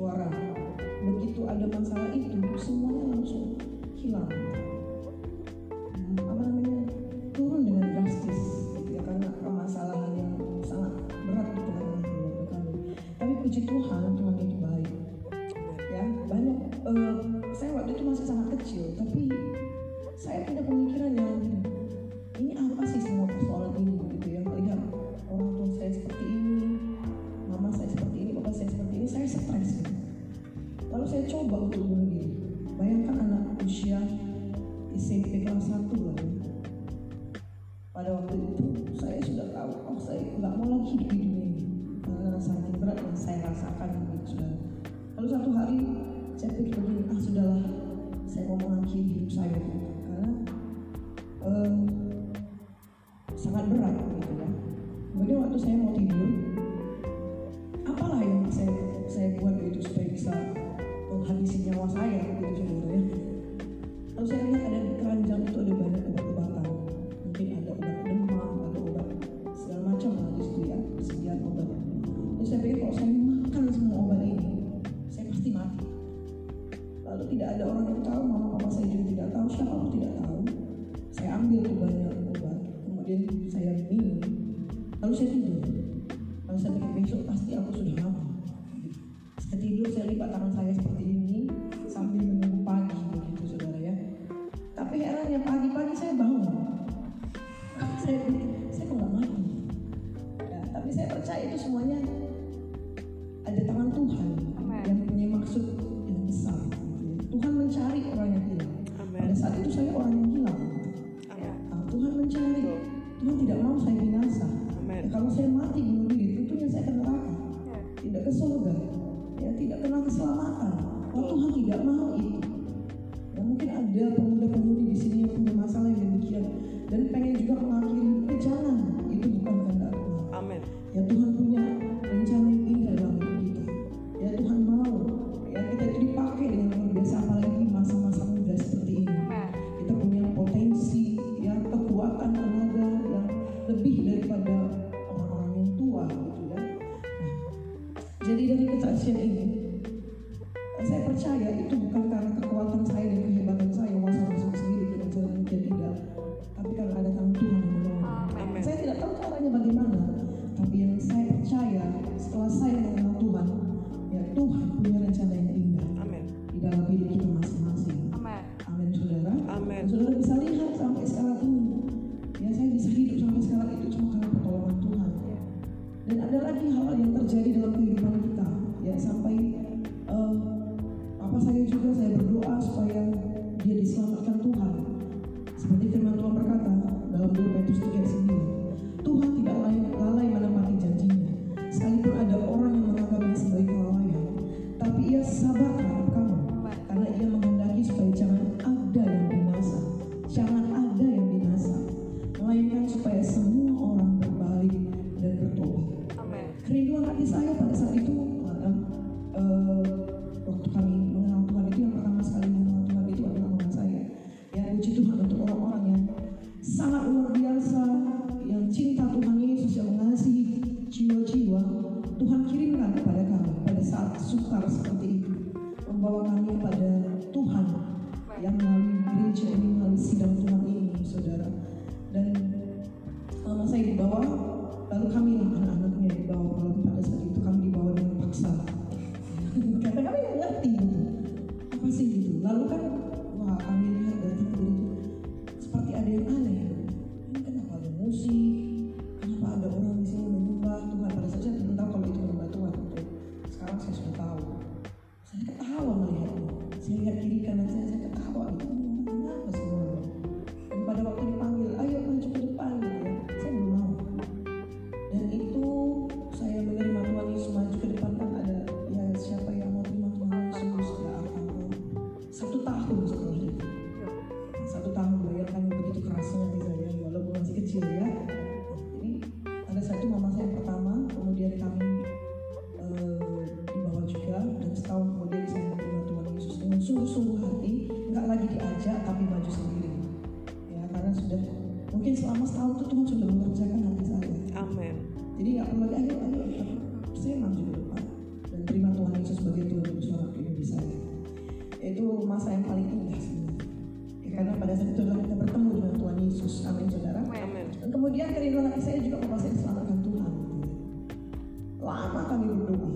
suara. Begitu ada masalah itu, semuanya langsung hilang. Apa namanya, turun dengan drastis, ya, karena permasalahan yang sangat berat gitu kan. Tapi puji Tuhan, Tuhan itu baik. Ya, banyak. Saya waktu itu masih sangat kecil, tapi saya tidak pemikiran yang ini apa sih semua persoalan ini gitu ya. Melihat orang tua saya seperti ini, mama saya seperti ini, papa saya seperti ini, saya stres gitu. Lalu saya coba untuk bunuh diri. Bayangkan anak usia SMP kelas 1 lagi. Pada waktu itu saya sudah tahu, oh saya nggak mau lagi hidup di dunia ini karena sakit berat yang saya rasakan gitu sudah. Lalu satu hari saya pikir begini, ah sudahlah, saya mau mengakhiri hidup saya karena sangat berat gitu ya. Kemudian waktu saya mau tidur, apalah yang saya buat itu supaya bisa menghabisi nyawa saya gitu sebenarnya. Lalu saya lihat ada di keranjang itu ada banyak obat-obatan, mungkin ada obat demam atau obat segala macam lah di situ ya, persediaan obat. Lalu saya pikir kalau saya makan semua obat ini, saya pasti mati. Lalu tidak ada orang yang tahu, mama papa saya juga tidak tahu, siapa pun tidak tahu. Saya ambil banyak obat, kemudian saya minum, lalu saya tidur. Lalu saya pikir besok pasti aku sudah lama. Saya tidur, saya lipat tangan saya seperti ini sambil menunggu pagi begitu saudara ya. Tapi herannya pagi-pagi saya bangun, saya kok nggak mati. Ya, tapi saya percaya itu semuanya ada tangan Tuhan yang punya maksud yang besar. Tuhan mencari orang yang hilang. Pada saat itu saya orang yang hilang. Tuhan mencari, Tuhan tidak mau saya binasa. Ya, kalau saya mati bunuh diri, tentunya saya ke neraka, tidak ke surga, ya tidak kenal keselamatan. Oh Tuhan tidak mau itu. Ya, mungkin ada pemuda-pemudi di sini yang punya masalah yang demikian dan pengen juga mengakhiri perjalanan itu bukan kehendak Tuhan. Amen. Ya Tuhan punya rencana yang indah dalam hidup kita. Ya Tuhan mau, ya kita itu dipakai dengan luar biasa apalagi masa-masa muda seperti ini. Kita punya potensi. Kekuatan tenaga yang lebih daripada orang-orang yang tua gitu ya. Nah, jadi dari kesaksian ini saya percaya itu bukan karena kekuatan saya dan kehebatan saya, masa masuk sendiri dengan jalan yang tidak, tapi karena ada tangan Tuhan yang menolong. Saya tidak tahu caranya bagaimana, tapi yang saya percaya setelah saya mengenal Tuhan, ya Tuhan punya rencana yang indah di dalam hidup kita masing-masing. Amin saudara. Amin. Saudara bisa lihat sampai sekarang ini. Ya saya bisa hidup sampai sekarang itu cuma karena pertolongan Tuhan. Dan ada lagi hal yang terjadi dalam kehidupan kita. Ya sampai saya berdoa supaya dia diselamatkan Tuhan. Seperti firman Tuhan berkata dalam 2 Petrus 3:9, Tuhan tidak lalai menepati janjinya. Sekalipun ada orang yang menganggapnya sebagai kelalaian, tapi ia sabar terhadap kamu karena ia menghendaki supaya jangan ada yang binasa. Jangan ada yang binasa, melainkan supaya semua orang berbalik dan bertobat. Amen. Kerinduan hati saya pada saat itu waktu kami mengenal Tuhan itu, yang pertama sekali mengenal Tuhan itu adalah mama saya. Ya puji Tuhan untuk orang-orang yang sangat luar biasa, yang cinta Tuhan Yesus, yang mengasihi jiwa-jiwa. Tuhan kirimkan kepada kami pada saat sukar seperti itu, membawa kami kepada Tuhan yang melalui gereja ini, melalui sidang Tuhan ini saudara. Dan mama saya dibawa, lalu kami anak-anaknya dibawa. Lalu pada saat itu kami dibawa dengan paksa karena kami nggak ngerti gitu apa sih gitu. Lalu kan wah kami lihat dari itu seperti ada yang aneh, ini kenapa ada musik, kenapa ada orang di sini menyembah Tuhan. Pada saat itu saya tidak tahu kalau itu menyembah Tuhan. Sekarang saya sudah tahu. Saya ketawa melihat lama kami berdoa.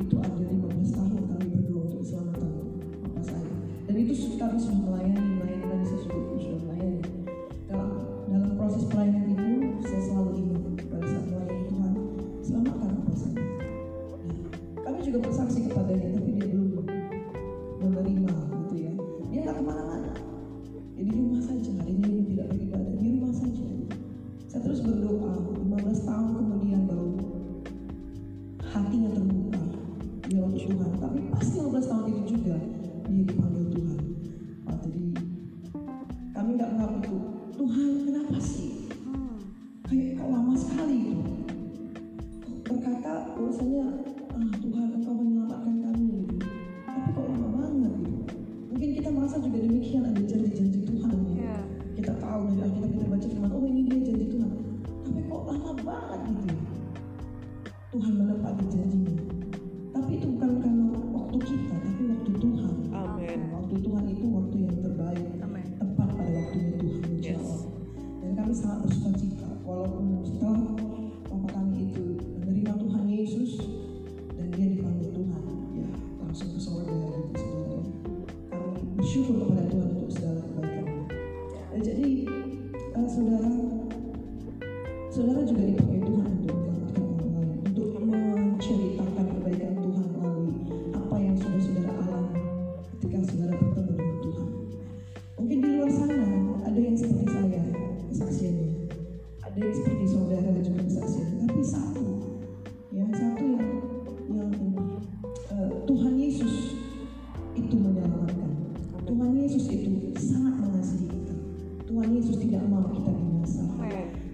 Itu ada 15 tahun kami berdoa untuk keselamatan papa saya. Dan itu kami sudah melayani, saya sudah melayani. Dalam proses pelayanan itu, saya selalu ingat pada saat melayani Tuhan, selamatkan papa saya. Kami juga bersaksi kepadanya, tapi dia belum menerima, gitu ya. Dia nggak kemana-mana. Jadi di rumah saja, hari ini dia tidak beribadah, di rumah saja. Saya terus berdoa, 15 tahun kemudian baru hatinya terbuka dia untuk Tuhan. Tapi pas 15 tahun itu juga dia dipanggil Tuhan. Jadi kami nggak menganggap itu, Tuhan kenapa sih? Kayak kok lama sekali itu. Berkata bahwasanya, Tuhan engkau menyelamatkan kami. Tapi kok lama banget gitu. Mungkin kita merasa juga demikian, ada janji-janji Tuhan ya. Kita tahu dari Alkitab kita baca firman, oh ini dia janji Tuhan. Tapi kok lama banget gitu. Tuhan menepati janjinya. Tapi itu bukan karena waktu kita, tapi waktu Tuhan. Amen. Waktu Tuhan itu waktu yang terbaik. Amen. Tepat pada waktunya Tuhan menjawab. Yes. Dan kami sangat bersukacita walaupun setelah papa kami itu menerima Tuhan Yesus dan dia dipanggil Tuhan, ya langsung ke surga gitu saudara. Kami bersyukur kepada Tuhan untuk segala kebaikan. Dan jadi saudara juga dipakai Tuhan untuk menceritakan kebaikan Tuhan melalui apa yang sudah saudara alami ketika saudara bertemu dengan Tuhan. Mungkin di luar sana ada yang seperti saya kesaksiannya, ada yang seperti saudara juga kesaksiannya, tapi satu yang Tuhan Yesus itu menyelamatkan. Tuhan Yesus itu sangat mengasihi kita. Tuhan Yesus tidak mau kita binasa.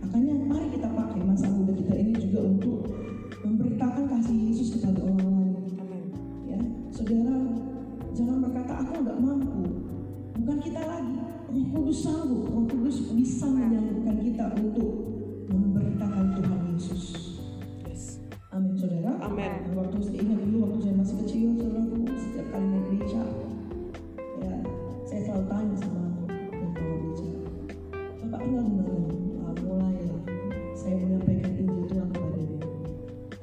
Makanya mari kita pakai masa muda kita ini juga untuk memberitakan kasih Yesus kepada orang lain. Amen. Ya, saudara, jangan berkata aku nggak mampu. Bukan kita lagi. Roh Kudus sanggup. Roh Kudus bisa menyanggukan kita untuk memberitakan Tuhan Yesus. Yes. Amin, saudara. Amin. Waktu ingat dulu waktu saya masih kecil, saudaraku, setiap kali naik beca, ya, saya selalu tanya sama yang bawa beca, Bapak tinggal di mana? Mulai ya, saya menyampaikan Injil Tuhan kepada dia.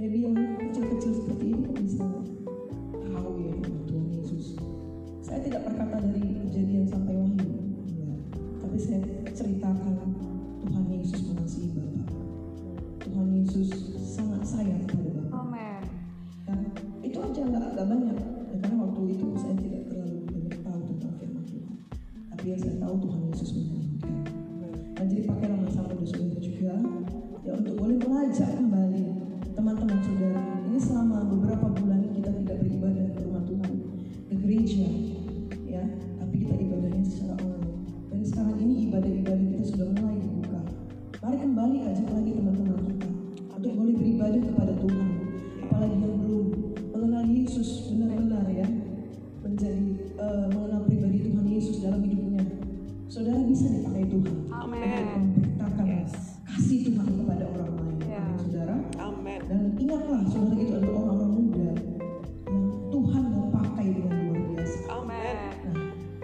Dia kecil-kecil seperti ini kok bisa tahu ya Tuhan Yesus. Saya tidak berkata dari kejadian sampai wahyu, ya. Tapi saya ceritakan Tuhan Yesus mengasihi Bapak. Tuhan Yesus sangat sayang kepada Bapak. Amen. Dan itu aja nggak banyak, ya, karena waktu itu saya tidak terlalu banyak tahu tentang firman Tuhan. Tapi yang saya tahu Tuhan Yesus menyelamatkan. Dan jadi pakailah masa muda saudara juga, ya untuk boleh belajar kembali. Teman-teman saudara, ini selama beberapa bulan kita tidak beribadah ke rumah Tuhan, ke gereja, ya, tapi kita ibadahnya secara online. Dan sekarang ini ibadah-ibadah kita sudah mulai dibuka. Mari kembali ajak lagi teman-teman kita untuk boleh beribadah kepada Tuhan. Apalagi yang belum mengenal Yesus benar-benar ya, menjadi mengenal pribadi Tuhan Yesus dalam hidupnya. Saudara bisa dipakai Tuhan. Amin. Memberitakan kasih Tuhan kepada orang lain. Saudara. Amen. Dan ingatlah saudara itu adalah orang-orang muda yang Tuhan mau pakai dengan luar biasa. Amen. Nah,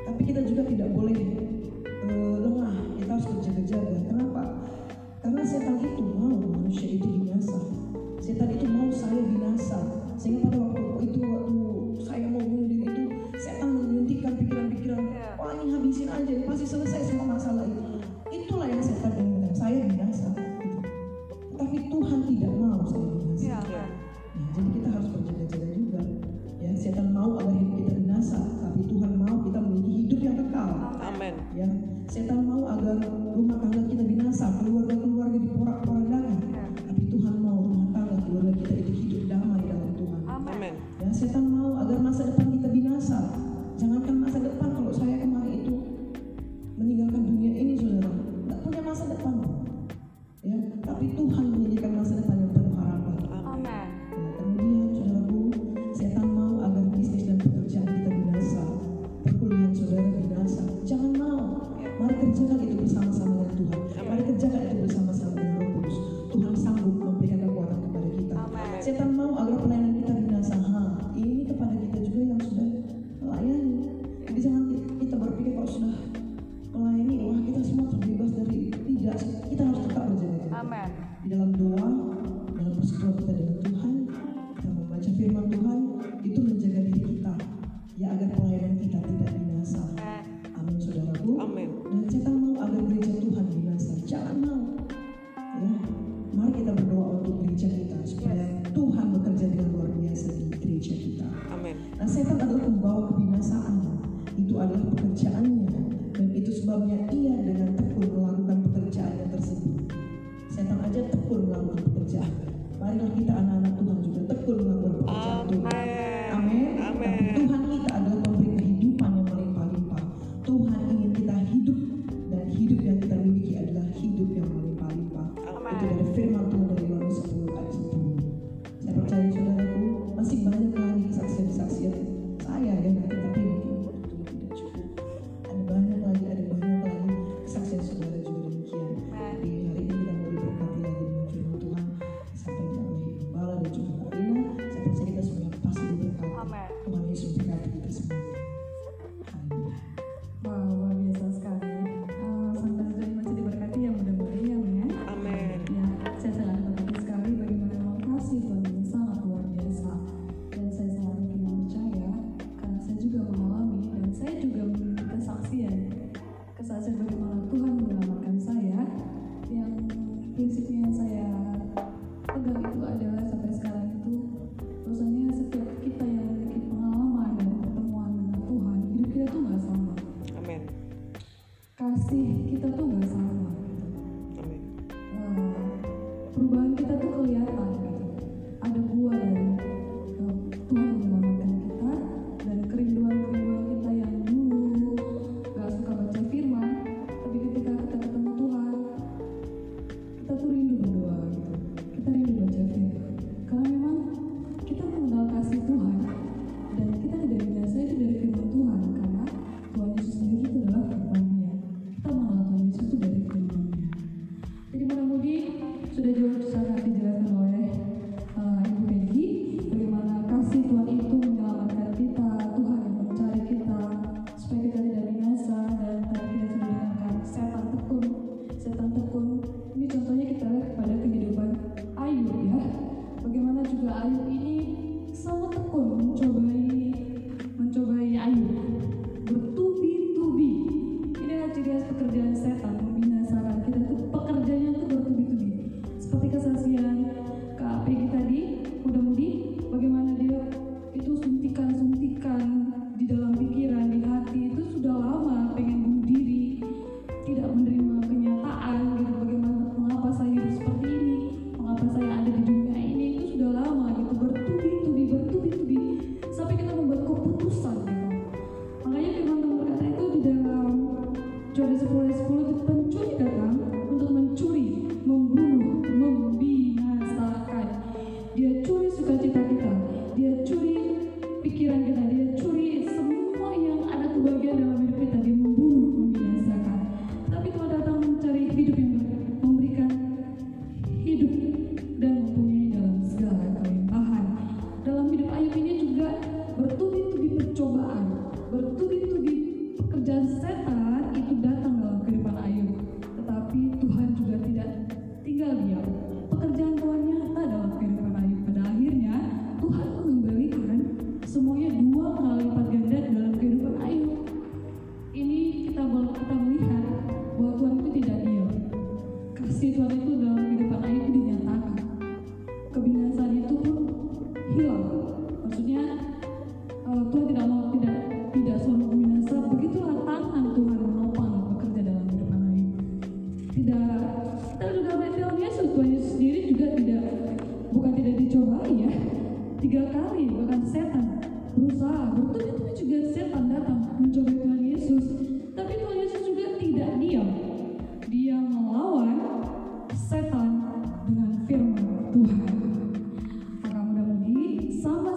tapi kita juga tidak boleh lengah. Kita harus berjaga-jaga. Kenapa? Karena setan itu mau manusia itu binasa. Setan itu mau saya binasa. Sehingga pada waktu saya mau bunuh diri itu, setan menyuntikkan pikiran-pikiran. Wah ini habisin aja, pasti selesai semua masalah itu. Itulah yang setan inginkan. Saya binasa. Tapi Tuhan tidak mau saya binasa. Ya. Nah, jadi kita harus berjaga-jaga juga. Ya, setan mau agar hidup kita binasa, tapi Tuhan mau kita memiliki hidup yang kekal. Amin. Ya, setan mau agar rumah tangga kita binasa, keluarga-keluarga diporak-porandakan. Ya. Tapi Tuhan mau rumah tangga keluarga kita itu hidup damai dalam Tuhan. Amin. Ya, setan mau agar masa depan kita binasa. Jangankan masa depan, kalau saya kemarin itu meninggalkan dunia ini, saudara, nggak punya masa depan. Ya, tapi Tuhan menjadikan masa depan yang penuh harapan. Amin. Ya, kemudian saudaraku, setan mau agar bisnis dan pekerjaan kita binasa, perkuliahan saudara binasa. Jangan mau. Mari kerjakan itu bersama-sama dengan Tuhan. Mari kerjakan itu bersama-sama dengan Roh Kudus. Tuhan sanggup memberikan kekuatan kepada kita. Amen. Setan mau agar pelayanan kita binasa. Ini kepada kita juga yang sudah melayani. Jadi jangan kita berpikir kalau sudah melayani, wah kita semua terbebas dari tidak. Kita harus tetap berjaga-jaga. Amen. Di dalam doa, dalam persekutuan kita dengan Tuhan, aku mencobai Ayub bertubi-tubi. Ini adalah ciri khas pekerjaan setan membinasakan kita. Itu pekerjaannya tuh bertubi-tubi. Seperti kesaksian Kak Peggy tadi, mudah-mudi bagaimana dia itu suntikan-suntikan di dalam pikiran, di hati itu sudah lama pengen bunuh diri, tidak menerima kenyataan gitu. Bagaimana, mengapa saya hidup seperti ini? Mengapa saya ada di dunia ini? Itu sudah lama gitu, bertubi-tubi sampai kita membuat keputusan gitu. Makanya teman-teman berkata itu di dalam Yohanes 10:10 itu pencuri datang untuk mencuri, membunuh, membinasakan. Dia curi sukacita kita, dia curi pikiran kita, dia curi semua yang ada kebahagiaan dalam hidup kita. Dia membunuh, membinasakan. Tapi Tuhan datang mencari hidup yang memberikan hidup dan mempunyai dalam segala kelimpahan. Dalam hidup Ayub ini juga bertubi-tubi percobaan, bertubi-tubi pekerjaan setan itu datang dalam kehidupan Ayub. Tetapi Tuhan juga tidak tinggal diam. Pekerjaan Tuhan nyata dalam kehidupan Ayub. Pada akhirnya Tuhan mengembalikan semuanya 2 kali lipat ganda dalam kehidupan Ayub. Ini kita melihat bahwa Tuhan itu tidak diam. Kasih Tuhan itu dalam kehidupan Ayub itu dinyatakan. Kebinasaan itu pun hilang. Maksudnya Tuhan tidak selalu binasa. Begitulah tangan Tuhan menopang bekerja dalam kehidupan Ayub. Kita juga melihat dalam Yesus. Tuhan Yesus sendiri juga tidak dicobai ya. 3 kali bahkan setan berusaha bertubi-tubi juga setan datang mencobai Tuhan Yesus, tapi Tuhan Yesus juga tidak diam. Dia melawan setan dengan firman Tuhan. Maka mudah-mudahan sama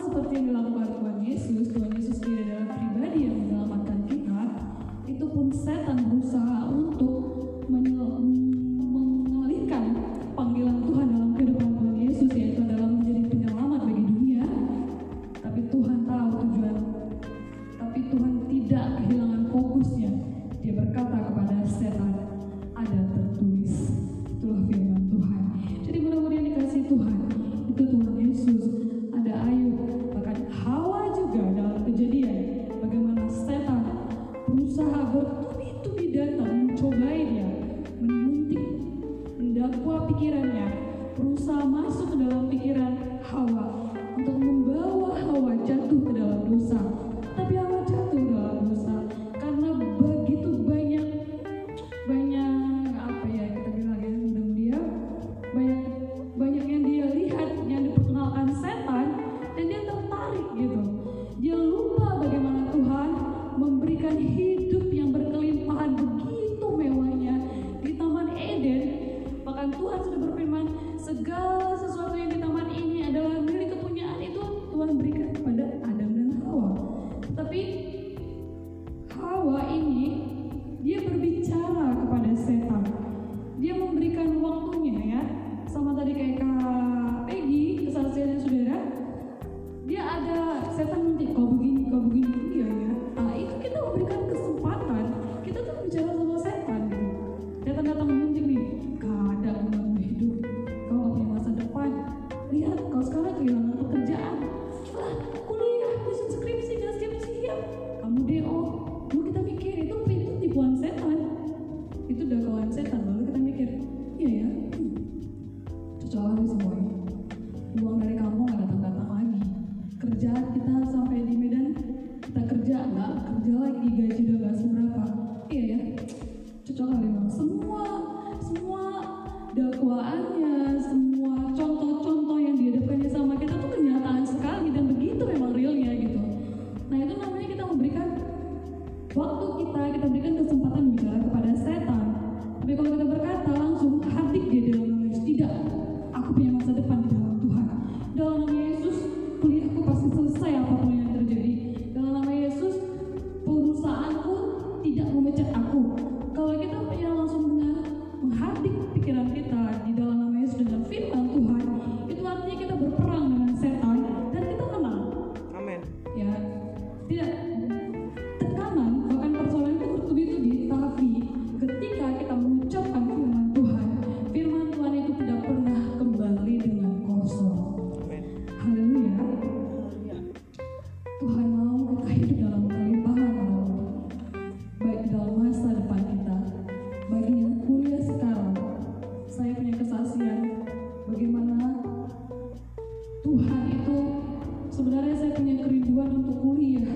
Sebenarnya saya punya kerinduan untuk kuliah,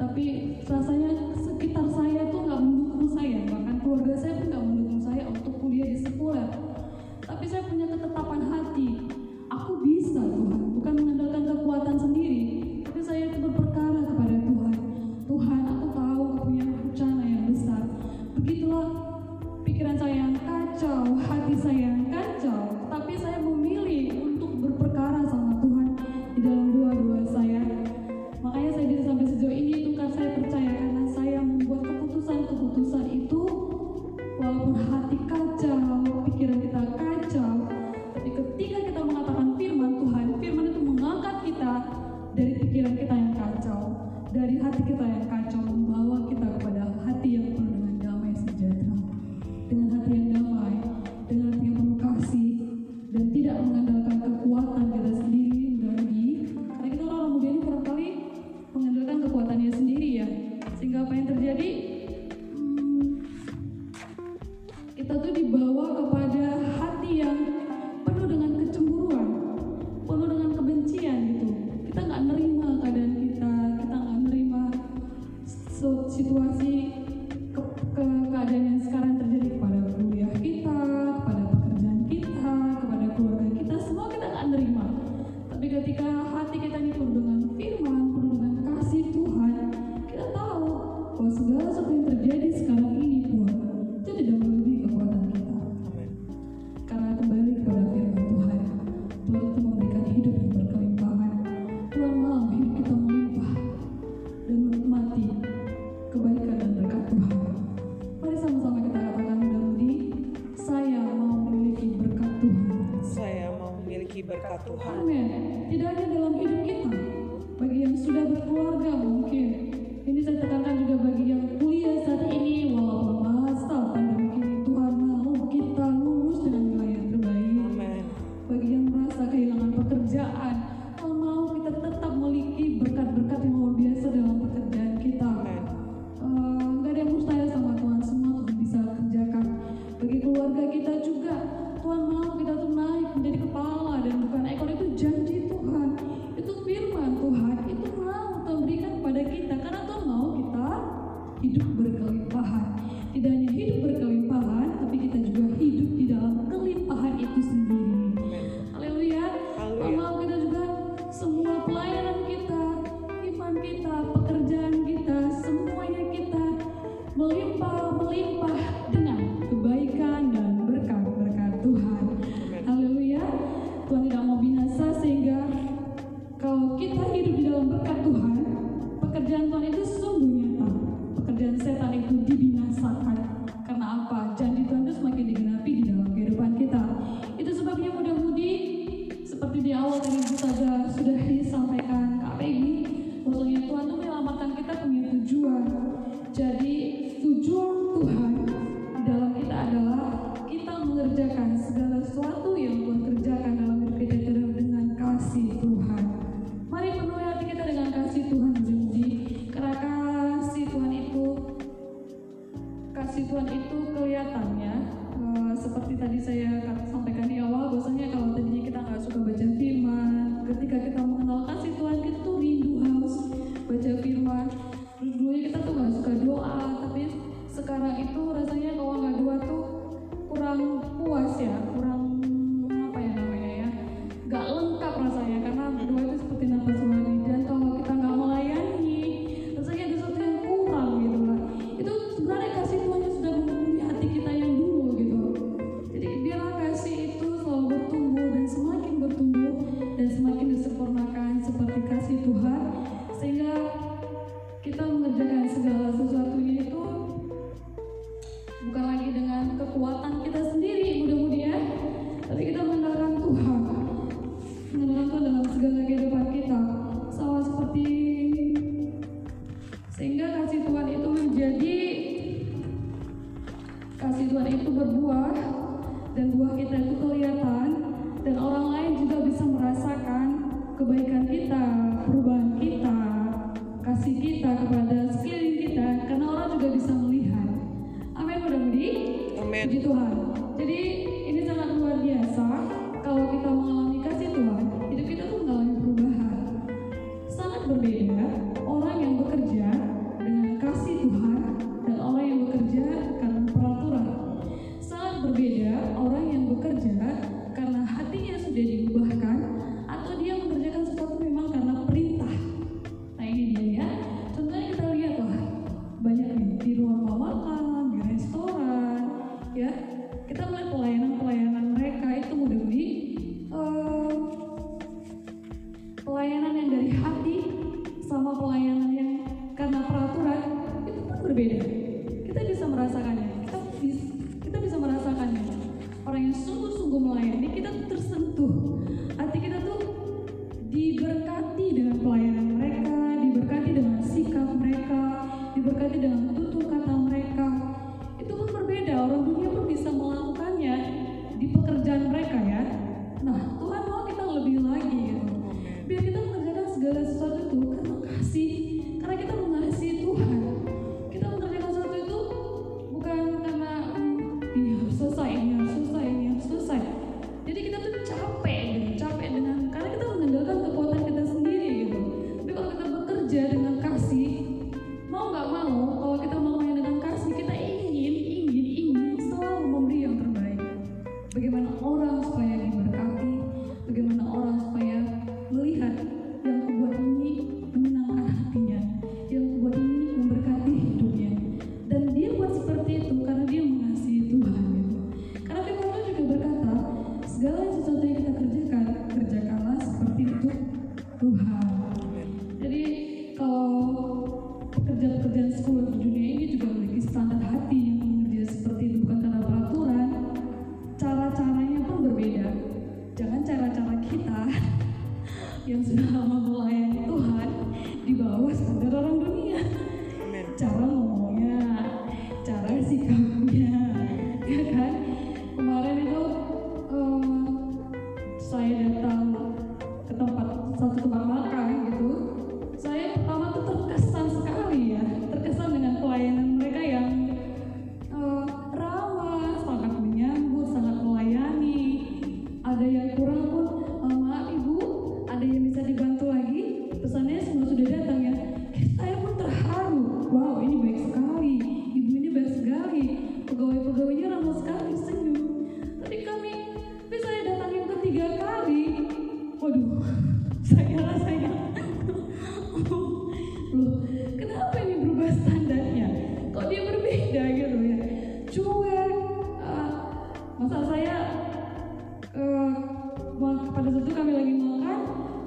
tapi rasanya sekitar saya tuh nggak mendukung saya, bahkan keluarga saya pun nggak mendukung saya untuk kuliah di sekolah. Tapi saya punya ketetapan hati, aku bisa Tuhan, bukan mengandalkan kekuatan sendiri, tapi saya itu berperkara kepada Tuhan. Tuhan, aku tahu Kau punya rencana yang besar. Begitulah pikiran saya yang kacau, hati saya yang kacau, tapi saya memilih untuk berperkara sama Tuhan di dalam doa-doa saya. Makanya saya bisa sampai sejauh ini itu karena saya percaya, karena saya membuat keputusan-keputusan itu walaupun hati kacau, pikiran kita kacau, tapi ketika kita mengatakan firman Tuhan, firman itu mengangkat kita dari pikiran kita yang kacau, dari hati kita yang kacau, membawa kita kepada hati yang penuh dengan damai sejahtera, dengan hati yang damai, dengan hati yang penuh kasih, dan tidak mengandalkan kekuatan kita sendiri. Mudah-mudahan karena kita orang muda ini barangkali mengandalkan kekuatannya sendiri ya, sehingga apa yang terjadi, kita tuh dibawa kepada hati yang penuh dengan kecemburuan, penuh dengan kebencian gitu. Kita nggak nerima keadaan kita, kita nggak nerima situasi keadaan yang sekarang terjadi kepada kuliah kita, kepada pekerjaan kita, kepada keluarga kita, semua kita nggak nerima. Tapi ketika hati kita ini penuh dengan firman, penuh dengan kasih Tuhan, kita tahu bahwa segala sesuatu yang terjadi sekarang ini pun itu tidak melebihi kekuatan kita. Amen. Karena kembali kepada firman Tuhan, Tuhan itu memberikan hidup yang berkelimpahan. Tuhan mau hidup kita melimpah dan menikmati kebaikan dan berkat Tuhan. Mari sama-sama kita katakan mudah-mudi, saya mau memiliki berkat Tuhan. Saya mau memiliki berkat Tuhan. Amen. Tidak hanya dalam hidup kita, bagi yang sudah berkeluarga mungkin, ini saya tekankan juga bagi yang kuliah saat ini, walaupun masa pandemi ini, Tuhan mau kita lulus dengan nilai yang terbaik. Amen. Bagi yang merasa kehilangan pekerjaan, Tuhan mau kita tetap memiliki berkat-berkat yang luar biasa dalam pekerjaan kita. Nggak ada yang mustahil sama Tuhan, semua Tuhan bisa kerjakan. Bagi keluarga kita juga, Tuhan mau kita tuh naik menjadi kepala dan bukan ekor. Itu janji Tuhan, itu firman Tuhan, itu mau Tuhan berikan kepada kita, karena Tuhan mau kita hidup berkelimpahan. Tidak hanya hidup berkelimpahan, tapi kita juga hidup di dalam kelimpahan itu sendiri. Haleluya. Tuhan mau kita juga semua pelayanan kita, iman kita, pekerjaan kita, semuanya kita melimpah-melimpah dengan kebaikan dan berkat-berkat Tuhan. Haleluya. Tuhan tidak mau binasa, sehingga kalau kita hidup di dalam berkat Tuhan, pekerjaan Tuhan itu sungguh nyata. Pekerjaan setan itu dibinasakan. Karena apa? Janji Tuhan itu semakin digenapi di dalam kehidupan kita. Itu sebabnya mudah-mudi, seperti di awal tadi kita sudah disampaikan Kak Peggy, bahwasanya Tuhan itu menyelamatkan kita punya tujuan. Jadi tujuan Tuhan di dalam kita adalah kita mengerjakan segala sesuatu yang Tuhan kerjakan dalam hidup kita dengan kasih Tuhan. Mari penuhi hati kita dengan kasih Tuhan, janji. Karena kasih Tuhan itu kelihatannya seperti tadi saya sampaikan di awal, bahwasanya kalau tadinya kita nggak suka baca firman, ketika kita mengenal kasih Tuhan, kita tuh rindu haus baca firman. Terus dulunya kita tuh nggak suka doa, tapi sekarang itu rasanya kalau nggak doa tuh kurang puas ya, kurang apa ya namanya ya, nggak lengkap rasanya, karena doa itu seperti nafas rohani. Dan kalau kita nggak melayani, rasanya ada sesuatu yang kurang gitu lah. Itu sebenarnya kasih Tuhan yang sudah memenuhi hati kita yang dulu gitu. Jadi biarlah kasih itu selalu bertumbuh dan semakin bertumbuh dan semakin disempurnakan seperti kasih Tuhan, sehingga kita mengerjakan segala sesuatunya itu bukan lagi dengan kekuatan kita sendiri mudah-mudahan, tapi kita mengandalkan Tuhan, mengandalkan Tuhan dalam segala kehidupan kita, sama seperti sehingga kasih Tuhan itu menjadi, kasih Tuhan itu berbuah dan buah kita itu kelihatan dan orang lain juga bisa merasakan kebaikan kita, perubahan kita, kasih kita kepada sekeliling kita, karena orang juga bisa melihat. Amin, mudah-mudi. Amin. Puji Tuhan. Jadi ini sangat luar biasa kalau kita mengalami kasih Tuhan, hidup kita tuh mengalami perubahan. pelayanan yang dari hati sama pelayanan yang karena peraturan itu kan berbeda. Kita bisa merasakannya, kita bisa merasakannya. Orang yang sungguh-sungguh melayani, kita tuh tersentuh, hati kita tuh diberkati dengan pelayanan mereka, diberkati dengan sikap mereka, diberkati dengan tutur kata mereka. Itu kan berbeda, orang dunia pun bisa melakukannya di pekerjaan mereka ya. Nah, Tuhan mau kita lebih lagi ya. Biar kita mengerjakan segala sesuatu itu karena kasih, karena kita mengasihi Tuhan. Kita mengerjakan sesuatu itu bukan karena ini harus selesai, ini harus selesai, ini harus selesai. Jadi kita tuh capek gitu, capek dengan karena kita mengandalkan kekuatan kita sendiri gitu. Tapi kalau kita bekerja dengan kasih, mau nggak mau, kalau kita melakukan dengan kasih, kita ingin selalu memberi yang terbaik. Bagaimana orang supaya diberkati, bagaimana orang supaya melihat yang kubuat ini menyenangkan hatinya, yang kubuat ini memberkati hidupnya, dan dia buat seperti itu karena dia mengasihi Tuhan. Gitu. Karena Firman juga berkata, segala sesuatu yang kita kerjakan, kerjakanlah seperti itu Tuhan. Jadi kalau pekerjaan-pekerjaan sekolah di dunia ini juga memiliki standar hati yang mengerja seperti itu bukan karena peraturan, cara-caranya pun berbeda. Jangan cara-cara kita yang sudah lama melayani Tuhan di bawah standar orang dunia. Cara ngomongnya, cara sikapnya, ya kan? Kemarin itu saya datang ke satu tempat makan gitu. Saya pertama tuh terkesan sekali ya, terkesan dengan pelayanan mereka yang ramah, sangat menyambut, sangat melayani. Ada yang kurang pun, maaf ibu, ada yang bisa dibantu lagi, pesannya semua sudah datang ya. Saya pun terharu, wow ini baik sekali, ibu ini baik sekali, pegawai-pegawainya ramah sekali, senyum. Tapi kami, saya datangin ketiga kali, waduh, saya rasanya, loh kenapa ini berubah standarnya, kok dia berbeda gitu ya, cuek, masa saya, pada saat itu kami lagi makan,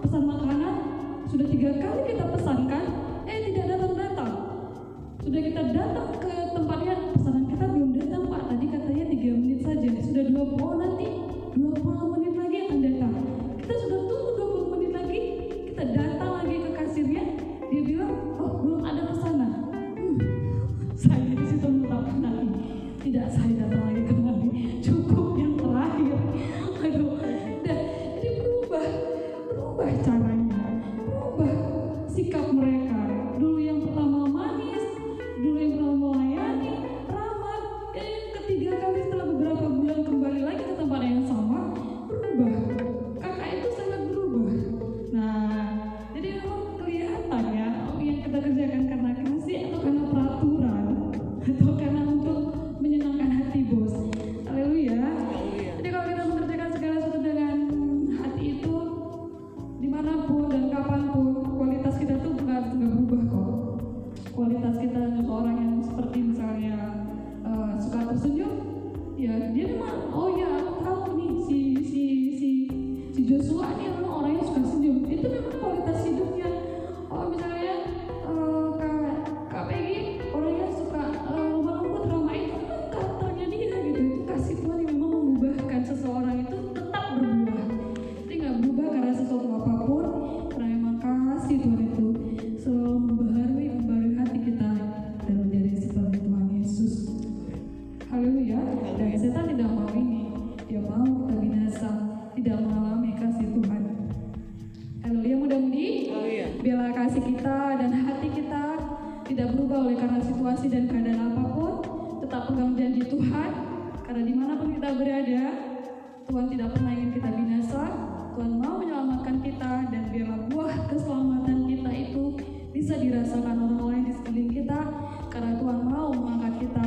pesan makanan, sudah 3 kali kita pesankan, tidak datang-datang. Sudah kita datang ke tempatnya, pesanan kita belum datang Pak, tadi katanya 3 menit saja, sudah 20, nanti 20 menit lagi akan datang. Kita sudah tunggu 20 menit lagi, kita datang lagi ke kasirnya, dia bilang, oh belum ada pesanan. Saya di situ menetapkan nanti, tidak saya datang lagi kembali, cukup yang terakhir. Aduh, jadi berubah caranya, berubah sikap mereka. Dulu yang pertama manis, dulu yang pertama melayani, ramah, yang ketiga kali setelah beberapa bulan kembali lagi ke tempat yang sama, berubah. Kakak itu sangat berubah. Nah, jadi memang kelihatan ya, yang kita kerjakan karena kasih atau karena peraturan atau karena untuk menyenangkan hati bos. Haleluya. Jadi kalau kita mengerjakan segala sesuatu dengan hati itu, dimanapun dan kapanpun, kualitas kita tuh nggak berubah kok. Kualitas kita untuk orang yang seperti misalnya suka tersenyum, ya dia memang, oh ya aku tahu nih si Joshua nih memang orang yang suka senyum. Itu memang kualitas hidupnya. Oh misalnya Kak Peggy orang yang suka lembut ramah, itu kan karakternya dia gitu. Itu kasih Tuhan yang memang mengubahkan seseorang itu tetap berubah. Dia nggak berubah karena sesuatu apapun, karena memang kasih Tuhan itu selalu membaharui hati kita dan menjadi seperti Tuhan Yesus. Haleluya. Dan setan tidak mau ini, dia mau kita binasa, tidak mengalami kasih Tuhan. Haleluya, mudah-mudahan biarlah kasih kita dan hati kita tidak berubah oleh karena situasi dan keadaan apapun. Tetap pegang janji Tuhan, karena dimanapun kita berada, Tuhan tidak pernah ingin kita binasa. Tuhan mau menyelamatkan kita, dan biarlah buah keselamatan kita itu bisa dirasakan orang lain di sekeliling kita, karena Tuhan mau mengangkat kita,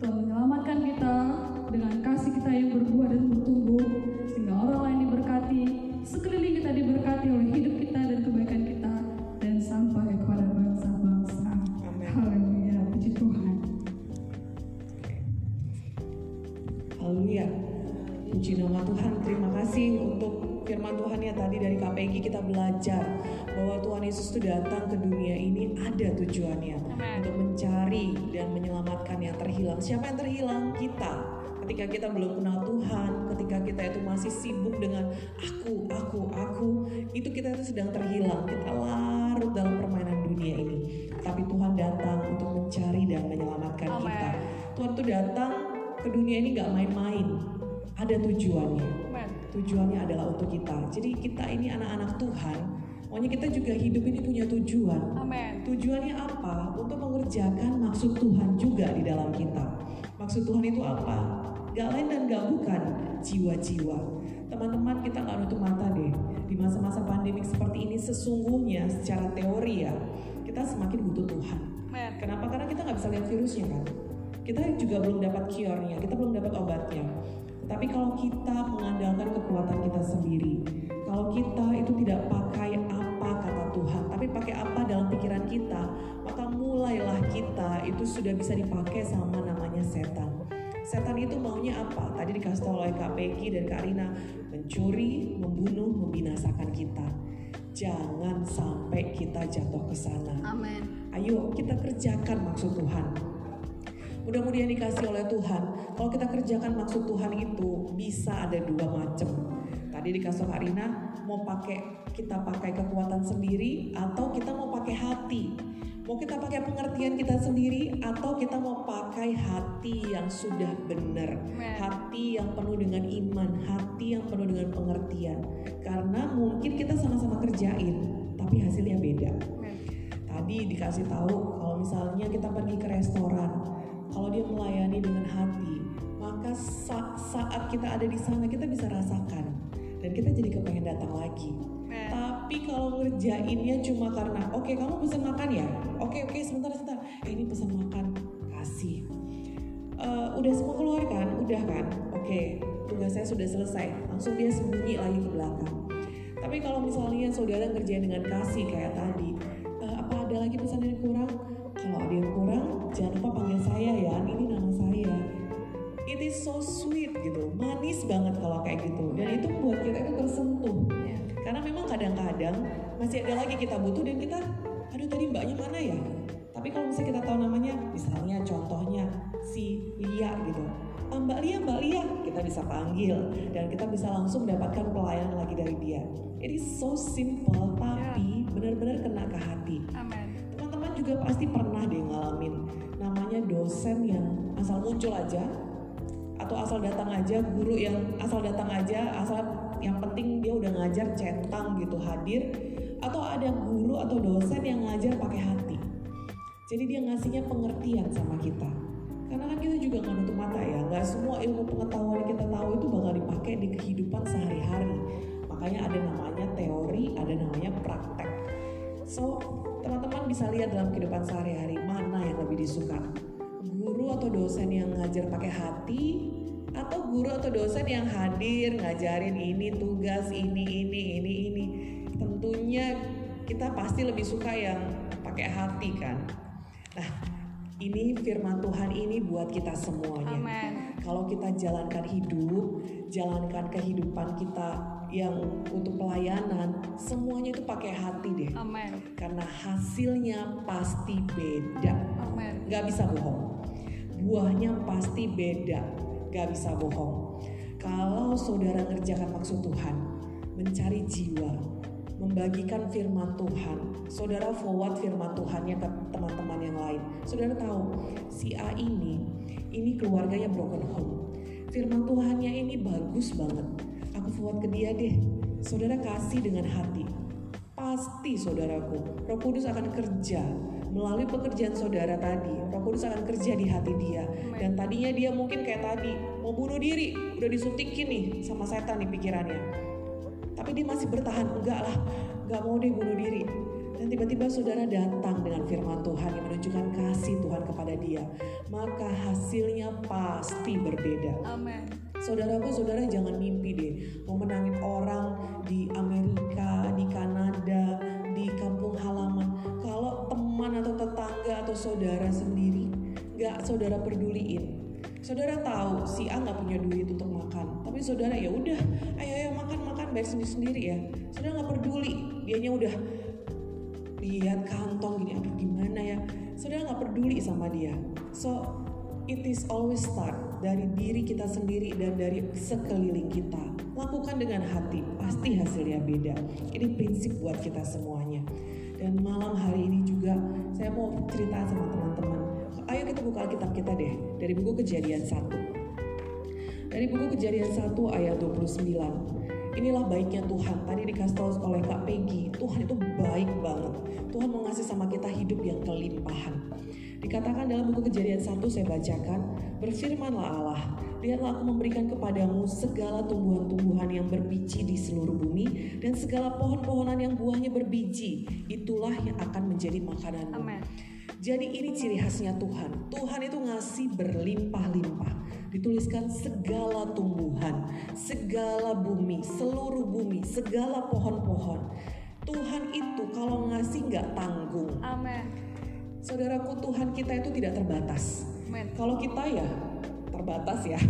Tuhan menyelamatkan kita dengan kasih kita yang berbuah dan bertumbuh, sehingga orang lain diberkati, sekeliling kita diberkati oleh hidup kita dan kebaikan kita, dan sampai kepada bangsa-bangsa. Haleluya, puji Tuhan. Haleluya, puji nama Tuhan. Terima kasih untuk firman Tuhan yang tadi dari kami. Peggy kita belajar bahwa Tuhan Yesus itu datang ke dunia ini ada tujuannya. Amen. Untuk mencari dan menyelamatkan yang terhilang. Siapa yang terhilang? Kita. Ketika kita belum kenal Tuhan, ketika kita itu masih sibuk dengan aku, itu kita itu sedang terhilang, kita larut dalam permainan dunia ini. Tapi Tuhan datang untuk mencari dan menyelamatkan Amen. Kita. Tuhan itu datang ke dunia ini gak main-main, ada tujuannya. Amen. Tujuannya adalah untuk kita. Jadi kita ini anak-anak Tuhan, makanya kita juga hidup ini punya tujuan. Amen. Tujuannya apa? Untuk mengerjakan maksud Tuhan juga di dalam kita. Maksud Tuhan itu apa? Gak lain dan gak bukan jiwa-jiwa. Teman-teman, kita gak nutup mata deh. Di masa-masa pandemik seperti ini sesungguhnya secara teori ya, kita semakin butuh Tuhan. Kenapa? Karena kita gak bisa lihat virusnya kan. Kita juga belum dapat cure-nya, kita belum dapat obatnya. Tapi kalau kita mengandalkan kekuatan kita sendiri, kalau kita itu tidak pakai apa kata Tuhan, tapi pakai apa dalam pikiran kita, maka mulailah kita itu sudah bisa dipakai sama namanya setan. Setan itu maunya apa? Tadi dikasih tahu oleh Kak Peggy dan Kak Rina, mencuri, membunuh, membinasakan kita. Jangan sampai kita jatuh ke sana. Amen. Ayo kita kerjakan maksud Tuhan. Mudah-mudahan dikasih oleh Tuhan. Kalau kita kerjakan maksud Tuhan itu bisa ada dua macam. Tadi dikasih Kak Rina, mau pakai kita pakai kekuatan sendiri atau kita mau pakai hati. Mau kita pakai pengertian kita sendiri atau kita mau pakai hati yang sudah benar, hati yang penuh dengan iman, hati yang penuh dengan pengertian. Karena mungkin kita sama-sama kerjain, tapi hasilnya beda. Tadi dikasih tahu kalau misalnya kita pergi ke restoran, kalau dia melayani dengan hati, maka saat kita ada di sana kita bisa rasakan dan kita jadi kepengen datang lagi. Tapi kalau ngerjainnya cuma karena oke, kamu pesan makan ya, oke, sebentar, ini pesan makan, kasih, udah semua keluar kan, udah kan, oke, tugas saya sudah selesai, langsung dia sembunyi lagi ke belakang. Tapi kalau misalnya saudara ngerjain dengan kasih kayak tadi, apa ada lagi pesan yang kurang? Kalau ada yang kurang, jangan lupa panggil saya ya, ini nama saya. It is so sweet gitu, manis banget kalau kayak gitu, dan itu buat kita itu tersentuh. Karena memang kadang-kadang masih ada lagi kita butuh dan kita, aduh tadi mbaknya mana ya? Tapi kalau misalnya kita tahu namanya, misalnya contohnya si Lia gitu. Mbak Lia, kita bisa panggil dan kita bisa langsung mendapatkan pelayanan lagi dari dia. It is so simple tapi benar-benar kena ke hati. Amen. Teman-teman juga pasti pernah deh ngalamin namanya dosen yang asal muncul aja atau asal datang aja, guru yang asal datang aja, asal yang penting dia udah ngajar centang gitu hadir, atau ada guru atau dosen yang ngajar pakai hati. Jadi dia ngasihnya pengertian sama kita. Karena kan kita juga nggak nutup mata ya, nggak semua ilmu pengetahuan yang kita tahu itu bakal dipakai di kehidupan sehari-hari. Makanya ada namanya teori, ada namanya praktek. So teman-teman bisa lihat dalam kehidupan sehari-hari mana yang lebih disuka, guru atau dosen yang ngajar pakai hati, atau guru atau dosen yang hadir ngajarin ini tugas ini. Tentunya kita pasti lebih suka yang pakai hati kan. Nah, ini firman Tuhan ini buat kita semuanya. Amen. Kalau kita jalankan kehidupan kita yang untuk pelayanan, semuanya itu pakai hati deh. Amen. Karena hasilnya pasti beda. Amen. Gak bisa bohong. Buahnya pasti beda. Gak bisa bohong. Kalau saudara ngerjakan maksud Tuhan, mencari jiwa, membagikan firman Tuhan, saudara forward firman Tuhannya ke teman-teman yang lain. Saudara tahu, si A ini keluarganya broken home. Firman Tuhannya ini bagus banget. Aku forward ke dia deh. Saudara kasih dengan hati. Pasti saudaraku, Roh Kudus akan kerja. Melalui pekerjaan saudara tadi, Roh Kudus akan kerja di hati dia. Dan tadinya dia mungkin kayak tadi, mau bunuh diri, udah disuntikin nih sama setan di pikirannya. Tapi dia masih bertahan, enggak mau deh bunuh diri. Dan tiba-tiba saudara datang dengan firman Tuhan yang menunjukkan kasih Tuhan kepada dia. Maka hasilnya pasti berbeda. Amen. Saudaraku, saudara jangan mimpi deh, mau menangin orang di Amerika, di Kanada, di kampung halaman. Kalau teman atau tetangga atau saudara sendiri gak saudara peduliin. Saudara tahu si A gak punya duit untuk makan, tapi saudara ya udah, ayo makan bayar sendiri-sendiri ya. Saudara gak peduli, dianya udah lihat kantong gini, aduh gimana ya. Saudara gak peduli sama dia. So, it is always start dari diri kita sendiri dan dari sekeliling kita. Lakukan dengan hati, pasti hasilnya beda. Ini prinsip buat kita semuanya. Dan malam hari ini juga saya mau cerita sama teman-teman. Ayo kita buka Alkitab kita deh, dari buku Kejadian 1. Dari buku Kejadian 1 ayat 29. Inilah baiknya Tuhan. Tadi dikasih tahu oleh Kak Peggy, Tuhan itu baik banget. Tuhan mau ngasih sama kita hidup yang kelimpahan. Dikatakan dalam buku Kejadian 1, saya bacakan, "Berfirmanlah Allah, lihatlah aku memberikan kepadamu segala tumbuhan-tumbuhan yang berbiji di seluruh bumi dan segala pohon-pohonan yang buahnya berbiji. Itulah yang akan menjadi makananmu." Amen. Jadi ini ciri khasnya Tuhan. Tuhan itu ngasih berlimpah-limpah. Dituliskan segala tumbuhan, segala bumi, seluruh bumi, segala pohon-pohon. Tuhan itu kalau ngasih gak tanggung. Amen. Saudaraku, Tuhan kita itu tidak terbatas. Amen. Kalau kita ya terbatas ya.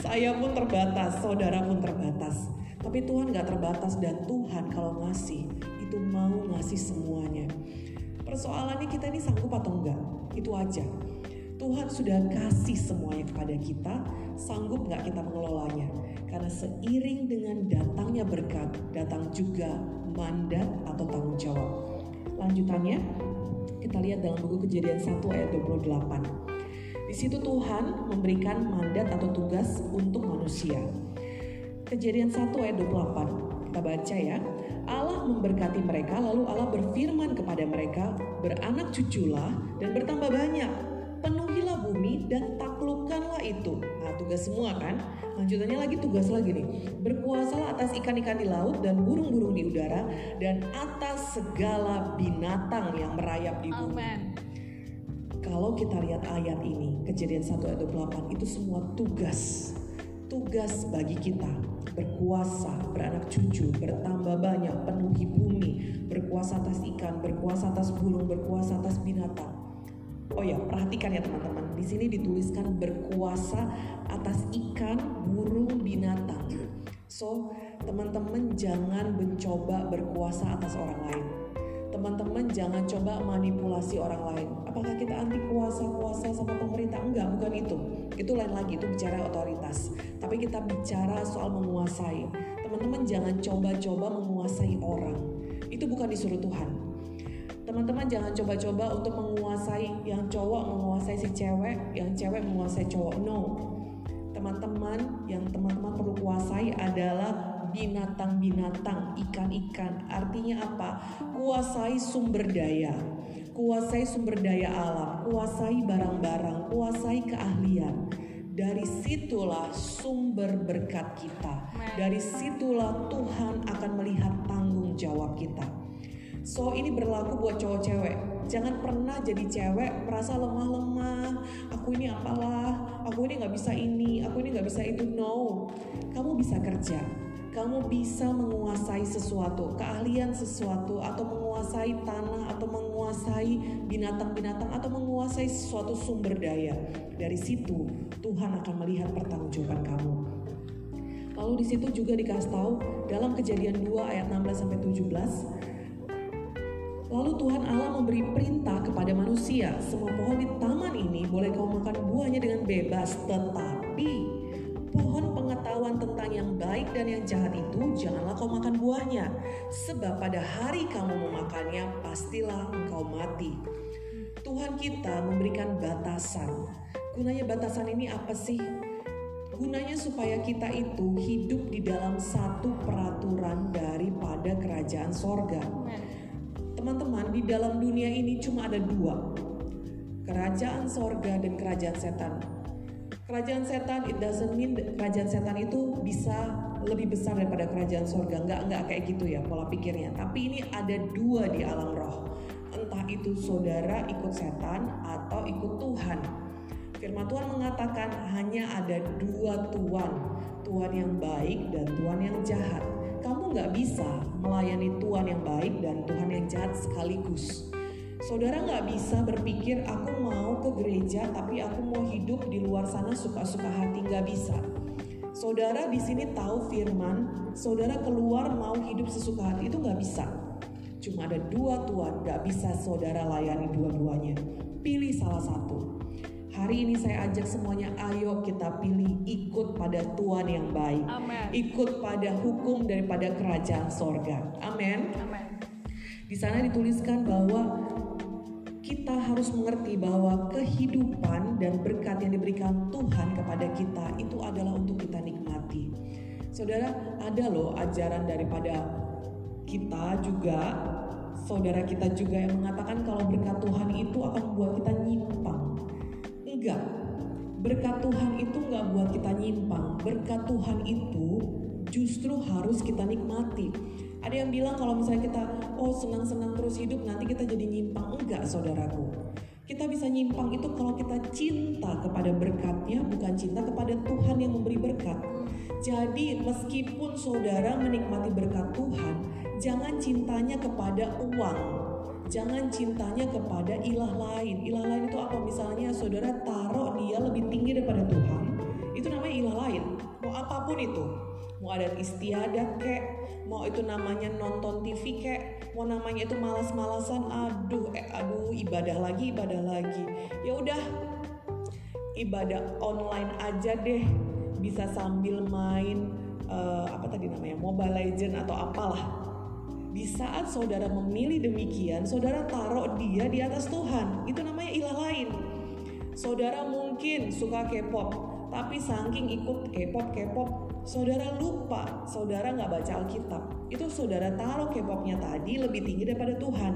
Saya pun terbatas, saudara pun terbatas. Tapi Tuhan gak terbatas, dan Tuhan kalau ngasih itu mau ngasih semuanya. Persoalannya kita ini sanggup atau enggak, itu aja. Tuhan sudah kasih semuanya kepada kita, sanggup gak kita mengelolanya? Karena seiring dengan datangnya berkat, datang juga mandat atau tanggung jawab. Lanjutannya, kita lihat dalam buku Kejadian 1 ayat 28. Di situ Tuhan memberikan mandat atau tugas untuk manusia. Kejadian 1 ayat 28, kita baca ya. Allah memberkati mereka, lalu Allah berfirman kepada mereka, "Beranak cuculah dan bertambah banyak. Penuhilah bumi dan taklukkanlah itu." Nah, tugas semua kan. Lanjutannya lagi, tugas lagi nih. "Berkuasalah atas ikan-ikan di laut dan burung-burung di udara dan atas segala binatang yang merayap di bumi." Amen. Kalau kita lihat ayat ini, Kejadian 1 ayat 28, itu semua tugas. Tugas bagi kita, berkuasa, beranak cucu, bertambah banyak, penuhi bumi, berkuasa atas ikan, berkuasa atas burung, berkuasa atas binatang. Oh ya, perhatikan ya teman-teman. Di sini dituliskan berkuasa atas ikan, burung, binatang. So, teman-teman jangan mencoba berkuasa atas orang lain. Teman-teman jangan coba manipulasi orang lain. Apakah kita anti kuasa-kuasa sama pemerintah? Enggak, bukan itu. Itu lain lagi, itu bicara otoritas. Tapi kita bicara soal menguasai. Teman-teman jangan coba-coba menguasai orang. Itu bukan disuruh Tuhan. Teman-teman jangan coba-coba untuk menguasai, yang cowok menguasai si cewek, yang cewek menguasai cowok. No. Teman-teman, yang teman-teman perlu kuasai adalah binatang-binatang, ikan-ikan. Artinya apa? Kuasai sumber daya. Kuasai sumber daya alam, kuasai barang-barang, kuasai keahlian. Dari situlah sumber berkat kita. Dari situlah Tuhan akan melihat tanggung jawab kita. So, ini berlaku buat cowok-cewek. Jangan pernah jadi cewek merasa lemah-lemah. Aku ini apalah, aku ini gak bisa ini, aku ini gak bisa itu. No, kamu bisa kerja. Kamu bisa menguasai sesuatu, keahlian sesuatu, atau menguasai tanah, atau menguasai binatang-binatang, atau menguasai sesuatu sumber daya. Dari situ, Tuhan akan melihat pertanggungjawaban kamu. Lalu di situ juga dikasih tahu dalam Kejadian 2 ayat 16-17, "Lalu Tuhan Allah memberi perintah kepada manusia, semua pohon di taman ini boleh kau makan buahnya dengan bebas, tetapi pohon pengetahuan tentang yang baik dan yang jahat itu janganlah kau makan buahnya, sebab pada hari kamu memakannya pastilah engkau mati." Tuhan kita memberikan batasan. Gunanya batasan ini apa sih? Gunanya supaya kita itu hidup di dalam satu peraturan daripada kerajaan sorga. Teman-teman, di dalam dunia ini cuma ada dua, kerajaan sorga dan kerajaan setan. Kerajaan setan, it doesn't mean kerajaan setan itu bisa lebih besar daripada kerajaan sorga. Enggak kayak gitu ya pola pikirnya. Tapi ini ada dua di alam roh. Entah itu saudara ikut setan atau ikut Tuhan. Firman Tuhan mengatakan hanya ada dua Tuhan. Tuhan yang baik dan Tuhan yang jahat. Kamu gak bisa melayani Tuhan yang baik dan Tuhan yang jahat sekaligus. Saudara gak bisa berpikir, aku mau ke gereja tapi aku mau hidup di luar sana suka-suka hati. Gak bisa. Saudara di sini tahu firman, saudara keluar mau hidup sesuka hati itu nggak bisa. Cuma ada dua Tuhan, nggak bisa saudara layani dua-duanya. Pilih salah satu. Hari ini saya ajak semuanya, ayo kita pilih ikut pada Tuhan yang baik. Amen. Ikut pada hukum daripada kerajaan sorga. Amin. Di sana dituliskan bahwa kita harus mengerti bahwa kehidupan dan berkat yang diberikan Tuhan kepada kita itu adalah untuk kita nikmati. Saudara, ada loh ajaran daripada kita juga, saudara kita juga yang mengatakan kalau berkat Tuhan itu akan membuat kita nyimpang. Enggak, berkat Tuhan itu enggak buat kita nyimpang. Berkat Tuhan itu justru harus kita nikmati. Ada yang bilang kalau misalnya kita senang-senang terus hidup nanti kita jadi nyimpang. Enggak saudaraku, kita bisa nyimpang itu kalau kita cinta kepada berkatnya, bukan cinta kepada Tuhan yang memberi berkat. Jadi meskipun saudara menikmati berkat Tuhan, jangan cintanya kepada uang, jangan cintanya kepada ilah lain. Ilah lain itu apa? Misalnya saudara taruh dia lebih tinggi daripada Tuhan, itu namanya ilah lain. Mau apapun itu, mau adat istiadat kek, mau itu namanya nonton TV kek, mau namanya itu malas-malasan, aduh ibadah lagi. Ya udah, ibadah online aja deh, bisa sambil main Mobile Legends atau apalah. Di saat saudara memilih demikian, saudara taruh dia di atas Tuhan. Itu namanya ilah lain. Saudara mungkin suka K-pop, tapi saking ikut K-pop, saudara lupa, saudara gak baca Alkitab. Itu saudara taruh K-popnya tadi lebih tinggi daripada Tuhan.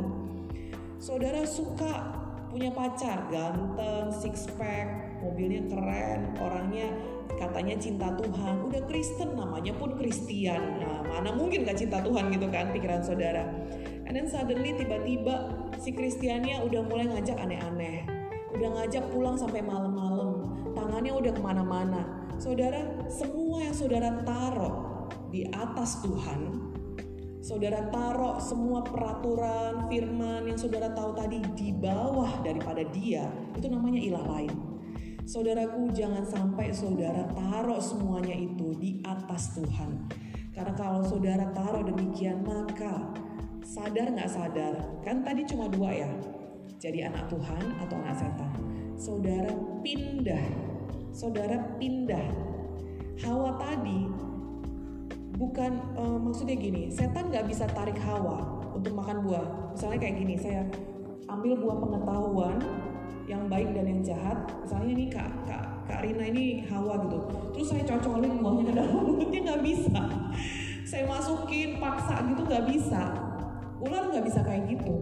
Saudara suka punya pacar, ganteng, six pack, mobilnya keren, orangnya katanya cinta Tuhan, udah Kristen, namanya pun Kristian. Nah, mana mungkin gak cinta Tuhan gitu kan pikiran saudara. And then suddenly tiba-tiba si Kristiannya udah mulai ngajak aneh-aneh, udah ngajak pulang sampai malam-malam, tangannya udah kemana-mana. Saudara, semua yang saudara taruh di atas Tuhan, saudara taruh semua peraturan firman yang saudara tahu tadi di bawah daripada dia, itu namanya ilah lain. Saudaraku, jangan sampai saudara taruh semuanya itu di atas Tuhan. Karena kalau saudara taruh demikian, maka sadar gak sadar, kan tadi cuma dua ya, jadi anak Tuhan atau anak setan. Saudara pindah. Hawa tadi, maksudnya gini, setan gak bisa tarik Hawa untuk makan buah. Misalnya kayak gini, saya ambil buah pengetahuan yang baik dan yang jahat, misalnya nih Kak Rina ini Hawa gitu, terus saya cocolin buahnya ke dalam mulutnya, nggak bisa. Saya masukin paksa gitu, nggak bisa. Ular nggak bisa kayak gitu,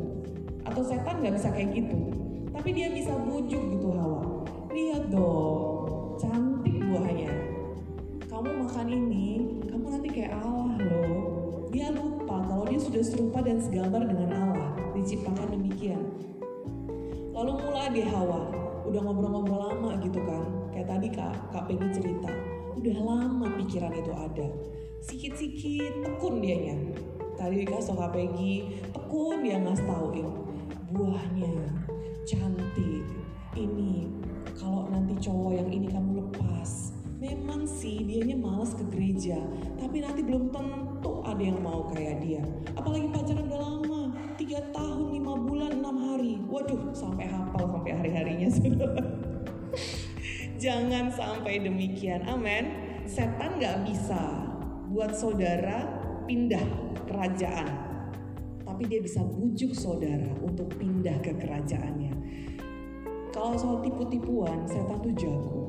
atau setan nggak bisa kayak gitu, tapi dia bisa bujuk gitu Hawa. Lihat dong, cantik buahnya, kamu makan ini, kamu nanti kayak Allah loh. Dia lupa kalau dia sudah serupa dan segambar dengan Allah, diciptakan demikian. Lalu mulai deh Hawa, udah ngobrol-ngobrol lama gitu kan, kayak tadi Kak Peggy cerita, udah lama pikiran itu ada, sikit-sikit tekun dianya. Tadi dikasih Kak Peggy, tekun dia ngasih tauin, buahnya cantik, ini kalau nanti cowok yang ini kamu lepas. Memang sih dianya malas ke gereja, tapi nanti belum tentu ada yang mau kayak dia. Apalagi pacaran udah lama, 3 tahun, 5 bulan, 6 hari. Waduh, sampai hafal, sampai hari-harinya saudara. Jangan sampai demikian, amin. Setan gak bisa buat saudara pindah kerajaan, tapi dia bisa bujuk saudara untuk pindah ke kerajaannya. Kalau soal tipu-tipuan, setan tuh jago.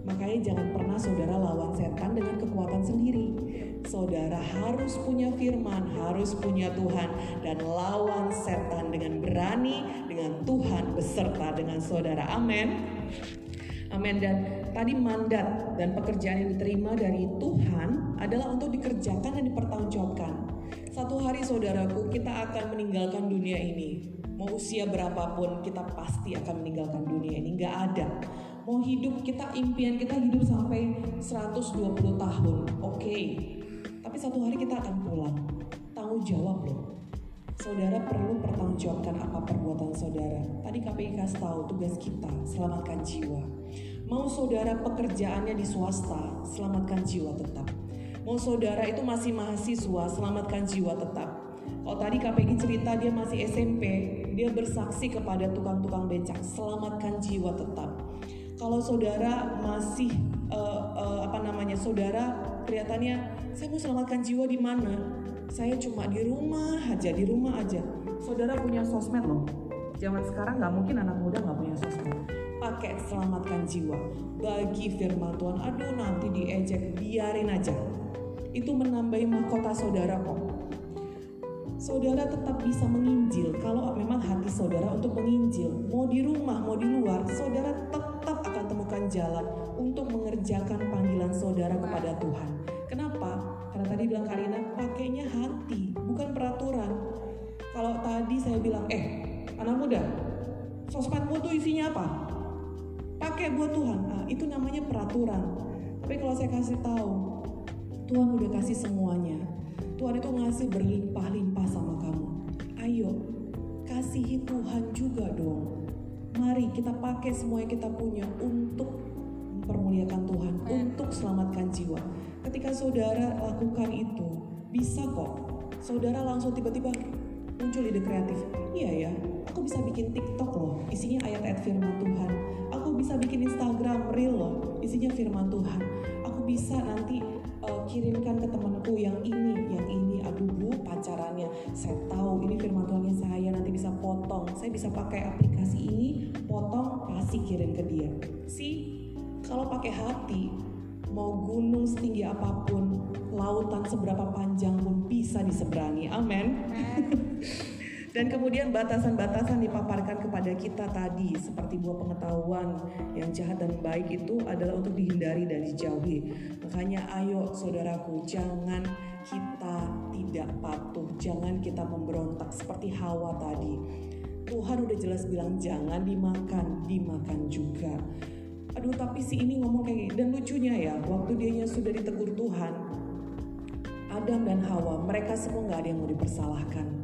Makanya jangan pernah saudara lawan setan dengan kekuatan sendiri. Saudara harus punya firman, harus punya Tuhan, dan lawan setan dengan berani, dengan Tuhan beserta dengan saudara. Amin. Dan tadi mandat dan pekerjaan yang diterima dari Tuhan adalah untuk dikerjakan dan dipertanggungjawabkan. Satu hari saudaraku, kita akan meninggalkan dunia ini. Mau usia berapapun, kita pasti akan meninggalkan dunia ini. Gak ada. Mau hidup, impian kita hidup sampai 120 tahun. Oke. Tapi satu hari kita akan pulang. Tanggung jawab loh. Saudara perlu pertanggungjawabkan apa perbuatan saudara. Tadi KPI kasih tahu tugas kita, selamatkan jiwa. Mau saudara pekerjaannya di swasta, selamatkan jiwa tetap. Mau saudara itu masih mahasiswa, selamatkan jiwa tetap. Kalau tadi KPG cerita dia masih SMP, dia bersaksi kepada tukang-tukang becak, selamatkan jiwa tetap. Kalau saudara masih saudara kelihatannya saya mau selamatkan jiwa di mana? Saya cuma di rumah aja. Saudara punya sosmed loh. Zaman sekarang nggak mungkin anak muda nggak punya sosmed. Pakai selamatkan jiwa. Bagi firman Tuhan, aduh nanti diejek, biarin aja. Itu menambahi mahkota saudara kok. Saudara tetap bisa menginjil kalau memang hati saudara untuk menginjil. Mau di rumah, mau di luar, saudara tetap akan temukan jalan untuk mengerjakan panggilan saudara kepada Tuhan. Kenapa? Karena tadi bilang Karina, pakainya hati, bukan peraturan. Kalau tadi saya bilang, anak muda, sosmedmu tuh isinya apa? Pakai buat Tuhan. Nah, itu namanya peraturan. Tapi kalau saya kasih tahu, Tuhan udah kasih semuanya. Tuhan itu ngasih berlimpah-limpah sama kamu. Ayo, kasihi Tuhan juga dong. Mari kita pakai semua yang kita punya untuk mempermuliakan Tuhan, untuk selamatkan jiwa. Ketika saudara lakukan itu, bisa kok. Saudara langsung tiba-tiba muncul ide kreatif. Iya ya, aku bisa bikin TikTok loh, isinya ayat-ayat firman Tuhan. Aku bisa bikin Instagram reel loh, isinya firman Tuhan. Aku bisa nanti kirimkan ke temanku yang ini, aduh bu pacarannya, saya tahu ini firman Tuhannya, saya nanti bisa potong, saya bisa pakai aplikasi ini, potong, kasih kirim ke dia. Kalau pakai hati, mau gunung setinggi apapun, lautan seberapa panjang pun bisa diseberangi, amin. Dan kemudian batasan-batasan dipaparkan kepada kita tadi, seperti buah pengetahuan yang jahat dan baik itu adalah untuk dihindari dan dijauhi. Makanya ayo saudaraku, jangan kita tidak patuh, jangan kita memberontak seperti Hawa tadi. Tuhan udah jelas bilang jangan dimakan juga. Aduh tapi si ini ngomong kayak gini, dan lucunya ya waktu dia sudah ditegur Tuhan, Adam dan Hawa, mereka semua gak ada yang mau dipersalahkan.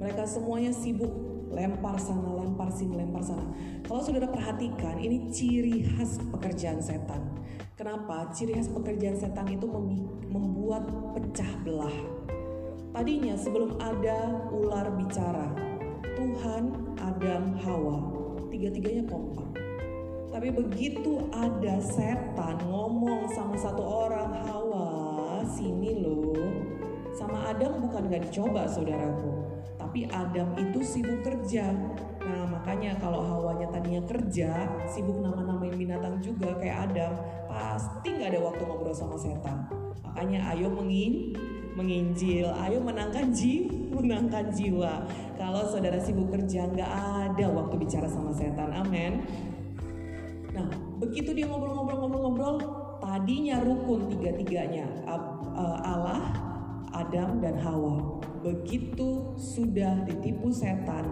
Mereka semuanya sibuk lempar sana, lempar sini, lempar sana. Kalau saudara perhatikan, ini ciri khas pekerjaan setan. Kenapa? Ciri khas pekerjaan setan itu membuat pecah belah. Tadinya sebelum ada ular bicara, Tuhan, Adam, Hawa, tiga-tiganya kompak. Tapi begitu ada setan ngomong sama satu orang, Hawa, sini loh. Sama Adam bukan gak dicoba saudaraku. Tapi Adam itu sibuk kerja. Nah makanya kalau Hawanya tadinya kerja, sibuk nama-namain binatang juga kayak Adam, pasti gak ada waktu ngobrol sama setan. Makanya ayo menginjil, ayo menangkan jiwa. Kalau saudara sibuk kerja gak ada waktu bicara sama setan, amin. Nah begitu dia ngobrol, tadinya rukun tiga-tiganya, Allah, Adam, dan Hawa. Begitu sudah ditipu setan,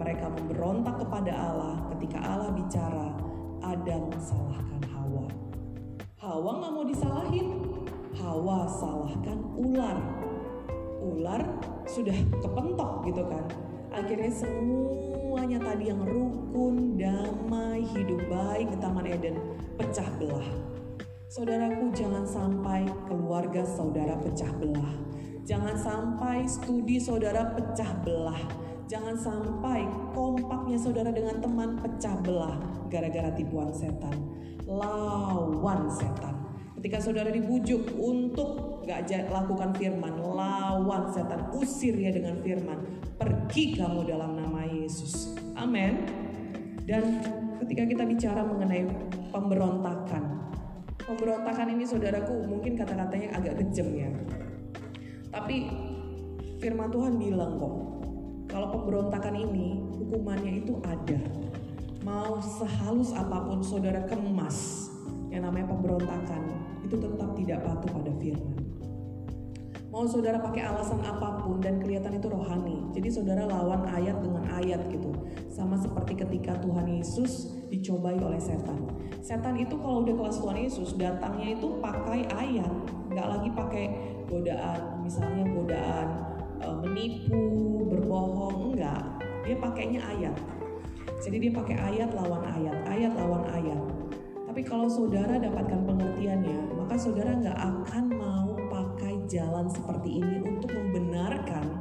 mereka memberontak kepada Allah. Ketika Allah bicara, Adam salahkan Hawa. Hawa gak mau disalahin, Hawa salahkan ular. Ular sudah kepentok gitu kan. Akhirnya semuanya tadi yang rukun, damai, hidup baik di Taman Eden pecah belah. Saudaraku, jangan sampai keluarga saudara pecah belah. Jangan sampai studi saudara pecah belah. Jangan sampai kompaknya saudara dengan teman pecah belah gara-gara tipuan setan. Lawan setan. Ketika saudara dibujuk untuk gak lakukan firman, lawan setan, usir dia dengan firman. Pergi kamu dalam nama Yesus. Amin. Dan ketika kita bicara mengenai pemberontakan. Pemberontakan ini saudaraku mungkin kata-katanya agak kejam ya. Tapi firman Tuhan bilang kok, kalau pemberontakan ini hukumannya itu ada. Mau sehalus apapun saudara kemas yang namanya pemberontakan, itu tetap tidak patuh pada firman. Mau saudara pakai alasan apapun dan kelihatan itu rohani. Jadi saudara lawan ayat dengan ayat gitu. Sama seperti ketika Tuhan Yesus dicobai oleh setan. Setan itu kalau udah kelas Tuhan Yesus datangnya itu pakai ayat. Gak lagi pakai godaan, misalnya godaan menipu, berbohong, enggak. Dia pakainya ayat. Jadi dia pakai ayat lawan ayat, ayat lawan ayat. Tapi Tapi kalau saudara dapatkan pengertiannya, maka saudara nggak akan mau pakai jalan seperti ini untuk membenarkan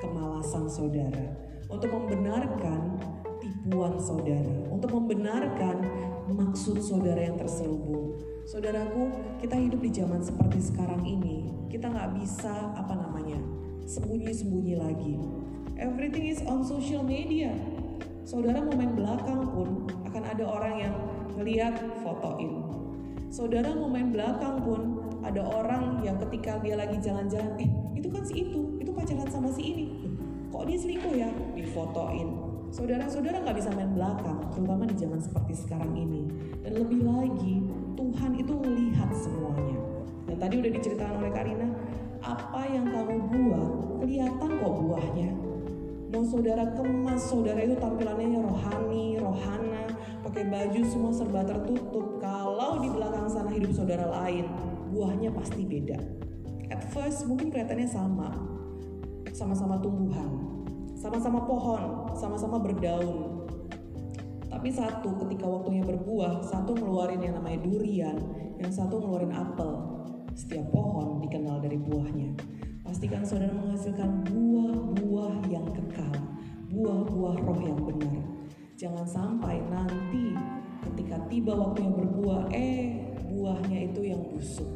kemalasan saudara, untuk membenarkan tipuan saudara, untuk membenarkan maksud saudara yang terselubung. Saudaraku, kita hidup di zaman seperti sekarang ini, kita nggak bisa sembunyi-sembunyi lagi. Everything is on social media. Saudara mau main belakang pun akan ada orang yang ngelihat fotoin. Saudara mau main belakang pun ada orang yang ketika dia lagi jalan-jalan, itu kan si itu pacaran sama si ini. Kok dia selingkuh ya? Difotoin. Saudara-saudara nggak bisa main belakang, terutama di zaman seperti sekarang ini. Dan lebih lagi, Tuhan itu melihat semuanya. Dan tadi udah diceritakan oleh Karina, apa yang kamu buat, kelihatan kok buahnya. Mau saudara kemas, saudara itu tampilannya rohani, rohana, pakai baju semua serba tertutup. Kalau di belakang sana hidup saudara lain, buahnya pasti beda. At first mungkin kelihatannya sama, sama-sama tumbuhan, sama-sama pohon, sama-sama berdaun. Tapi satu ketika waktunya berbuah, satu ngeluarin yang namanya durian, yang satu ngeluarin apel. Setiap pohon dikenal dari buahnya. Pastikan saudara menghasilkan buah-buah yang kekal, buah-buah roh yang benar. Jangan sampai nanti ketika tiba waktunya berbuah, buahnya itu yang busuk.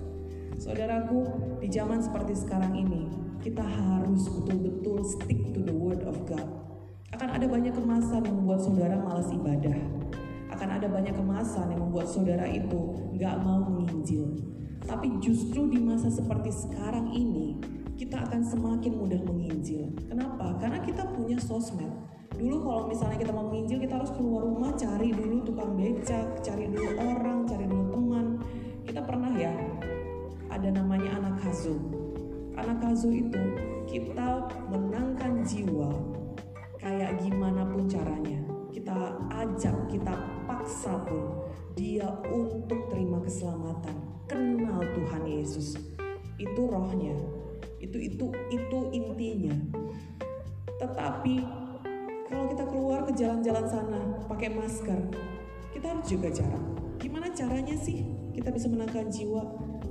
Saudaraku, di zaman seperti sekarang ini, kita harus betul-betul stick to the word of God. Akan ada banyak kemasan yang membuat saudara malas ibadah. Akan ada banyak kemasan yang membuat saudara itu gak mau menginjil. Tapi justru di masa seperti sekarang ini, kita akan semakin mudah menginjil. Kenapa? Karena kita punya sosmed. Dulu kalau misalnya kita mau menginjil, kita harus keluar rumah, cari dulu tukang becak, cari dulu orang, cari dulu teman. Kita pernah ya, ada namanya anak hazo. Anak hazo itu kita menangkan jiwa kayak gimana pun caranya. Kita ajak, kita paksa pun dia untuk terima keselamatan. Kenal Tuhan Yesus, itu rohnya, itu intinya. Tetapi kalau kita keluar ke jalan-jalan sana pakai masker, kita harus juga jarak. Gimana caranya sih kita bisa menangkan jiwa?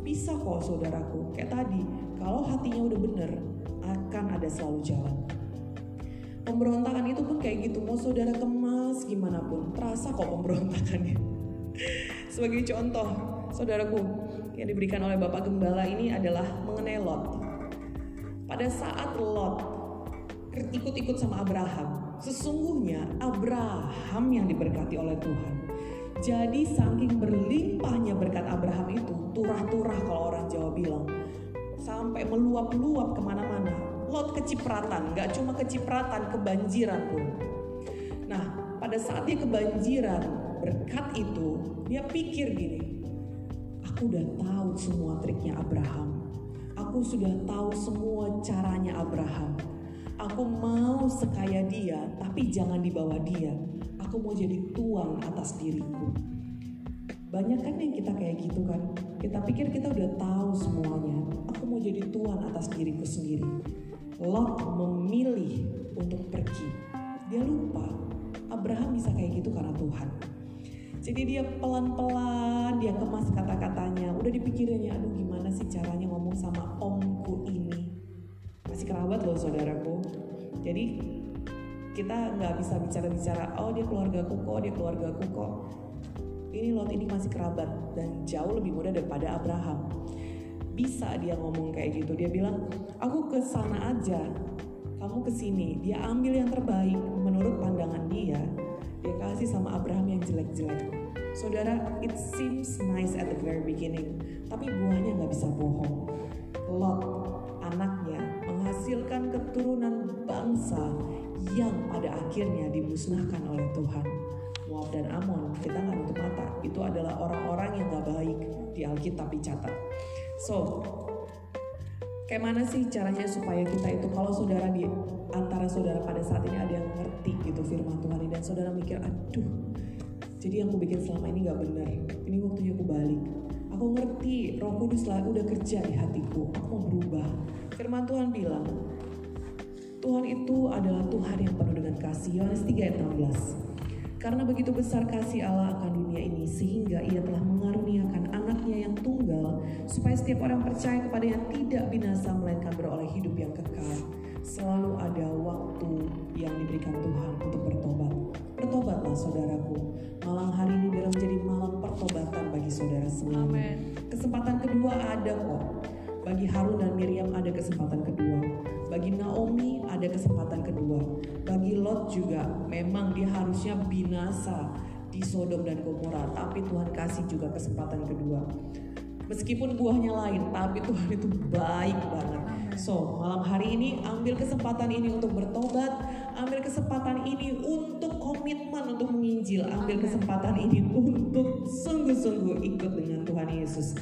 Bisa kok saudaraku, kayak tadi, kalau hatinya udah bener, akan ada selalu jalan. Pemberontakan itu pun kayak gitu, mau saudara kemas gimana pun, terasa kok pemberontakannya. Sebagai contoh, saudaraku, yang diberikan oleh Bapak Gembala ini adalah mengenai Lot. Pada saat Lot ikut-ikut sama Abraham, sesungguhnya Abraham yang diberkati oleh Tuhan. Jadi saking berlimpahnya berkat Abraham itu, turah-turah kalau orang Jawa bilang, sampai meluap-luap kemana-mana. Lot kecipratan, gak cuma kecipratan, kebanjiran pun. Nah, pada saat dia kebanjiran berkat itu, dia pikir gini, aku udah tahu semua triknya Abraham. Aku sudah tahu semua caranya Abraham. Aku mau sekaya dia, tapi jangan di bawah dia. Aku mau jadi tuan atas diriku. Banyak kan yang kita kayak gitu kan. Kita pikir kita udah tahu semuanya. Aku mau jadi tuan atas diriku sendiri. Lot memilih untuk pergi. Dia lupa Abraham bisa kayak gitu karena Tuhan. Jadi dia pelan-pelan, dia kemas kata-katanya. Udah dipikirin ya, aduh gimana sih caranya ngomong sama omku ini. Masih kerabat loh saudaraku. Jadi kita gak bisa bicara-bicara, oh dia keluargaku kok, dia keluargaku kok. Ini Lot ini masih kerabat dan jauh lebih muda daripada Abraham. Bisa dia ngomong kayak gitu, dia bilang, aku kesana aja, kamu kesini. Dia ambil yang terbaik menurut pandangan dia. Dia kasih sama Abraham yang jelek-jelek. Saudara, it seems nice at the very beginning, tapi buahnya gak bisa bohong. Lot, anaknya, menghasilkan keturunan bangsa yang pada akhirnya dimusnahkan oleh Tuhan. Moab dan Amon, kita gak nutup mata, itu adalah orang-orang yang gak baik di Alkitab dicatat. So, kayak mana sih caranya supaya kita itu, kalau saudara di antara saudara pada saat ini ada yang ngerti gitu firman Tuhan ini, dan saudara mikir, aduh, jadi yang aku bikin selama ini gak benar. Ini waktunya aku balik. Aku ngerti Roh Kudus udah kerja di hatiku. Aku mau berubah. Firman Tuhan bilang, Tuhan itu adalah Tuhan yang penuh dengan kasih. Yohanes 3:16. Karena begitu besar kasih Allah akan dunia ini, sehingga Ia telah mengaruniakan anaknya yang tunggal, supaya setiap orang percaya kepadanya tidak binasa, melainkan beroleh hidup yang kekal. Selalu ada waktu yang diberikan Tuhan untuk bertobat. Bertobatlah saudaraku. Malam hari ini biarlah menjadi malam pertobatan bagi saudara semua. Amen. Kesempatan kedua ada kok. Bagi Harun dan Miriam ada kesempatan kedua. Bagi Naomi ada kesempatan kedua. Bagi Lot juga, memang dia harusnya binasa di Sodom dan Gomora, tapi Tuhan kasih juga kesempatan kedua. Meskipun buahnya lain, tapi Tuhan itu baik banget. So, malam hari ini ambil kesempatan ini untuk bertobat, ambil kesempatan ini untuk komitmen untuk menginjil, ambil kesempatan ini untuk sungguh-sungguh ikut dengan Tuhan Yesus.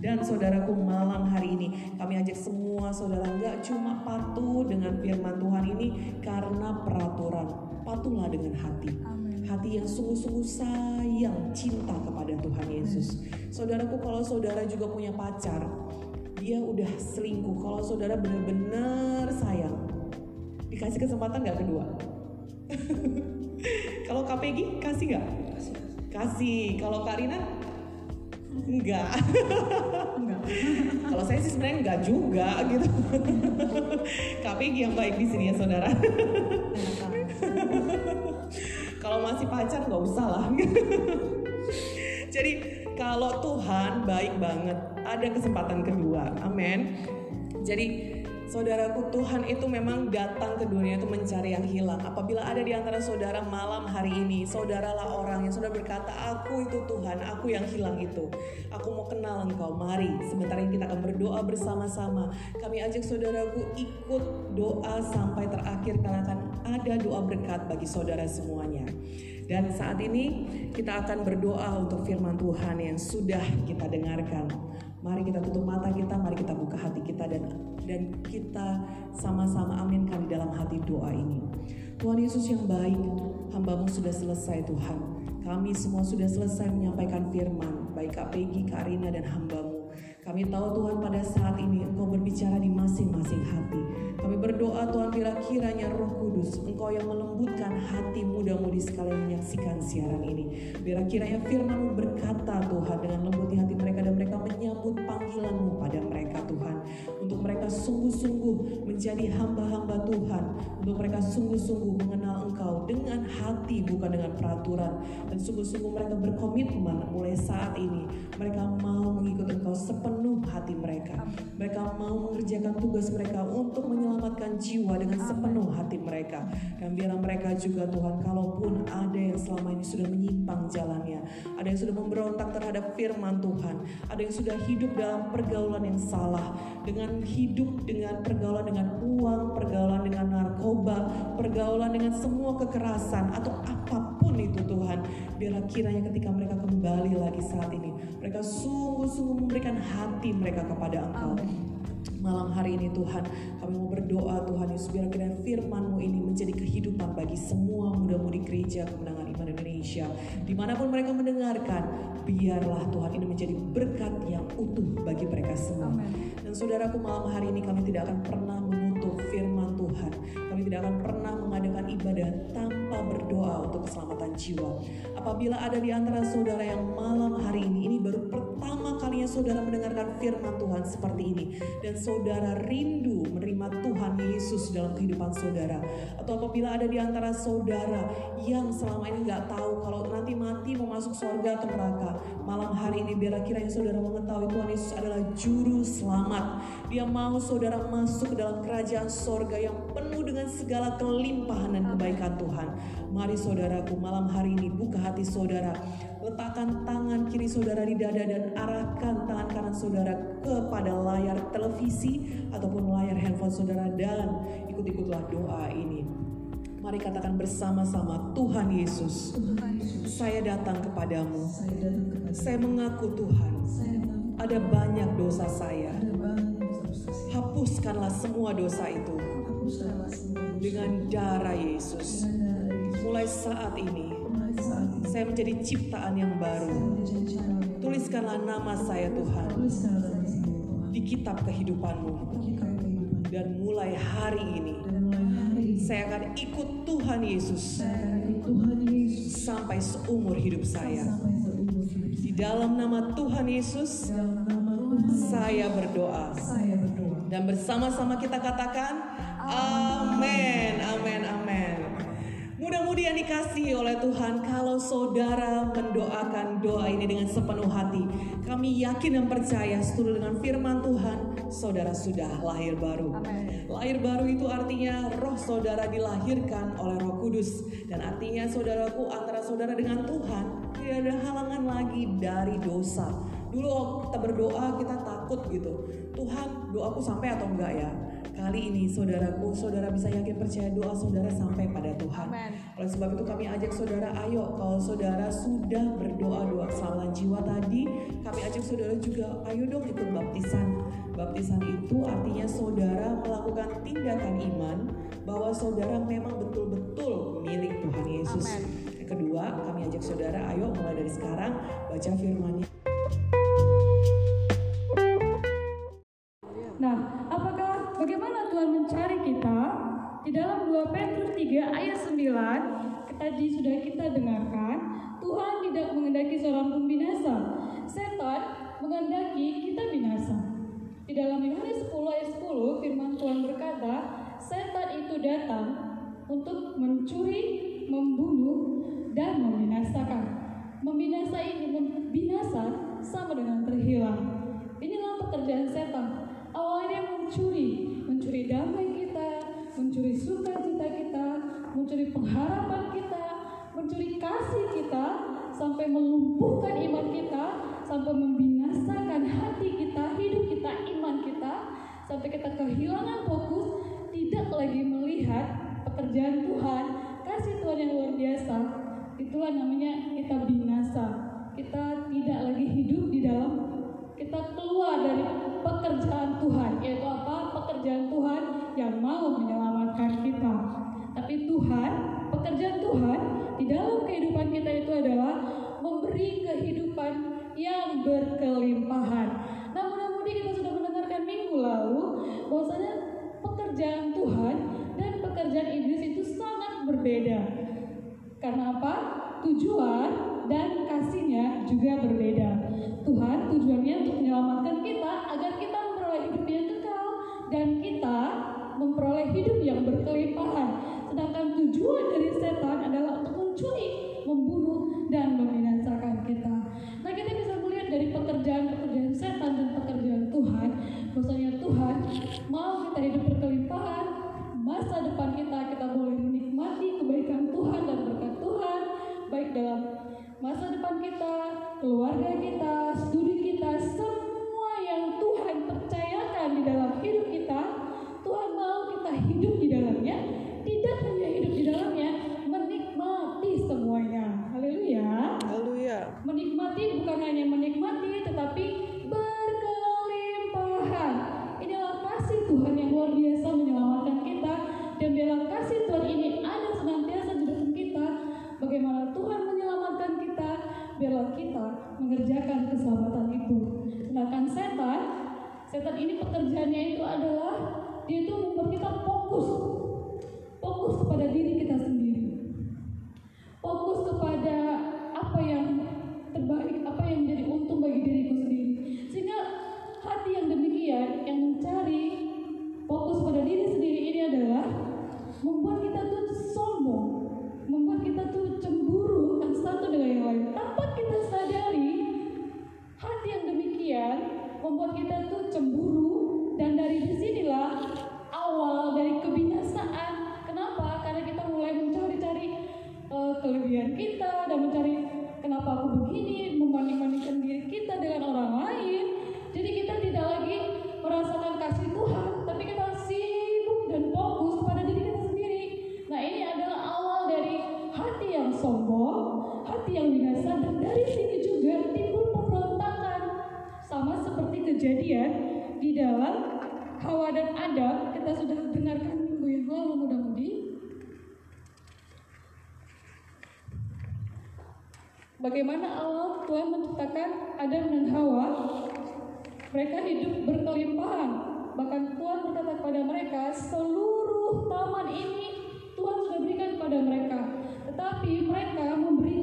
Dan saudaraku, malam hari ini kami ajak semua saudara nggak cuma patuh dengan firman Tuhan ini karena peraturan, patuhlah dengan hati. Amen. Hati yang sungguh-sungguh sayang, cinta kepada Tuhan Yesus. Amen. Saudaraku, kalau saudara juga punya pacar, dia udah selingkuh, kalau saudara benar-benar sayang, dikasih kesempatan nggak kedua? Kalau Kak Peggy kasih nggak? Kasih. Kalau Kak Rina? Enggak. Kalau saya sih sebenarnya enggak juga gitu. Kak Peggy yang baik di sini ya saudara. Kalau masih pacar enggak usah lah. Jadi kalau Tuhan baik banget, ada kesempatan kedua. Amin. Jadi saudaraku, Tuhan itu memang datang ke dunia itu mencari yang hilang. Apabila ada di antara saudara malam hari ini, saudaralah orang yang sudah berkata, aku itu Tuhan, aku yang hilang itu. Aku mau kenal Engkau, mari. Sebentar ini kita akan berdoa bersama-sama. Kami ajak saudaraku ikut doa sampai terakhir, karena akan ada doa berkat bagi saudara semuanya. Dan saat ini kita akan berdoa untuk firman Tuhan yang sudah kita dengarkan. Mari kita tutup mata kita, mari kita buka hati kita dan kita sama-sama aminkan di dalam hati doa ini. Tuhan Yesus yang baik, hamba-Mu sudah selesai Tuhan. Kami semua sudah selesai menyampaikan firman, baik Kak Peggy, Kak Rina dan hamba-Mu. Kami tahu Tuhan pada saat ini Engkau berbicara di masing-masing hati. Kami berdoa Tuhan bila kiranya Roh Kudus Engkau yang melembutkan hati muda-mudi sekalian menyaksikan siaran ini. Bila kiranya firman-Mu berkata Tuhan dengan lembut di hati mereka dan mereka menyambut panggilan-Mu pada mereka Tuhan. Untuk mereka sungguh-sungguh menjadi hamba-hamba Tuhan. Untuk mereka sungguh-sungguh mengenal Engkau dengan hati bukan dengan peraturan. Dan sungguh-sungguh mereka berkomitmen mulai saat ini. Mereka mau mengikuti Engkau sepenuh hati mereka. Mereka mau mengerjakan tugas mereka untuk menyelamatkan jiwa dengan sepenuh hati mereka. Dan biarlah mereka juga Tuhan, kalaupun ada yang selama ini sudah menyimpang jalannya, ada yang sudah memberontak terhadap firman Tuhan, ada yang sudah hidup dalam pergaulan yang salah, dengan hidup dengan pergaulan dengan uang, pergaulan dengan narkoba, pergaulan dengan semua kekerasan atau apapun itu Tuhan, biarlah kiranya ketika mereka kembali lagi saat ini, mereka sungguh-sungguh memberikan hati mereka kepada Engkau. Malam hari ini Tuhan, kami mau berdoa Tuhan Yesus, biar kiranya firman-Mu ini menjadi kehidupan bagi semua muda-mudi gereja Kemenangan Iman Indonesia. Dimanapun mereka mendengarkan, biarlah Tuhan ini menjadi berkat yang utuh bagi mereka semua. Amen. Dan saudaraku, malam hari ini kami tidak akan pernah menutup firman Tuhan. Kami tidak akan pernah mengadakan ibadah tanpa berdoa untuk keselamatan jiwa. Apabila ada di antara saudara yang malam hari ini baru pertama kalinya saudara mendengarkan firman Tuhan seperti ini, dan saudara rindu menerima Tuhan Yesus dalam kehidupan saudara, atau apabila ada di antara saudara yang selama ini nggak tahu kalau nanti mati mau masuk surga atau neraka, malam hari ini biarlah kiranya saudara mengetahui Tuhan Yesus adalah juru selamat. Dia mau saudara masuk ke dalam kerajaan surga yang penuh dengan segala kelimpahan dan kebaikan Tuhan. Mari saudaraku, malam hari ini buka hati saudara, letakkan tangan kiri saudara di dada dan arahkan tangan kanan saudara kepada layar televisi ataupun layar handphone saudara dan ikut-ikutlah doa ini. Mari katakan bersama-sama, Tuhan Yesus, saya datang kepadamu. Saya mengaku Tuhan, ada banyak dosa saya. Hapuskanlah semua dosa itu dengan darah Yesus. Mulai saat ini saya menjadi ciptaan yang baru. Tuliskanlah nama saya Tuhan di kitab kehidupan-Mu. Dan mulai hari ini saya akan ikut Tuhan Yesus sampai seumur hidup saya. Di dalam nama Tuhan Yesus, saya berdoa. Dan bersama-sama kita katakan, amin, amin, amin. Mudah-mudahan dikasihi oleh Tuhan, kalau saudara mendoakan doa ini dengan sepenuh hati, kami yakin dan percaya seturut dengan firman Tuhan, saudara sudah lahir baru. Amen. Lahir baru itu artinya roh saudara dilahirkan oleh Roh Kudus. Dan artinya saudaraku, antara saudara dengan Tuhan tidak ada halangan lagi dari dosa. Dulu kita berdoa, kita takut gitu, Tuhan doaku sampai atau enggak ya. Kali ini saudaraku, saudara bisa yakin percaya doa saudara sampai pada Tuhan. Amen. Oleh sebab itu kami ajak saudara, ayo kalau saudara sudah berdoa doa kesalahan jiwa tadi, kami ajak saudara juga, ayo dong ikut baptisan. Baptisan itu artinya saudara melakukan tindakan iman bahwa saudara memang betul-betul milik Tuhan Yesus. Amen. Yang kedua, kami ajak saudara, ayo mulai dari sekarang baca firman-Nya. Nah, bagaimana Tuhan mencari kita? Di dalam 2 Petrus 3 ayat 9, tadi sudah kita dengarkan, Tuhan tidak menghendaki seorang pun binasa. Setan menghendaki kita binasa. Di dalam Yohanes 10 ayat 10, firman Tuhan berkata, setan itu datang untuk mencuri, membunuh, dan membinasakan. Membinasa ini, binasa sama dengan terhilang. Inilah pekerjaan setan. Awalnya mencuri damai kita, mencuri sukacita kita, mencuri pengharapan kita, mencuri kasih kita, sampai melumpuhkan iman kita, sampai membinasakan hati kita, hidup kita, iman kita, sampai kita kehilangan fokus, tidak lagi melihat pekerjaan Tuhan, kasih Tuhan yang luar biasa. Itulah namanya kita binasa. Kita tidak lagi hidup di dalam, kita keluar dari pekerjaan Tuhan, yaitu apa? Pekerjaan Tuhan yang mau menyelamatkan kita. Tapi Tuhan, pekerjaan Tuhan di dalam kehidupan kita itu adalah memberi kehidupan yang berkelimpahan. Nah, mudah-mudahan kita sudah mendengarkan minggu lalu bahwasanya pekerjaan Tuhan dan pekerjaan iblis itu sangat berbeda. Karena apa? Tujuan dan kasihnya juga berbeda. Tuhan tujuannya untuk menyelamatkan kita agar kita memperoleh hidup yang kekal dan kita memperoleh hidup yang berkelimpahan. Sedangkan tujuan dari setan adalah untuk mencuri, membunuh, dan membinasakan kita. Nah, kita bisa melihat dari pekerjaan-pekerjaan setan dan pekerjaan Tuhan, bahwasanya Tuhan mau kita hidup berkelimpahan. Masa depan kita, kita boleh menikmati kebaikan Tuhan dan berkat Tuhan, baik dalam masa depan kita, keluarga kita, studi kita, semua yang Tuhan percayakan di dalam hidup kita, Tuhan mau kita hidup di dalamnya, tidak hanya hidup di dalamnya, menikmati semuanya. Haleluya. Haleluya. Menikmati bukan hanya menikmati, tetapi berkelimpahan. Inilah kasih Tuhan yang luar biasa menyelamatkan kita, dan biarlah kasih Tuhan ini ada senantiasa di depan kita. Bagaimana Tuhan menyelamatkan kita, biarlah kita mengerjakan keselamatan itu. Sedangkan setan ini pekerjaannya itu adalah, dia itu membuat kita fokus kepada diri kita sendiri, fokus kepada apa yang terbaik, apa yang menjadi untung bagi diriku sendiri. Sehingga hati yang demikian, yang mencari fokus pada diri sendiri ini adalah membuat kita tuh sombong, membuat kita tuh cemburu kan satu dengan yang lain. Tanpa kita sadari, hati yang demikian membuat kita tuh cemburu, dan dari disinilah awal dari kebinasaan. Kenapa? Karena kita mulai mencari-cari kelebihan kita dan mencari kenapa aku begini, membanding-bandingkan diri kita dengan orang lain. Jadi kita tidak lagi merasakan kasih Tuhan, tapi kita sibuk dan fokus pada diri kita sendiri. Nah, ini adalah hati yang sombong, hati yang binasa, dan dari sini juga timbul pemberontakan. Sama seperti kejadian di dalam Hawa dan Adam, kita sudah dengarkan minggu yang lalu mudah-mudahan. Bagaimana Allah Tuhan menciptakan Adam dan Hawa? Mereka hidup berkelimpahan. Bahkan Tuhan berkata kepada mereka, seluruh taman ini Tuhan sudah berikan kepada mereka. Tetapi mereka memberi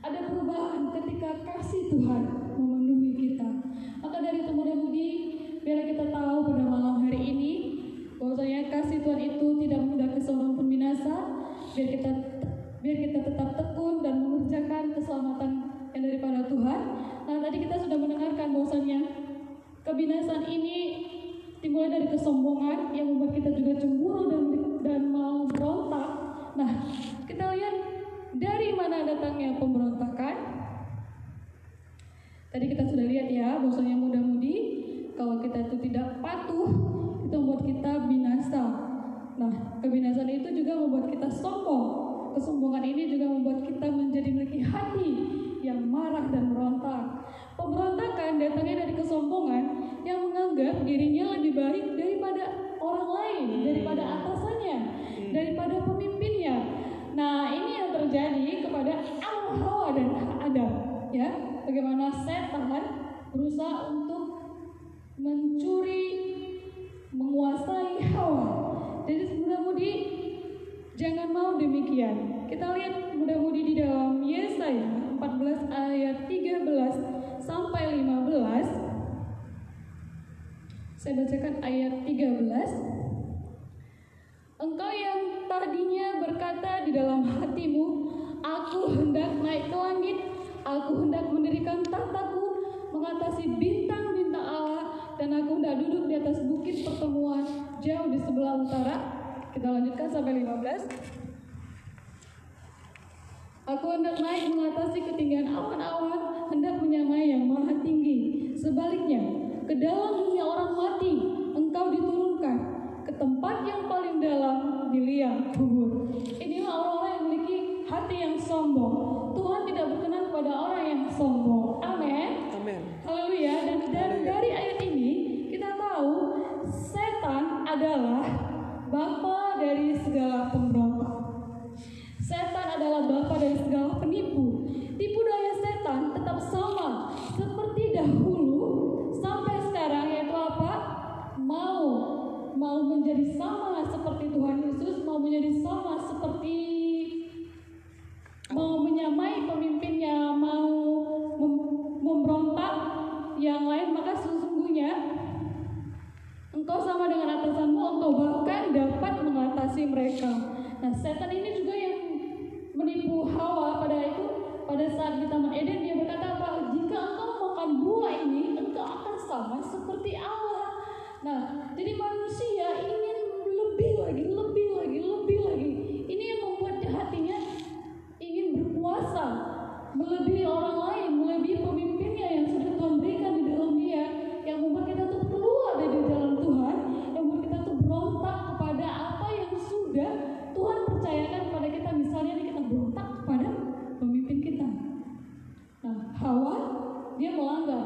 Ada perubahan ketika kasih Tuhan memenuhi kita. Maka dari itu mudah-mudi biar kita tahu pada malam hari ini bahwasanya kasih Tuhan itu tidak mudah keseorang pun binasa. Biar kita tetap tekun dan mengerjakan keselamatan yang daripada Tuhan. Nah tadi kita sudah mendengarkan bahwasanya kebinasaan ini dimulai dari kesombongan yang membuat kita juga cemburu dan mau berontak. Nah, kita lihat dari mana datangnya pemberontakan. Tadi kita sudah lihat ya, bahwasanya mudah-mudi kalau kita itu tidak patuh, itu membuat kita binasa. Nah, kebinasaan itu juga membuat kita sombong. Kesombongan ini juga membuat kita menjadi memiliki hati yang marah dan merontak. Pemberontakan datangnya dari kesombongan yang menganggap dirinya lebih baik daripada orang lain, daripada atasannya, daripada pemimpinnya. Nah, ini yang terjadi kepada Adam, Hawa dan Adam, ya. Bagaimana setan berusaha untuk mencuri, menguasai Hawa. Jadi mudah-mudi jangan mau demikian. Kita lihat mudah-mudi di dalam Yesaya 14 ayat 13 sampai 15. Saya bacakan ayat 13. Engkau yang tadinya berkata di dalam hatimu, aku hendak naik ke langit, aku hendak mendirikan tahtaku mengatasi bintang-bintang Allah, dan aku hendak duduk di atas bukit pertemuan jauh di sebelah utara. Kita lanjutkan sampai 15. Aku hendak naik mengatasi ketinggian awan-awan, hendak menyamai yang maha tinggi. Sebaliknya, ke dalam dunia orang mati, engkau diturunkan ke tempat yang paling dalam, di liang kubur. Inilah orang-orang yang memiliki hati yang sombong. Tuhan tidak berkenan kepada orang yang sombong. Amin. Amin. Haleluya. Dan dari ayat ini kita tahu setan adalah bapa dari segala pemberontak. Setan adalah bapa dari segala penipu. Tipu daya setan tetap sama seperti dahulu. Mau menjadi sama seperti Tuhan Yesus, mau menjadi sama seperti, mau menyamai pemimpinnya, mau memberontak yang lain. Maka sesungguhnya engkau sama dengan atasanmu, engkau bahkan dapat mengatasi mereka. Nah, setan ini juga yang menipu Hawa pada saat di Taman Eden. Dia berkata apa? Jika engkau makan buah ini, engkau akan sama seperti Allah. Nah, jadi manusia ingin lebih lagi. Ini yang membuat hatinya ingin berkuasa, melebihi orang lain, melebihi pemimpinnya yang sudah Tuhan berikan di dalam dia, yang membuat kita tuh keluar dari jalan Tuhan, yang membuat kita tuh berontak kepada apa yang sudah Tuhan percayakan kepada kita. Misalnya nih, kita berontak kepada pemimpin kita. Nah, Hawa dia melanggar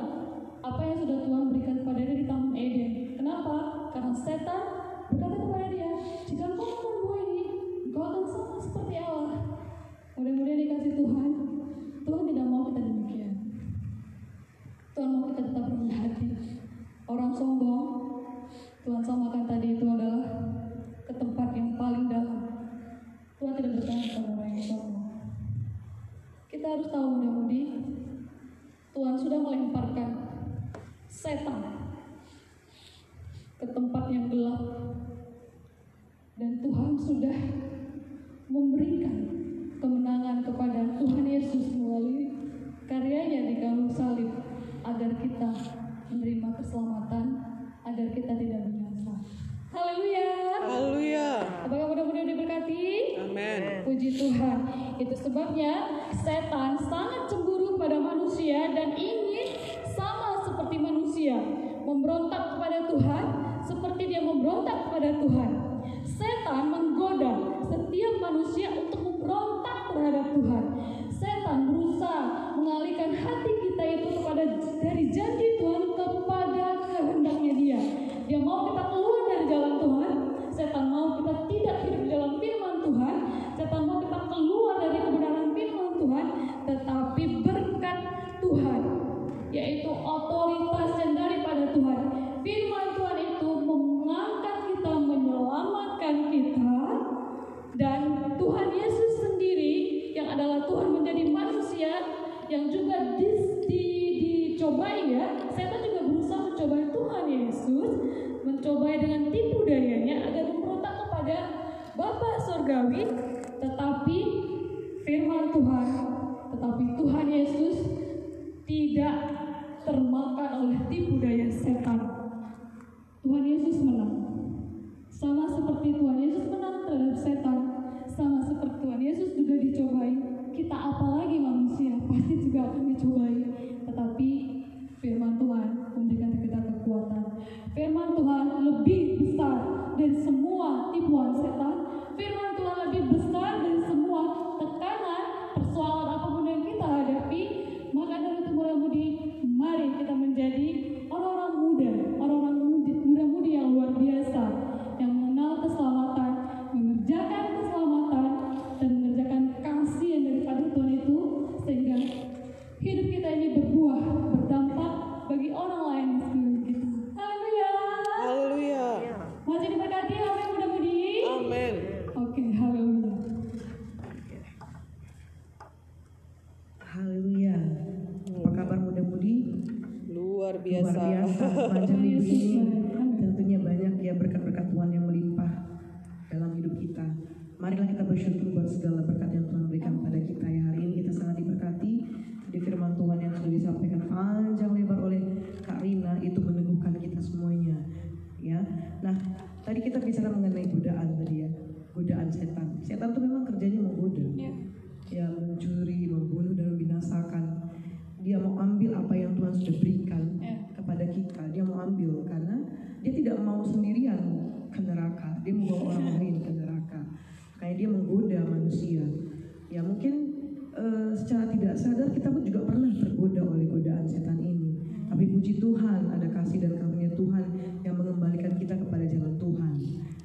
apa yang sudah Tuhan berikan kepadanya di Taman Eden. Kenapa? Karena setan berkata kepada dia, jika engkau makan buah ini, engkau akan sama seperti Allah. Mudah-mudahan dikasih Tuhan, Tuhan tidak mau kita demikian. Tuhan mau kita tetap rendah hati. Orang sombong, Tuhan samakan tadi itu adalah ke tempat yang paling dalam. Tuhan tidak berkenan kepada orang yang sombong. Kita harus tahu mudah-mudi, Tuhan sudah melemparkan setan ke tempat yang gelap, dan Tuhan sudah memberikan kemenangan kepada Tuhan Yesus melalui karyanya di kayu salib, agar kita menerima keselamatan, agar kita tidak binasa. Haleluya. Haleluya. Apakah mudah-mudahan diberkati? Amin. Puji Tuhan. Itu sebabnya setan sangat cemburu pada manusia dan ingin seperti manusia, memberontak kepada Tuhan seperti dia memberontak kepada Tuhan. Setan menggoda setiap manusia untuk memberontak terhadap Tuhan. Setan berusaha mengalihkan hati kita itu dari janji Tuhan kepada kehendaknya dia. Dia mau kita keluar dari jalan Tuhan. Setan mau kita tidak hidup di dalam firman Tuhan. Setan mau kita keluar dari kebenaran firman Tuhan. Tetapi berkat Tuhan, yaitu otoritas yang daripada Tuhan. Firman Tuhan itu mengangkat kita, menyelamatkan kita, dan Tuhan Yesus sendiri yang adalah Tuhan menjadi manusia yang juga dicobai ya. Setan juga berusaha mencobai Tuhan Yesus, mencobai dengan tipu dayanya agar memberontak kepada Bapa Surgawi, tetapi Tuhan Yesus tidak termakan oleh tipu daya setan. Tuhan Yesus menang. Sama seperti Tuhan Yesus menang terhadap setan, sama seperti Tuhan Yesus juga dicobai, kita apalagi manusia pasti juga akan dicobai. Tetapi firman Tuhan memberikan kita kekuatan. Firman Tuhan lebih besar dari semua tipuan setan. Firman Tuhan lebih besar dari semua tekanan, persoalan apapun yang kita hadapi. Maka dari itu muda-mudi, mari kita menjadi orang-orang muda, orang-orang muda-mudi yang luar biasa, yang mengenal keselamatan, mengerjakan keselamatan, dan mengerjakan kasih yang daripada Tuhan itu, sehingga hidup kita ini berbuah, berdampak bagi orang lain di sekeliling kita. Haleluya. Haleluya. Masih diberkati, amin muda-mudi. Amin. Oke, haleluya. Haleluya. Apa kabar muda-mudi? Luar biasa. Luar biasa. Panjang ini. Tentunya banyak ya berkat-berkat Tuhan yang melimpah dalam hidup kita. Marilah kita bersyukur buat segala berkat yang Tuhan berikan pada kita ya. Hari ini kita sangat diberkati di firman Tuhan yang sudah disampaikan panjang lebar oleh Kak Rina, itu meneguhkan kita semuanya ya. Nah, tadi kita bicara mengenai godaan tadi ya, godaan setan. Setan itu memang kerjanya menggoda ya, ya mencuri, membunuh, dan membinasakan. Dia mau ambil apa yang Tuhan sudah berikan kepada kita. Dia mau ambil karena dia tidak mau sendirian ke neraka. Dia membawa orang lain ke neraka. Makanya dia menggoda manusia. Ya mungkin secara tidak sadar kita pun juga pernah tergoda oleh godaan setan ini. Tapi puji Tuhan, ada kasih dan karunia Tuhan yang mengembalikan kita kepada jalan Tuhan.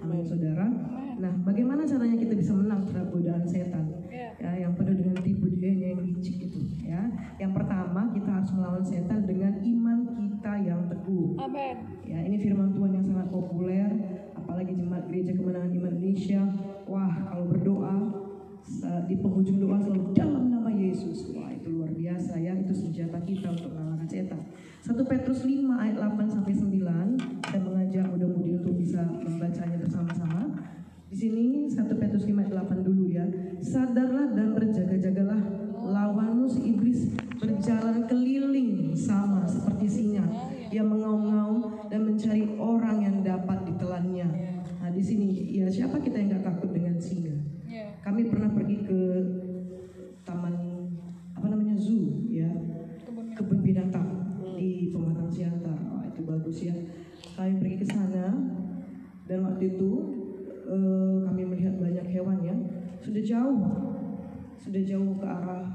Amin saudara. Nah, bagaimana caranya kita bisa menang terhadap godaan setan ya, yang penuh dengan tipu dayanya yang licik itu ya? Yang pertama, kita harus melawan setan dengan iman kita yang teguh. Amin. Ya, ini firman Tuhan yang sangat populer, apalagi jemaat Gereja Kemenangan Indonesia. Wah, kalau berdoa di penghujung doa selalu dalam nama Yesus. Wah, itu luar biasa ya, itu senjata kita untuk mengalahkan setan. 1 Petrus 5 ayat 8 sampai 9. Saya mengajak mudah-mudahan untuk bisa membacanya bersama-sama. Di sini 1 Petrus 5 ayat 8 dulu ya. Sadarlah dan berjaga-jagalah, lawanmu si iblis berjalan keliling sama seperti singa. Ia mengaum-ngaum dan mencari orang yang dapat ditelannya. Nah, di sini ya, siapa kita yang gak takut dengan singa? Kami pernah pergi ke taman apa namanya, zoo ya, kebun binatang di Pematang Siantar. Oh, itu bagus ya. Kami pergi ke sana dan waktu itu kami melihat banyak hewan ya, sudah jauh ke arah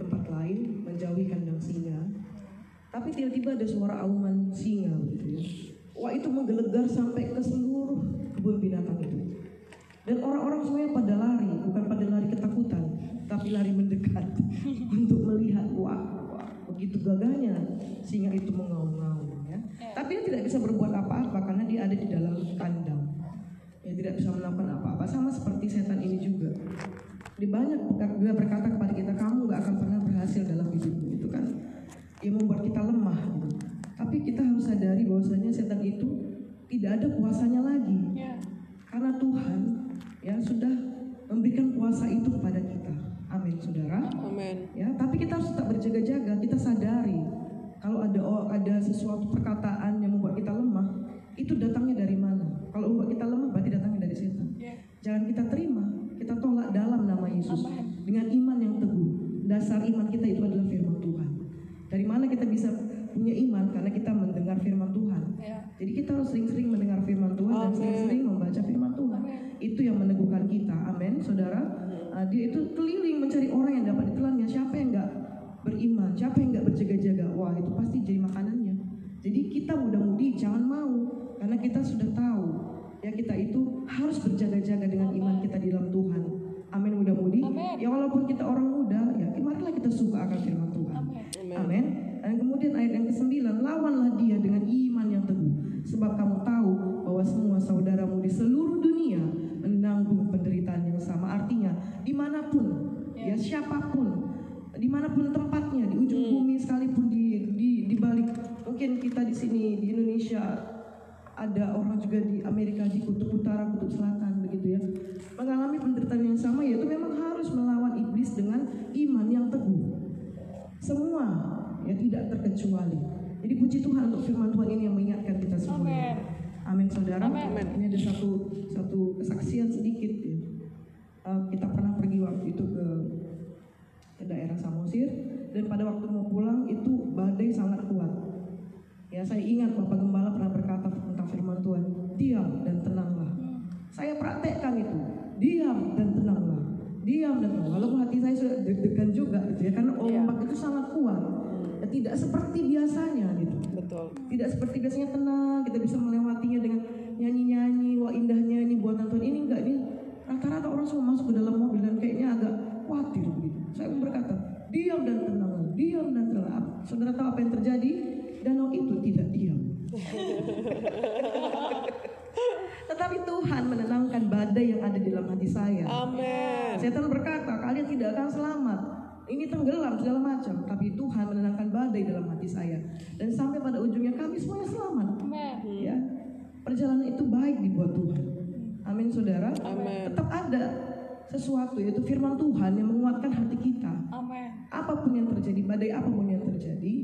tempat lain, menjauhi kandang singa. Tapi tiba-tiba ada suara auman singa gitu ya. Wah, itu menggelegar sampai ke seluruh kebun binatang itu. Dan orang-orang semuanya pada lari, bukan pada lari ketakutan, tapi lari mendekat untuk melihat. Wah, begitu gagahnya singa itu mengaum-ngaum ya. Tapi dia tidak bisa berbuat apa-apa karena dia ada di dalam kandang. Ya, tidak bisa melakukan apa-apa. Sama seperti setan ini juga. Dia berkata kepada kita, kamu gak akan pernah berhasil dalam hidupmu, itu kan. Dia membuat kita lemah gitu. Tapi kita harus sadari bahwasanya setan itu tidak ada kuasanya lagi karena Tuhan ya sudah memberikan kuasa itu kepada kita. Amin saudara. Amin. Ya, tapi kita harus tetap berjaga-jaga. Kita sadari kalau ada sesuatu perkataan yang membuat kita lemah, itu datangnya dari mana? Kalau membuat kita lemah berarti datangnya dari setan. Jangan kita terima, kita tolak dalam nama Yesus. Amen. Dengan iman yang teguh. Dasar iman kita itu adalah firman Tuhan. Dari mana kita bisa punya iman? Karena kita mendengar firman Tuhan. Jadi kita harus sering-sering mendengar firman Tuhan dan sering-sering membaca firman Tuhan. Itu yang meneguhkan kita. Amin saudara. Dia itu keliling mencari orang yang dapat ditelannya. Siapa yang gak beriman, siapa yang gak berjaga-jaga, wah itu pasti jadi makanannya. Jadi kita mudah-mudi jangan mau, karena kita sudah tahu ya, kita itu harus berjaga-jaga dengan iman kita di dalam Tuhan. Amin mudah-mudi. Ya walaupun kita orang muda ya, marilah kita suka akan firman Tuhan. Amin. Dan kemudian ayat yang ke-9, lawanlah dia dengan iman yang teguh, sebab kamu tahu bahwa semua saudaramu di seluruh dunia menanggung penderitaan yang sama. Artinya dimanapun ya, siapapun, dimanapun tempat bumi sekalipun di balik mungkin kita di sini di Indonesia ada orang juga di Amerika di kutub utara, kutub selatan begitu ya, mengalami penderitaan yang sama, yaitu memang harus melawan iblis dengan iman yang teguh. Semua ya tidak terkecuali. Jadi puji Tuhan untuk firman Tuhan ini yang mengingatkan kita semua. Amin saudara. Amen. Ini ada satu kesaksian sedikit. Ya. Kita pernah pergi waktu itu ke daerah Samosir, dan pada waktu mau pulang itu badai sangat kuat. Ya saya ingat Bapak Gembala pernah berkata tentang firman Tuhan, diam dan tenanglah. Saya praktekkan itu, diam dan tenanglah. Diam dan tenanglah. Walaupun hati saya sudah deg-degan juga gitu ya, karena ombak itu sangat kuat. Tidak seperti biasanya gitu. Betul. Tidak seperti biasanya tenang, kita bisa melewatinya dengan nyanyi-nyanyi, wah indahnya ini buatan Tuhan. Ini enggak, ini rata-rata orang semua masuk ke dalam mobil dan kayaknya agak khawatir gitu. Saya pun berkata, diam dan tenang, diam dan tenang. Saudara tahu apa yang terjadi? Danau itu tidak diam. Tetapi Tuhan menenangkan badai yang ada di dalam hati saya. Amin. Setan berkata, kalian tidak akan selamat. Ini tenggelam segala macam, tapi Tuhan menenangkan badai dalam hati saya. Dan sampai pada ujungnya kami semuanya selamat. Ya. Perjalanan itu baik dibuat Tuhan. Amin saudara. Amen. Tetap ada sesuatu, yaitu firman Tuhan yang menguatkan hati kita. Amen. Apapun yang terjadi, badai apapun yang terjadi,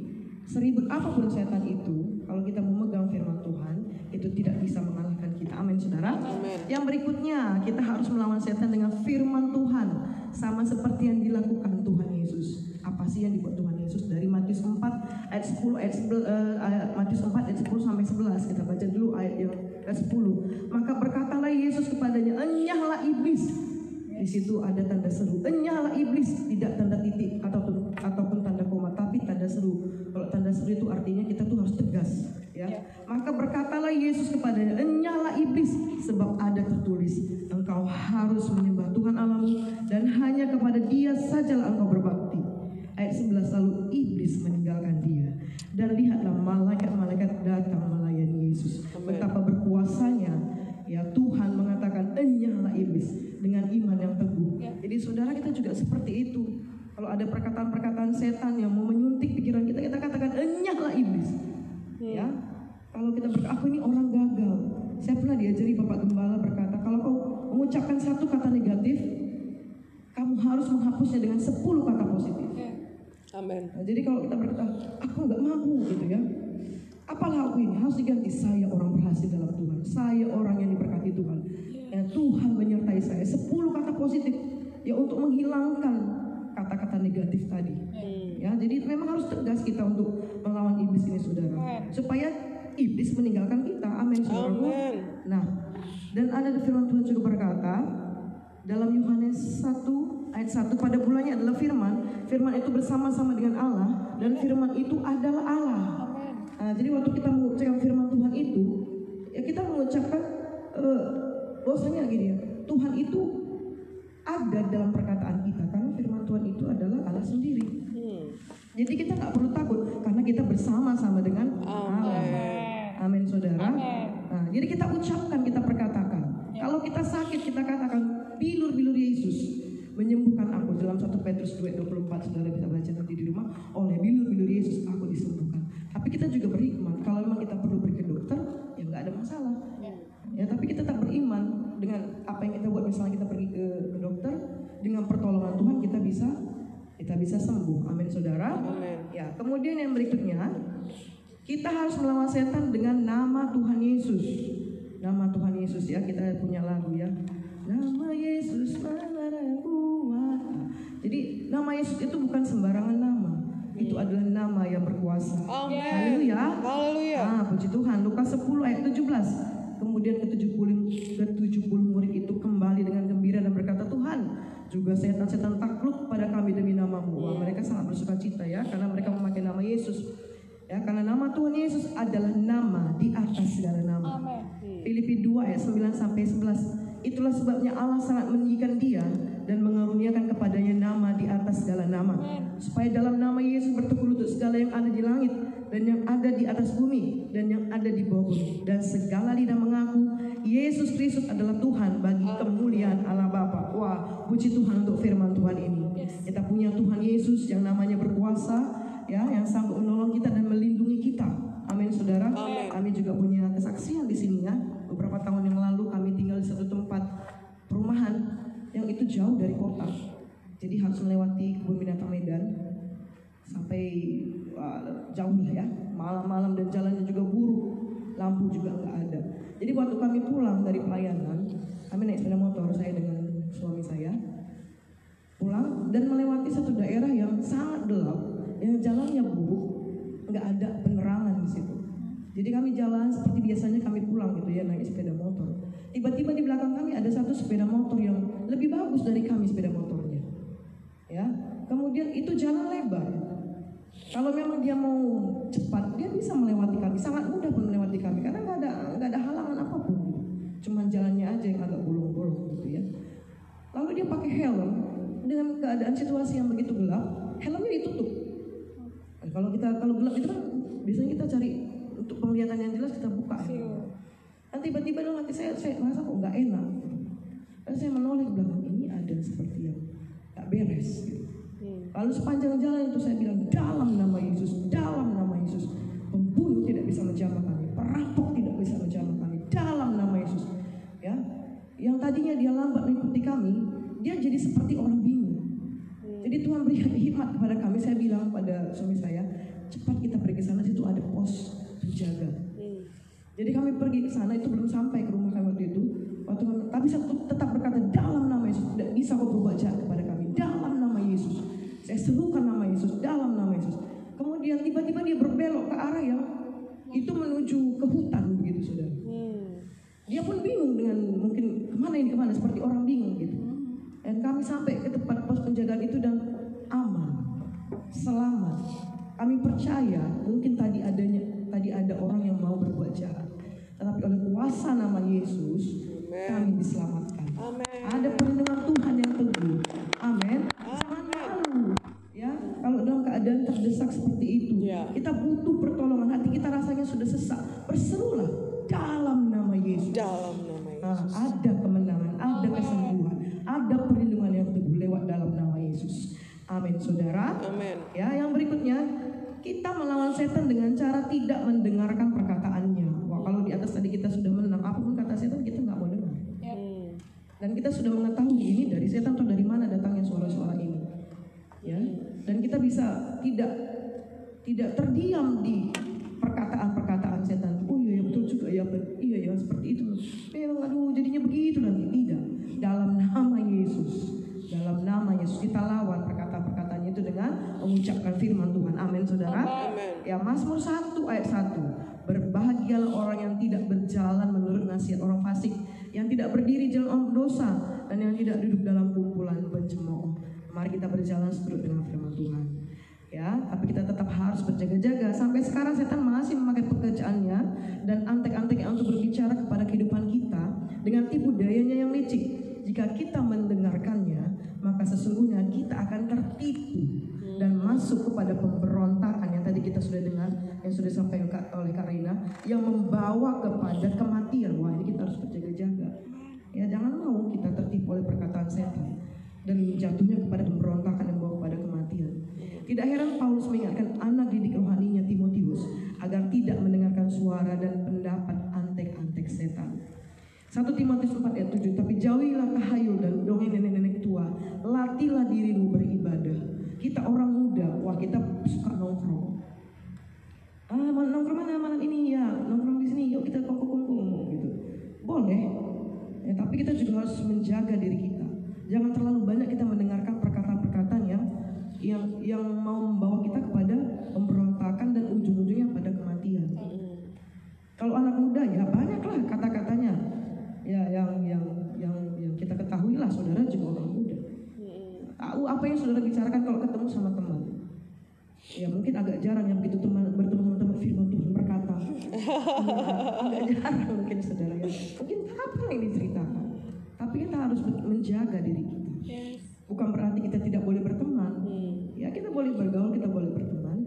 seribut apapun setan itu, kalau kita memegang firman Tuhan, itu tidak bisa mengalahkan kita. Amin saudara. Amen. Yang berikutnya, kita harus melawan setan dengan firman Tuhan, sama seperti yang dilakukan Tuhan Yesus. Apa sih yang dibuat Tuhan Yesus? Dari Matius 4 ayat 10 Matius 4 ayat 10 sampai 11. Kita baca dulu ayat yang ke-10. Maka berkatalah Yesus kepadanya, "Enyahlah iblis." Di situ ada tanda seru. Enyahlah iblis, tidak tanda titik ataupun tanda koma, tapi tanda seru. Kalau tanda seru itu artinya kita tuh harus tegas, ya. Maka berkatalah Yesus kepadanya, "Enyahlah iblis, sebab ada tertulis, engkau harus menyembah Tuhan Allahmu dan hanya kepada Dia sajalah engkau berbakti." Ayat 11, lalu iblis meninggalkan dia, dan lihatlah malaikat-malaikat datang melayani Yesus. Betapa berkuasanya, ya, Tuhan mengatakan enyahlah iblis dengan iman yang teguh. Jadi saudara, kita juga seperti itu. Kalau ada perkataan-perkataan setan yang mau menyuntik pikiran kita, kita katakan enyahlah iblis. Ya, kalau kita berkata, aku ini orang gagal. Saya pernah diajari Bapak Gembala berkata, kalau kau mengucapkan satu kata negatif, kamu harus menghapusnya dengan 10 kata positif. Amen. Nah, jadi kalau kita berkata, aku nggak mampu gitu ya, apalah aku ini, harus diganti, saya orang berhasil dalam Tuhan, saya orang yang diberkati Tuhan, ya, Tuhan menyertai saya. 10 kata positif, ya, untuk menghilangkan kata-kata negatif tadi. Ya, jadi memang harus tegas kita untuk melawan iblis ini saudara, supaya iblis meninggalkan kita. Amin saudara. Nah, dan ada firman Tuhan juga berkata dalam Yohanes 1 ayat 1, pada bulannya adalah firman, firman itu bersama-sama dengan Allah, dan firman itu adalah Allah. Nah, jadi waktu kita mengucapkan firman Tuhan itu, ya kita mengucapkan bahwasanya gini ya, Tuhan itu ada dalam perkataan kita, karena firman Tuhan itu adalah Allah sendiri. Jadi kita nggak perlu takut, karena kita bersama-sama dengan Allah. Amin saudara. Nah, jadi kita ucapkan, kita perkatakan. Kalau kita sakit, kita katakan bilur-bilur Yesus menyembuhkan aku. Dalam 1 Petrus 2:24 saudara bisa baca nanti di rumah, oleh bilur-bilur Yesus aku disembuhkan. Tapi kita juga beriman, kalau memang kita perlu pergi ke dokter, ya nggak ada masalah. Ya, tapi kita tetap beriman dengan apa yang kita buat. Misalnya kita pergi ke dokter, dengan pertolongan Tuhan kita bisa sembuh. Amin saudara. Ya, kemudian yang berikutnya, kita harus melawan setan dengan nama Tuhan Yesus. Nama Tuhan Yesus, ya, kita punya lagu ya. Nama Yesus melarang kuat. Jadi nama Yesus itu bukan sembarangan nama. Itu adalah nama yang berkuasa. Haleluya. Haleluya. Nah, puji Tuhan. Lukas 10 ayat 17. Kemudian ke-70 murid itu kembali dengan gembira dan berkata, Tuhan, juga setan-setan takluk pada kami demi namamu. Wah, mereka sangat bersuka cita ya, karena mereka memakai nama Yesus. Ya, karena nama Tuhan Yesus adalah nama di atas segala nama. Filipi 2 ayat 9 sampai 11. Itulah sebabnya Allah sangat meninggikan dia dan mengaruniakan kepadanya nama di atas segala nama, supaya dalam nama Yesus bertekuk lutut segala yang ada di langit dan yang ada di atas bumi dan yang ada di bawah bumi, dan segala lidah mengaku Yesus Kristus adalah Tuhan bagi kemuliaan Allah Bapa. Wah, puji Tuhan untuk firman Tuhan ini. Kita punya Tuhan Yesus yang namanya berkuasa, ya, yang sanggup menolong kita dan melindungi kita. Amin, saudara. Amin. Kami juga punya kesaksian di sini ya. Beberapa tahun yang lalu kami tinggal di satu tempat perumahan yang itu jauh dari kota. Jadi harus melewati kebun binatang Medan sampai jauh ya. Malam-malam dan jalannya juga buruk, lampu juga nggak ada. Jadi waktu kami pulang dari pelayanan, kami naik sepeda motor saya dengan suami saya. Pulang dan melewati satu daerah yang sangat gelap, yang jalannya buruk, nggak ada penerangan di situ. Jadi kami jalan seperti biasanya kami pulang gitu ya, naik sepeda motor. Tiba-tiba di belakang kami ada satu sepeda motor yang lebih bagus dari kami sepeda motornya, ya. Kemudian itu jalan lebar. Kalau memang dia mau cepat, dia bisa melewati kami, sangat mudah pun melewati kami karena nggak ada halangan apapun. Cuman jalannya aja yang agak bolong-bolong gitu ya. Lalu dia pakai helm. Dengan keadaan situasi yang begitu gelap, helmnya ditutup. Nah, kalau gelap itu kan biasanya kita cari untuk penglihatan yang jelas, kita buka. Dan tiba-tiba dalam hati saya merasa kok nggak enak. Dan saya menoleh ke belakang, ini ada seperti yang nggak beres. Gitu. Lalu sepanjang jalan itu saya bilang, dalam nama Yesus, pembunuh tidak bisa menjamah kami, perampok tidak bisa menjamah kami, dalam nama Yesus. Ya, yang tadinya dia lambat mengikuti kami, dia jadi seperti orang bingung. Jadi Tuhan beri hikmat kepada kami. Saya bilang pada suami saya, cepat kita pergi ke sana, situ ada pos penjaga. Jadi kami pergi ke sana, itu belum sampai ke rumah kami waktu itu. Tapi satu tetap berkata, dalam nama Yesus, tidak bisa kau berubah jahat kepada kami. Dalam nama Yesus. Saya serukan nama Yesus, dalam nama Yesus. Kemudian tiba-tiba dia berbelok ke arah yang itu menuju ke hutan begitu, saudara. Dia pun bingung dengan mungkin kemana, seperti orang bingung gitu. Dan kami sampai ke tempat pos penjagaan itu dan aman, selamat. Kami percaya mungkin tadi ada orang yang mau berbuat jahat, tetapi oleh kuasa nama Yesus, amen, kami diselamatkan. Amen. Ada perlindungan Tuhan yang teguh. Amin. Jangan malu, ya. Kalau dalam keadaan terdesak seperti itu, kita butuh pertolongan. Hati kita rasanya sudah sesak. Berserulah dalam nama Yesus. Dalam nama Yesus. Nah, ada kemenangan, ada kesembuhan. Ada perlindungan yang teguh lewat dalam nama Yesus. Amin, saudara. Amin. Ya, yang berikutnya, kita melawan setan dengan cara tidak mendengarkan perkataannya. Wah, kalau di atas tadi kita sudah menang, apapun kata setan kita nggak mau dengar. Dan kita sudah mengetahui ini dari setan atau dari mana datangnya suara-suara ini. Ya, dan kita bisa tidak terdiam di perkataan-perkataan setan. Oh iya, betul juga ya, iya seperti itu. Memang aduh jadinya begitu nanti. Tidak. Dalam nama Yesus, dalam nama Yesus kita lawan perkataan-perkataannya itu dengan mengucapkan firman Tuhan. Amin, saudara. Amen. Ya, Mazmur 1 ayat 1. Berbahagialah orang yang tidak berjalan menurut nasihat orang fasik, yang tidak berdiri jalan orang dosa, dan yang tidak duduk dalam kumpulan pencemooh. Mari kita berjalan seturut dengan firman Tuhan. Ya, tapi kita tetap harus berjaga-jaga. Sampai sekarang setan masih memakai pekerjaannya dan antek-anteknya untuk berbicara kepada kehidupan kita dengan tipu dayanya yang licik. Jika kita mendengarkannya, maka sesungguhnya kita akan tertipu dan masuk kepada pemberontakan yang tadi kita sudah dengar, yang sudah disampaikan oleh Karina, yang membawa kepada kematian. Wah, ini kita harus berjaga-jaga. Ya, jangan mau kita tertipu oleh perkataan setan dan jatuhnya kepada pemberontakan yang membawa kepada kematian. Tidak heran Paulus mengingatkan anak didik rohaninya Timotius agar tidak mendengarkan suara dan pendapat antek-antek setan. 1 Timotius 4 ayat 7, tapi jauhilah tahayul dan dongeng nenek-nenek tua, latihlah dirimu beribadah. Kita orang muda, wah kita suka nongkrong. Nongkrong mana malam ini ya, nongkrong di sini, yuk kita kumpul-kumpul gitu. Boleh, ya, tapi kita juga harus menjaga diri kita. Jangan terlalu banyak kita mendengarkan perkataan-perkataan yang mau membawa kita kepada pemberontakan dan ujung-ujungnya pada kematian. Kalau anak muda ya banyaklah kata-katanya. Ya, yang kita ketahui lah, saudara juga orang muda. Tahu apa yang saudara bicarakan kalau ketemu sama teman. Ya mungkin agak jarang yang begitu bertemu teman firman Tuhan berkata. Agak jarang mungkin saudara. Ya. Mungkin apa yang diceritakan. Tapi kita harus menjaga diri kita. Bukan berarti kita tidak boleh berteman. Ya kita boleh bergaul, kita boleh berteman.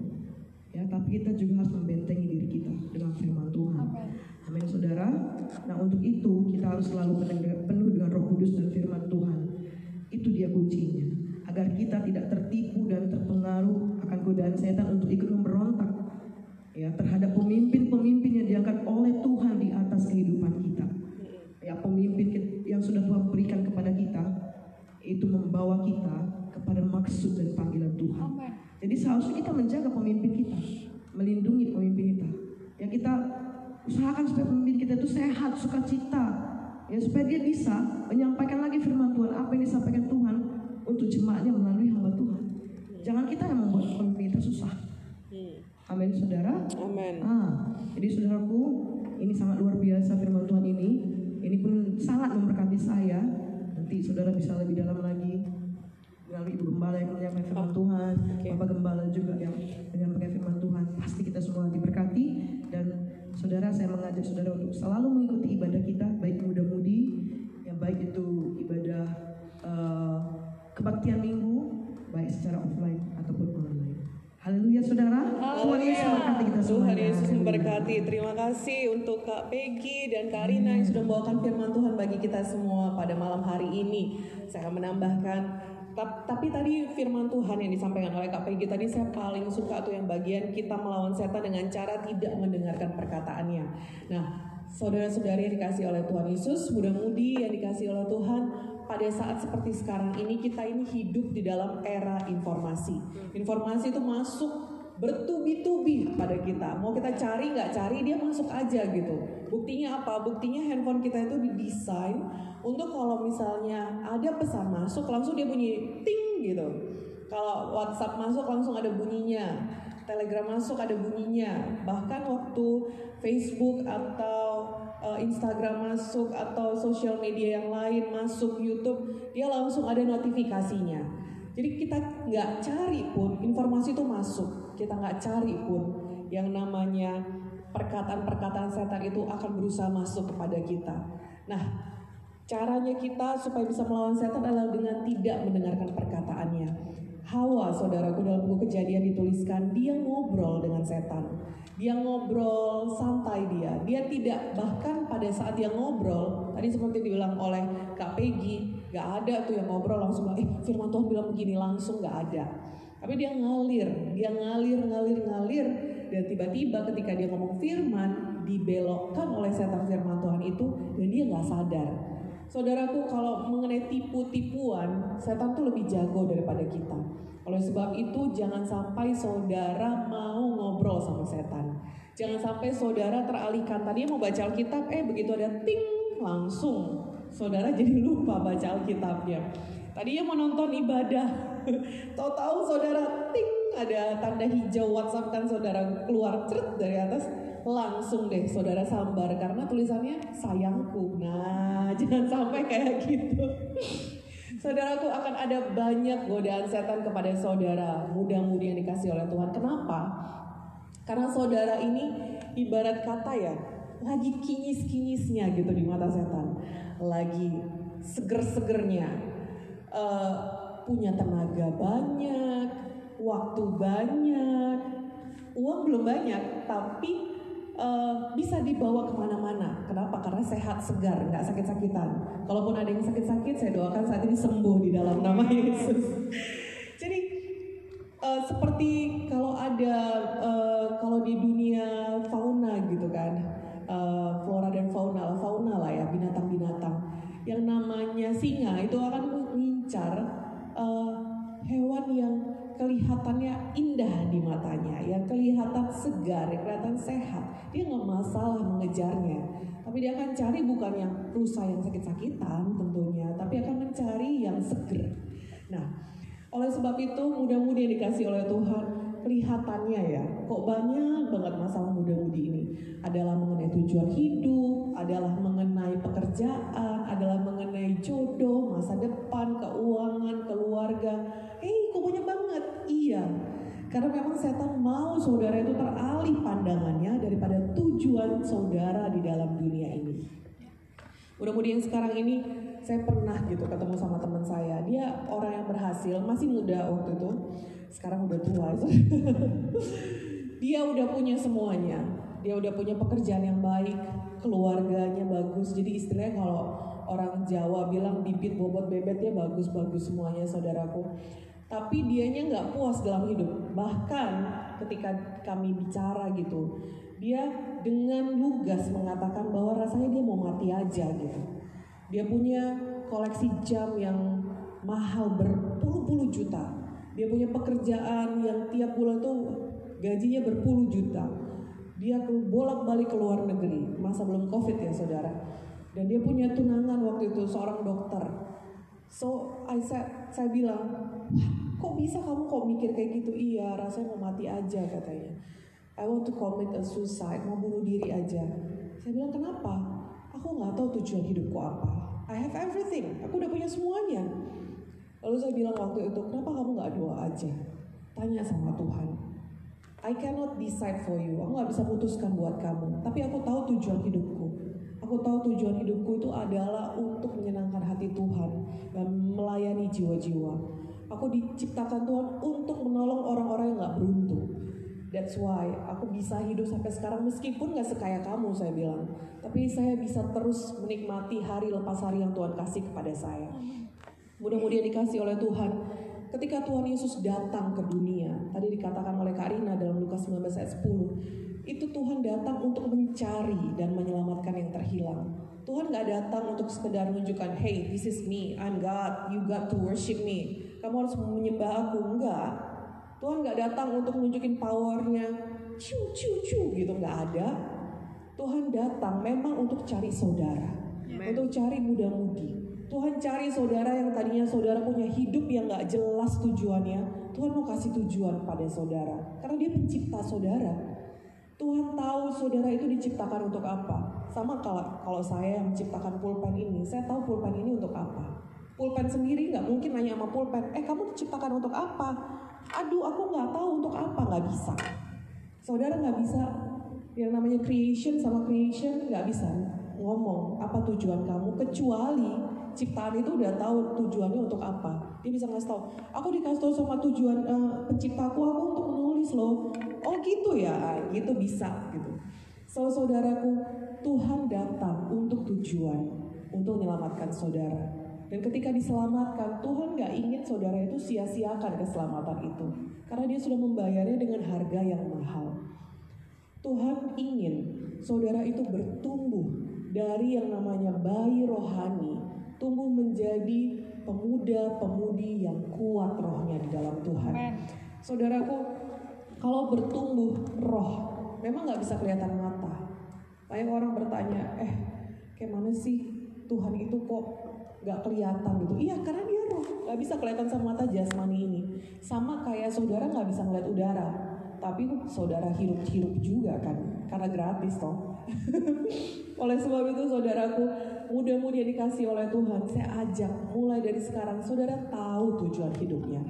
Ya tapi kita juga harus membentengi diri kita dengan firman Tuhan. Amin, saudara. Nah, untuk itu kita harus selalu penuh dengan Roh Kudus dan firman Tuhan. Itu dia kuncinya, agar kita tidak tertipu dan terpengaruh akan godaan setan untuk ikut memberontak ya, terhadap pemimpin-pemimpin yang diangkat oleh Tuhan di atas kehidupan kita. Ya, pemimpin yang sudah Tuhan berikan kepada kita itu membawa kita kepada maksud dan panggilan Tuhan. Jadi seharusnya kita menjaga pemimpin kita, melindungi pemimpin kita. Ya, kita usahakan supaya pemimpin kita itu sehat, sukacita, ya, supaya dia bisa menyampaikan lagi firman Tuhan, apa yang disampaikan Tuhan untuk jemaatnya melalui hamba Tuhan. Jangan kita yang membuat pemimpin kita susah. Amin, saudara. Amin. Jadi saudaraku, ini sangat luar biasa firman Tuhan ini. Ini pun sangat memberkati saya. Nanti saudara bisa lebih dalam lagi melalui Ibu Gembala yang menyampaikan firman Tuhan, Bapak Gembala juga yang menyampaikan firman Tuhan. Pasti kita semua diberkati. Dan saudara, saya mengajak saudara untuk selalu mengikuti ibadah kita, baik muda-mudi, yang baik itu ibadah kebaktian minggu, baik secara offline ataupun online. Haleluya, saudara. Haleluya. Tuhan Yesus memberkati. Terima kasih untuk Kak Peggy dan Kak Rina yang sudah membawakan firman Tuhan bagi kita semua pada malam hari ini. Saya menambahkan, tapi tadi firman Tuhan yang disampaikan oleh Kak Peggy tadi saya paling suka tuh yang bagian kita melawan setan dengan cara tidak mendengarkan perkataannya. Nah, saudara-saudari yang dikasih oleh Tuhan Yesus, muda-mudi yang dikasih oleh Tuhan, pada saat seperti sekarang ini kita ini hidup di dalam era informasi. Informasi itu masuk bertubi-tubi pada kita. Mau kita cari nggak cari, dia masuk aja gitu. Buktinya apa? Buktinya handphone kita itu didesain untuk kalau misalnya ada pesan masuk langsung dia bunyi ting gitu. Kalau WhatsApp masuk langsung ada bunyinya. Telegram masuk ada bunyinya. Bahkan waktu Facebook atau Instagram masuk atau sosial media yang lain masuk, YouTube, dia langsung ada notifikasinya. Jadi kita nggak cari pun informasi itu masuk, kita nggak cari pun yang namanya perkataan-perkataan setan itu akan berusaha masuk kepada kita. Nah, caranya kita supaya bisa melawan setan adalah dengan tidak mendengarkan perkataannya. Hawa, saudaraku, dalam buku Kejadian dituliskan dia ngobrol dengan setan. Dia ngobrol santai dia. Dia tidak, bahkan pada saat dia ngobrol, tadi seperti diulang oleh Kak Peggy, gak ada tuh yang ngobrol langsung, firman Tuhan bilang begini, langsung gak ada. Tapi dia ngalir. Dan tiba-tiba ketika dia ngomong firman, dibelokkan oleh setan firman Tuhan itu, dan dia gak sadar. Saudaraku, kalau mengenai tipu-tipuan, setan tuh lebih jago daripada kita. Oleh sebab itu, jangan sampai saudara mau ngobrol sama setan. Jangan sampai saudara teralihkan. Tadinya mau baca Alkitab, begitu ada ting, langsung saudara jadi lupa baca Alkitabnya. Tadinya mau nonton ibadah, tahu-tahu saudara ting, ada tanda hijau WhatsApp kan saudara, keluar ceret dari atas, langsung deh saudara sambar karena tulisannya sayangku. Nah, jangan sampai kayak gitu. Saudaraku, akan ada banyak godaan setan kepada saudara muda-mudi yang dikasih oleh Tuhan. Kenapa? Karena saudara ini ibarat kata ya, lagi kinyis-kinyisnya gitu di mata setan, lagi seger-segernya, punya tenaga banyak, waktu banyak, uang belum banyak, tapi bisa dibawa kemana-mana. Kenapa? Karena sehat, segar, nggak sakit-sakitan. Kalaupun ada yang sakit-sakit, saya doakan saat ini sembuh di dalam nama Yesus. Jadi seperti kalau ada kalau di dunia fauna gitu kan, flora dan fauna lah ya, binatang-binatang. Yang namanya singa itu akan mengincar hewan yang kelihatannya indah di matanya, yang kelihatan segar, yang kelihatan sehat. Dia nggak masalah mengejarnya, tapi dia akan cari bukan yang rusa yang sakit-sakitan tentunya, tapi akan mencari yang seger. Nah, oleh sebab itu muda-mudi yang dikasih oleh Tuhan, kelihatannya ya, kok banyak banget masalah muda-mudi ini. Adalah mengenai tujuan hidup, adalah mengenai pekerjaan, adalah mengenai jodoh, masa depan, keuangan, keluarga. Kok banyak banget? Iya, karena memang setan mau saudara itu teralih pandangannya daripada tujuan saudara di dalam dunia ini. Mudah-mudahan sekarang ini, saya pernah gitu ketemu sama teman saya. Dia orang yang berhasil, masih muda waktu itu. Sekarang udah tua. Dia udah punya semuanya. Dia udah punya pekerjaan yang baik, keluarganya bagus. Jadi istilahnya kalau orang Jawa bilang bibit, bobot, bebetnya bagus-bagus semuanya, saudaraku. tapi dianya nggak puas dalam hidup. Bahkan ketika kami bicara gitu, dia dengan lugas mengatakan bahwa rasanya dia mau mati aja gitu. Dia punya koleksi jam yang mahal berpuluh-puluh juta. Dia punya pekerjaan yang tiap bulan tuh gajinya berpuluh juta. Dia bolak-balik ke luar negeri, masa belum COVID ya saudara. Dan dia punya tunangan waktu itu, seorang dokter. So, saya bilang, wah kok bisa kamu kok mikir kayak gitu? Iya, rasanya mau mati aja katanya. I want to commit a suicide, mau bunuh diri aja. Saya bilang, kenapa? Aku gak tahu tujuan hidupku apa. I have everything, aku udah punya semuanya. Lalu saya bilang waktu itu, kenapa kamu gak doa aja? Tanya sama Tuhan. I cannot decide for you, aku gak bisa putuskan buat kamu. Tapi aku tahu tujuan hidupku. Aku tahu tujuan hidupku itu adalah untuk menyenangkan hati Tuhan dan melayani jiwa-jiwa. Aku diciptakan Tuhan untuk menolong orang-orang yang gak beruntung. That's why aku bisa hidup sampai sekarang meskipun gak sekaya kamu, saya bilang. Tapi saya bisa terus menikmati hari lepas hari yang Tuhan kasih kepada saya. Mudah-mudahan dikasih oleh Tuhan. Ketika Tuhan Yesus datang ke dunia, tadi dikatakan oleh Kak Rina dalam Lukas 19 ayat 10, itu Tuhan datang untuk mencari dan menyelamatkan yang terhilang. Tuhan gak datang untuk sekedar menunjukkan, hey, this is me, I'm God, you got to worship me. Kamu harus menyembah aku, enggak. Tuhan gak datang untuk menunjukin powernya, ciu, ciu, ciu, gitu, gak ada. Tuhan datang memang untuk cari saudara, untuk cari muda-mudi. Tuhan cari saudara yang tadinya saudara punya hidup yang gak jelas tujuannya. Tuhan mau kasih tujuan pada saudara. Karena dia pencipta saudara. Tuhan tahu saudara itu diciptakan untuk apa. Sama kalau saya yang menciptakan pulpen ini, saya tahu pulpen ini untuk apa. Pulpen sendiri gak mungkin nanya sama pulpen, kamu diciptakan untuk apa? Aduh, aku gak tahu untuk apa, gak bisa. Saudara gak bisa, yang namanya creation sama creation gak bisa ngomong apa tujuan kamu, kecuali ciptaan itu udah tahu tujuannya untuk apa. Dia bisa ngasih tahu. Aku dikasih tahu sama tujuan penciptaku aku untuk menulis loh. Oh gitu ya, gitu bisa gitu. So saudaraku, Tuhan datang untuk tujuan, untuk menyelamatkan saudara. Dan ketika diselamatkan, Tuhan gak ingin saudara itu sia-siakan keselamatan itu. Karena dia sudah membayarnya dengan harga yang mahal. Tuhan ingin saudara itu bertumbuh dari yang namanya bayi rohani, tumbuh menjadi pemuda-pemudi yang kuat rohnya di dalam Tuhan. Amen. Saudaraku, kalau bertumbuh roh, memang gak bisa kelihatan mata. Banyak orang bertanya, kayak mana sih Tuhan itu kok gak kelihatan gitu. Iya, karena dia roh, gak bisa kelihatan sama mata jasmani ini. Sama kayak saudara gak bisa ngeliat udara, tapi saudara hirup-hirup juga kan, karena gratis toh. Oleh sebab itu saudaraku, mudah-mudahan dikasih oleh Tuhan, saya ajak mulai dari sekarang saudara tahu tujuan hidupnya.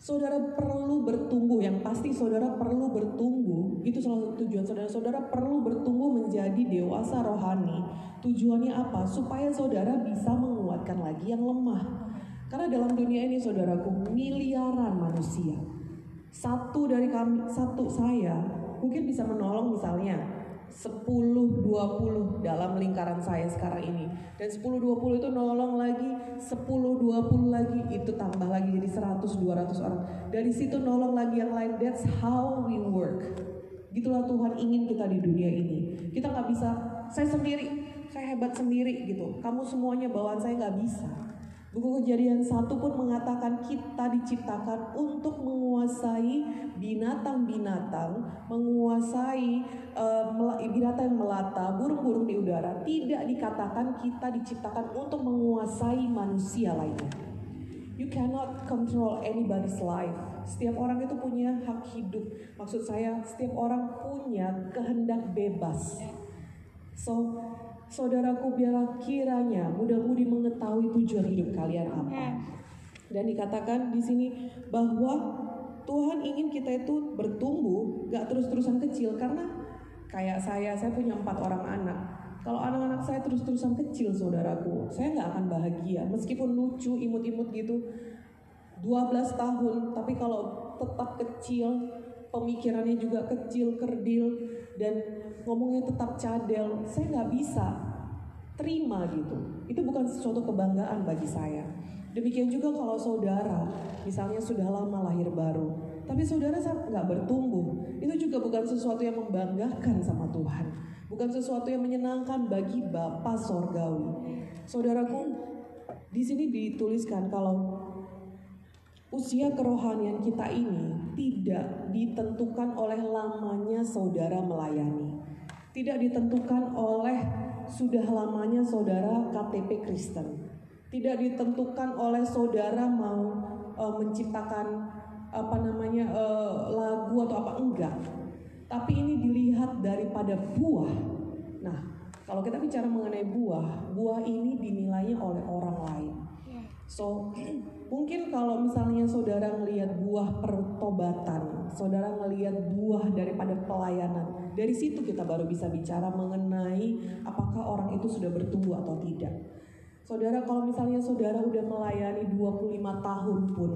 Saudara perlu bertumbuh, yang pasti saudara perlu bertumbuh. Itu salah satu tujuan saudara. Saudara perlu bertumbuh menjadi dewasa rohani. Tujuannya apa? Supaya saudara bisa menguatkan lagi yang lemah. Karena dalam dunia ini saudaraku, miliaran manusia. Satu dari kami, satu saya mungkin bisa menolong misalnya 10-20 dalam lingkaran saya sekarang ini. Dan 10-20 itu nolong lagi, 10-20 lagi, itu tambah lagi jadi 100-200 orang. Dari situ nolong lagi yang lain. That's how we work. Gitulah Tuhan ingin kita di dunia ini. Kita gak bisa, saya sendiri, saya hebat sendiri gitu. Kamu semuanya bawaan saya, gak bisa. Buku Kejadian 1 pun mengatakan kita diciptakan untuk menguasai binatang-binatang, menguasai binatang melata, burung-burung di udara. Tidak dikatakan kita diciptakan untuk menguasai manusia lainnya. You cannot control anybody's life. Setiap orang itu punya hak hidup. Maksud saya, setiap orang punya kehendak bebas. So, saudaraku, biarlah kiranya mudah-mudi mengetahui tujuan hidup kalian apa. Dan dikatakan di sini bahwa Tuhan ingin kita itu bertumbuh, gak terus-terusan kecil. Karena kayak saya punya 4 orang anak. Kalau anak-anak saya terus-terusan kecil, saudaraku, saya gak akan bahagia. Meskipun lucu, imut-imut gitu, 12 tahun, tapi kalau tetap kecil, pemikirannya juga kecil, kerdil, dan ngomongnya tetap cadel, saya gak bisa terima gitu. Itu bukan sesuatu kebanggaan bagi saya. Demikian juga kalau saudara, misalnya sudah lama lahir baru, tapi saudara nggak bertumbuh, itu juga bukan sesuatu yang membanggakan sama Tuhan. Bukan sesuatu yang menyenangkan bagi Bapa Sorgawi. Saudaraku, di sini dituliskan kalau usia kerohanian kita ini tidak ditentukan oleh lamanya saudara melayani. Tidak ditentukan oleh sudah lamanya saudara KTP Kristen. Tidak ditentukan oleh saudara mau menciptakan lagu atau apa, enggak. Tapi ini dilihat daripada buah. Nah, kalau kita bicara mengenai buah, buah ini dinilainya oleh orang lain. So, mungkin kalau misalnya saudara melihat buah pertobatan, saudara melihat buah daripada pelayanan, dari situ kita baru bisa bicara mengenai apakah orang itu sudah bertumbuh atau tidak. Saudara, kalau misalnya saudara udah melayani 25 tahun pun,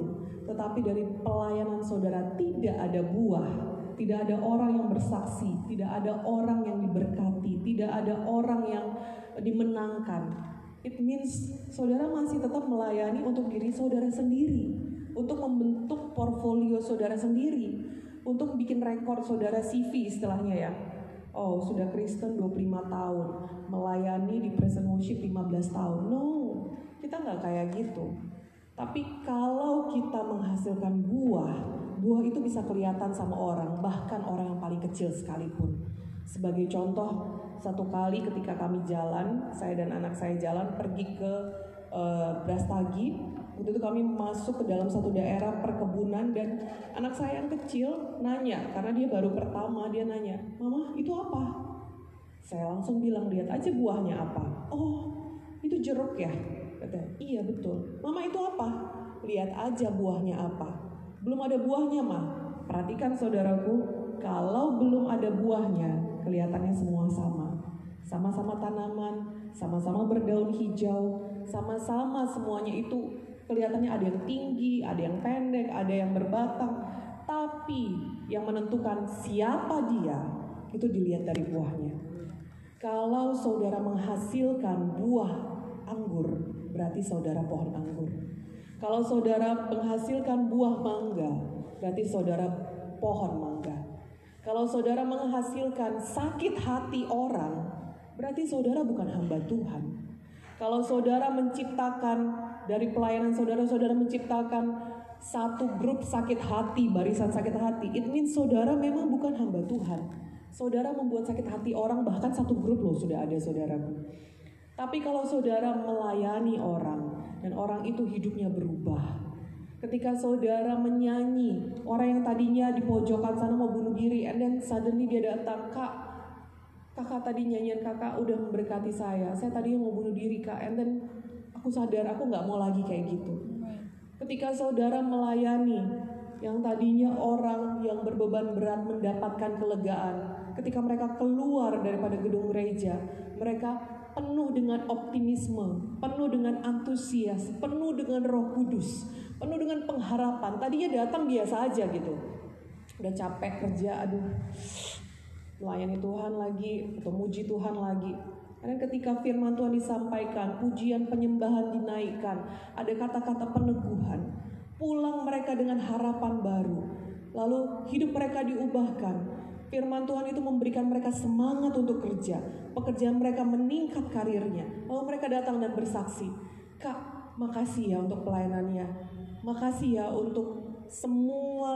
tetapi dari pelayanan saudara tidak ada buah, tidak ada orang yang bersaksi, tidak ada orang yang diberkati, tidak ada orang yang dimenangkan, it means saudara masih tetap melayani untuk diri saudara sendiri, untuk membentuk portfolio saudara sendiri, untuk bikin rekor saudara, CV istilahnya ya. Oh, sudah Kristen 25 tahun, melayani di Present Worship 15 tahun. No, kita nggak kayak gitu. Tapi kalau kita menghasilkan buah, buah itu bisa kelihatan sama orang, bahkan orang yang paling kecil sekalipun. Sebagai contoh, satu kali ketika kami jalan, saya dan anak saya jalan pergi ke Brastagi. Waktu itu kami masuk ke dalam satu daerah perkebunan dan anak saya yang kecil nanya, karena dia baru pertama, dia nanya, "Mama, itu apa?" Saya langsung bilang, "Lihat aja buahnya apa." "Oh, itu jeruk ya?" Katanya, "Iya betul." "Mama, itu apa?" "Lihat aja buahnya apa." "Belum ada buahnya, Ma." Perhatikan saudaraku, kalau belum ada buahnya, kelihatannya semua sama. Sama-sama tanaman, sama-sama berdaun hijau, sama-sama semuanya itu kelihatannya ada yang tinggi, ada yang pendek, ada yang berbatang. Tapi yang menentukan siapa dia itu dilihat dari buahnya. Kalau saudara menghasilkan buah anggur, berarti saudara pohon anggur. Kalau saudara menghasilkan buah mangga, berarti saudara pohon mangga. Kalau saudara menghasilkan sakit hati orang, berarti saudara bukan hamba Tuhan. Kalau saudara menciptakan dari pelayanan saudara-saudara menciptakan satu grup sakit hati, barisan sakit hati, it means saudara memang bukan hamba Tuhan. Saudara membuat sakit hati orang, bahkan satu grup loh sudah ada saudaraku. Tapi kalau saudara melayani orang, dan orang itu hidupnya berubah. Ketika saudara menyanyi, orang yang tadinya di pojokan sana mau bunuh diri, and then suddenly dia datang, kakak tadi nyanyian kakak udah memberkati saya tadinya mau bunuh diri kak, and then aku sadar, aku gak mau lagi kayak gitu. Ketika saudara melayani, yang tadinya orang yang berbeban berat mendapatkan kelegaan. Ketika mereka keluar daripada gedung gereja, mereka penuh dengan optimisme, penuh dengan antusias, penuh dengan Roh Kudus, penuh dengan pengharapan. Tadinya datang biasa aja gitu. Udah capek kerja, aduh melayani Tuhan lagi, atau muji Tuhan lagi. Karena ketika firman Tuhan disampaikan, pujian penyembahan dinaikkan, ada kata-kata peneguhan, pulang mereka dengan harapan baru, lalu hidup mereka diubahkan. Firman Tuhan itu memberikan mereka semangat untuk kerja, pekerjaan mereka meningkat karirnya, lalu mereka datang dan bersaksi, "Kak, makasih ya untuk pelayanannya, makasih ya untuk semua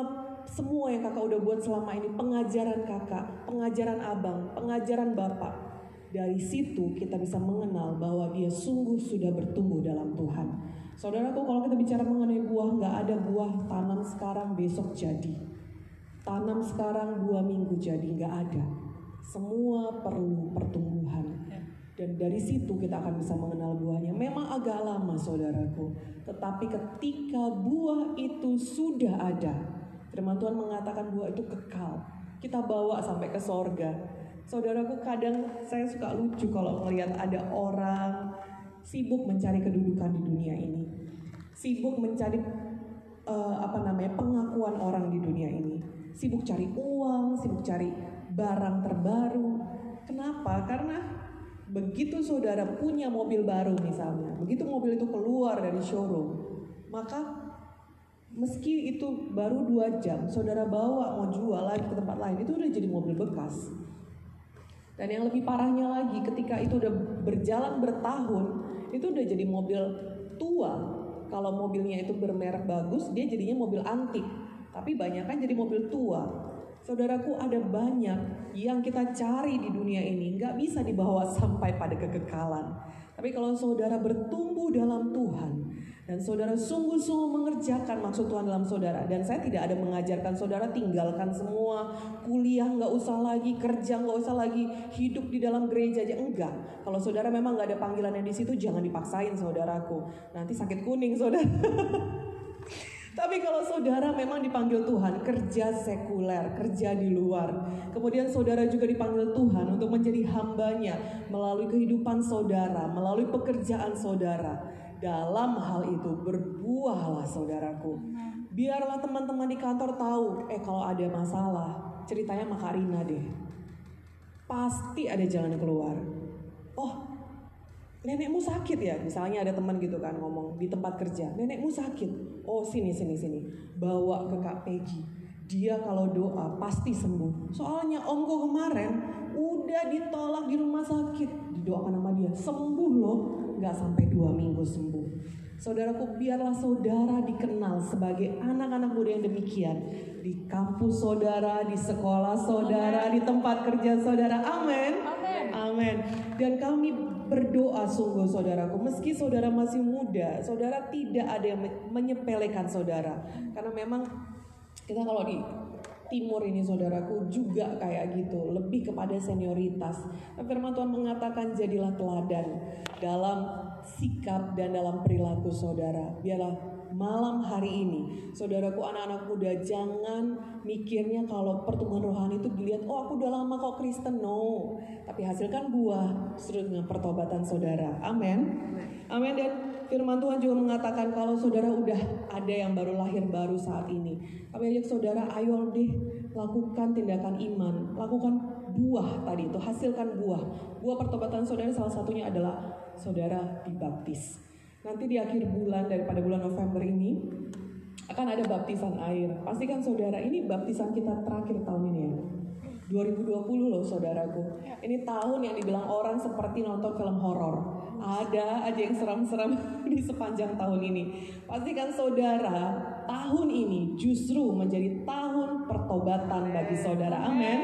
yang kakak udah buat selama ini, pengajaran kakak, pengajaran abang, pengajaran bapak." Dari situ kita bisa mengenal bahwa dia sungguh sudah bertumbuh dalam Tuhan. Saudaraku, kalau kita bicara mengenai buah, gak ada buah tanam sekarang besok jadi. Tanam sekarang 2 minggu jadi, gak ada. Semua perlu pertumbuhan. Dan dari situ kita akan bisa mengenal buahnya. Memang agak lama saudaraku, tetapi ketika buah itu sudah ada, firman Tuhan mengatakan buah itu kekal. Kita bawa sampai ke sorga. Saudaraku, kadang saya suka lucu kalau melihat ada orang sibuk mencari kedudukan di dunia ini. Sibuk mencari pengakuan orang di dunia ini. Sibuk cari uang, sibuk cari barang terbaru. Kenapa? Karena begitu saudara punya mobil baru misalnya, begitu mobil itu keluar dari showroom, maka meski itu baru 2 jam, saudara bawa mau jual lagi ke tempat lain, itu udah jadi mobil bekas. Dan yang lebih parahnya lagi, ketika itu udah berjalan bertahun, itu udah jadi mobil tua. Kalau mobilnya itu bermerek bagus, dia jadinya mobil antik. Tapi banyak kan jadi mobil tua. Saudaraku, ada banyak yang kita cari di dunia ini, nggak bisa dibawa sampai pada kekekalan. Tapi kalau saudara bertumbuh dalam Tuhan, dan saudara sungguh-sungguh mengerjakan maksud Tuhan dalam saudara. Dan saya tidak ada mengajarkan saudara tinggalkan semua. Kuliah nggak usah lagi, kerja nggak usah lagi, hidup di dalam gereja aja. Enggak. Kalau saudara memang nggak ada panggilannya di situ, jangan dipaksain saudaraku. Nanti sakit kuning saudara. Tapi kalau saudara memang dipanggil Tuhan, kerja sekuler, kerja di luar. Kemudian saudara juga dipanggil Tuhan untuk menjadi hambanya melalui kehidupan saudara, melalui pekerjaan saudara. Dalam hal itu berbuahlah saudaraku. Biarlah teman-teman di kantor tahu, kalau ada masalah, ceritanya Mama Karina deh. Pasti ada jalan keluar. Oh, nenekmu sakit ya, misalnya ada teman gitu kan ngomong di tempat kerja, nenekmu sakit, oh sini, bawa ke Kak Peggy, dia kalau doa pasti sembuh. Soalnya omku kemarin udah ditolak di rumah sakit, didoakan sama dia, sembuh loh, gak sampai 2 minggu sembuh. Saudaraku, biarlah saudara dikenal sebagai anak-anak muda yang demikian di kampus saudara, di sekolah saudara, di tempat kerja saudara. Amin. Dan kami berdoa sungguh saudaraku, meski saudara masih muda, saudara tidak ada yang menyepelekan saudara. Karena memang kita kalau di Timur ini saudaraku juga kayak gitu, lebih kepada senioritas. Firman Tuhan mengatakan jadilah teladan dalam sikap dan dalam perilaku saudara. Biarlah malam hari ini saudaraku, anak-anak muda jangan mikirnya kalau pertumbuhan rohani itu dilihat, oh aku udah lama kok Kristen, no. Tapi hasilkan buah sesuai dengan pertobatan saudara. Amin. Dan firman Tuhan juga mengatakan kalau saudara udah ada yang baru lahir baru saat ini, kami ajak saudara, ayo deh lakukan tindakan iman, lakukan buah tadi itu, hasilkan buah. Buah pertobatan saudara salah satunya adalah saudara dibaptis. Nanti di akhir bulan, daripada bulan November ini, akan ada baptisan air. Pastikan saudara, ini baptisan kita terakhir tahun ini ya. 2020 loh saudaraku. Ini tahun yang dibilang orang seperti nonton film horor. Ada aja yang seram-seram di sepanjang tahun ini. Pastikan saudara tahun ini justru menjadi tahun pertobatan bagi saudara. Amin.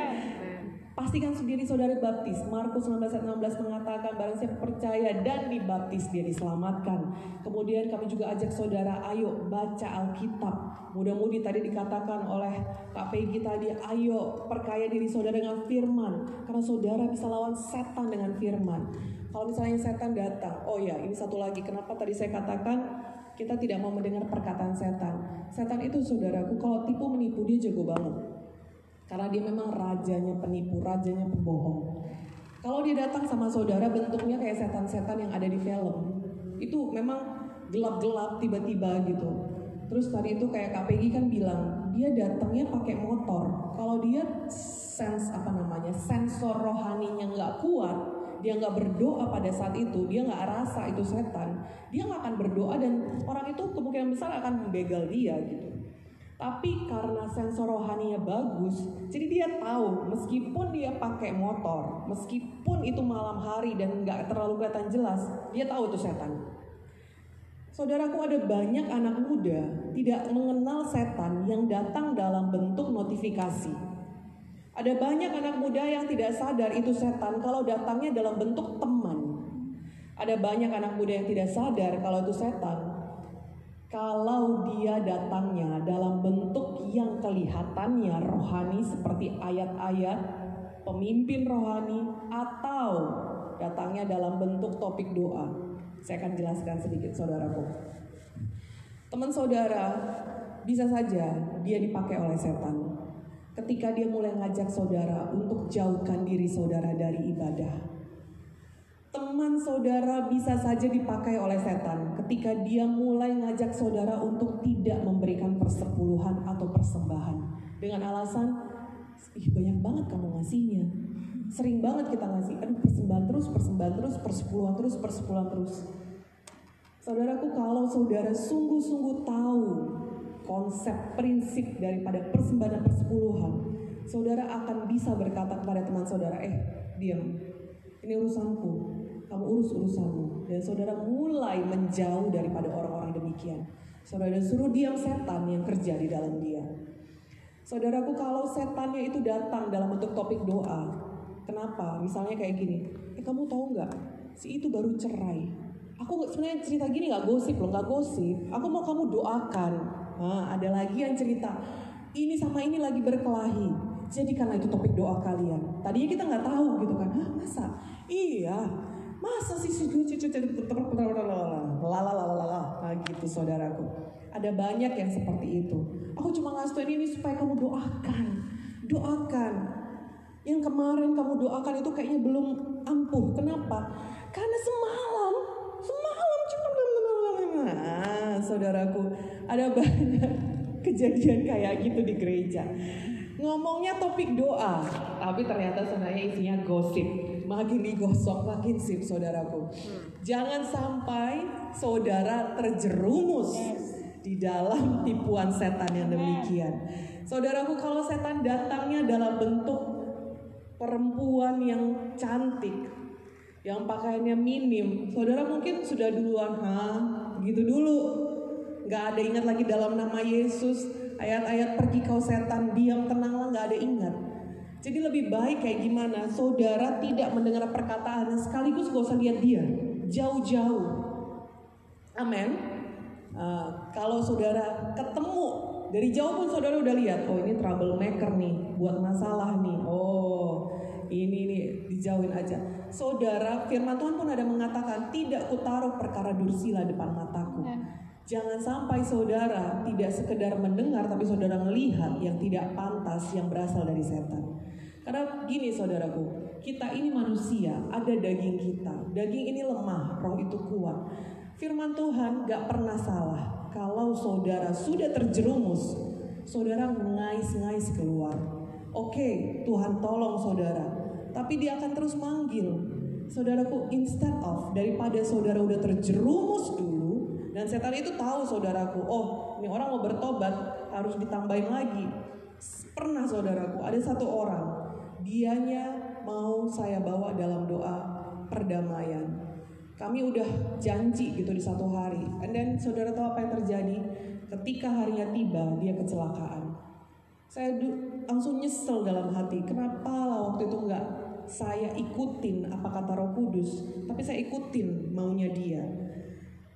Pastikan sendiri saudara baptis. Markus 19:16 mengatakan barang siapa percaya dan dibaptis dia diselamatkan. Kemudian kami juga ajak saudara, ayo baca Alkitab. Mudah-mudahan tadi dikatakan oleh Kak Peggy tadi, ayo perkaya diri saudara dengan firman. Karena saudara bisa lawan setan dengan firman. Kalau misalnya setan datang, oh ya ini satu lagi, kenapa tadi saya katakan kita tidak mau mendengar perkataan setan. Setan itu saudaraku kalau tipu menipu dia jago banget. Karena dia memang rajanya penipu, rajanya pembohong. Kalau dia datang sama saudara bentuknya kayak setan-setan yang ada di film. Itu memang gelap-gelap tiba-tiba gitu. Terus tadi itu kayak Kak Peggy kan bilang, dia datangnya pakai motor. Kalau dia sensor rohaninya nggak kuat, dia nggak berdoa pada saat itu, dia nggak rasa itu setan, dia nggak akan berdoa dan orang itu kemungkinan besar akan membegal dia gitu. Tapi karena sensor rohaninya bagus, jadi dia tahu meskipun dia pakai motor, meskipun itu malam hari dan nggak terlalu kelihatan jelas, dia tahu itu setan. Saudaraku, ada banyak anak muda tidak mengenal setan yang datang dalam bentuk notifikasi. Ada banyak anak muda yang tidak sadar itu setan kalau datangnya dalam bentuk teman. Ada banyak anak muda yang tidak sadar kalau itu setan kalau dia datangnya dalam bentuk yang kelihatannya rohani seperti ayat-ayat, pemimpin rohani, atau datangnya dalam bentuk topik doa. Saya akan jelaskan sedikit saudaraku. Teman saudara, bisa saja dia dipakai oleh setan ketika dia mulai ngajak saudara untuk jauhkan diri saudara dari ibadah. Teman saudara bisa saja dipakai oleh setan ketika dia mulai ngajak saudara untuk tidak memberikan persepuluhan atau persembahan. Dengan alasan, banyak banget kamu ngasihnya. Sering banget kita ngasih, persembahan terus, persepuluhan terus. Saudaraku, kalau saudara sungguh-sungguh tahu konsep prinsip daripada persembahan persepuluhan, saudara akan bisa berkata kepada teman saudara, diam, ini urusanku, kamu urus urusanmu. Dan saudara mulai menjauh daripada orang-orang demikian. Saudara suruh diam setan yang kerja di dalam dia. Saudaraku, kalau setannya itu datang dalam bentuk topik doa, kenapa? Misalnya kayak gini, kamu tahu nggak, si itu baru cerai. Aku sebenarnya cerita gini gak gosip loh, gak gosip. Aku mau kamu doakan. Nah, ada lagi yang cerita, ini sama ini lagi berkelahi. Jadi karena itu topik doa kalian. Tadinya kita gak tahu gitu kan. Hah, masa? Iya. Masa sih cucu-cucu nah, gitu saudaraku. Ada banyak yang seperti itu. Aku cuma ngasih tau ini supaya kamu doakan. Doakan. Yang kemarin kamu doakan itu kayaknya belum ampuh. Kenapa? Karena semalam cuma saudaraku, ada banyak kejadian kayak gitu di gereja. Ngomongnya topik doa, tapi ternyata sebenarnya isinya gosip. Makin digosok, makin sip saudaraku. Jangan sampai saudara terjerumus di dalam tipuan setan yang demikian. Saudaraku, kalau setan datangnya dalam bentuk perempuan yang cantik, yang pakaiannya minim, saudara mungkin sudah duluan, gitu dulu. Gak ada ingat lagi dalam nama Yesus, ayat-ayat pergi kau setan, diam tenanglah, gak ada ingat. Jadi lebih baik kayak gimana, saudara tidak mendengar perkataan, sekaligus gak usah lihat dia, jauh-jauh. Amen. Kalau saudara ketemu, dari jauh pun saudara udah lihat, oh ini troublemaker nih, buat masalah nih, ini nih dijauhin aja. Saudara, firman Tuhan pun ada mengatakan, tidak kutaruh perkara dursila depan mataku. Jangan sampai saudara tidak sekedar mendengar, tapi saudara melihat yang tidak pantas, yang berasal dari setan. Karena gini saudaraku, kita ini manusia, ada daging kita. Daging ini lemah, roh itu kuat. Firman Tuhan gak pernah salah. Kalau saudara sudah terjerumus, saudara mengais-ngais keluar. Oke, Tuhan tolong saudara. Tapi dia akan terus manggil. Saudaraku, instead of, daripada saudara udah terjerumus dulu. Dan setan itu tahu saudaraku, oh ini orang mau bertobat, harus ditambahin lagi. Pernah saudaraku, ada satu orang, dianya mau saya bawa dalam doa perdamaian. Kami udah janji gitu di satu hari. And then saudara tahu apa yang terjadi? Ketika harinya tiba, dia kecelakaan. Saya langsung nyesel dalam hati, kenapa lah waktu itu enggak saya ikutin apa kata Roh Kudus, tapi saya ikutin maunya dia.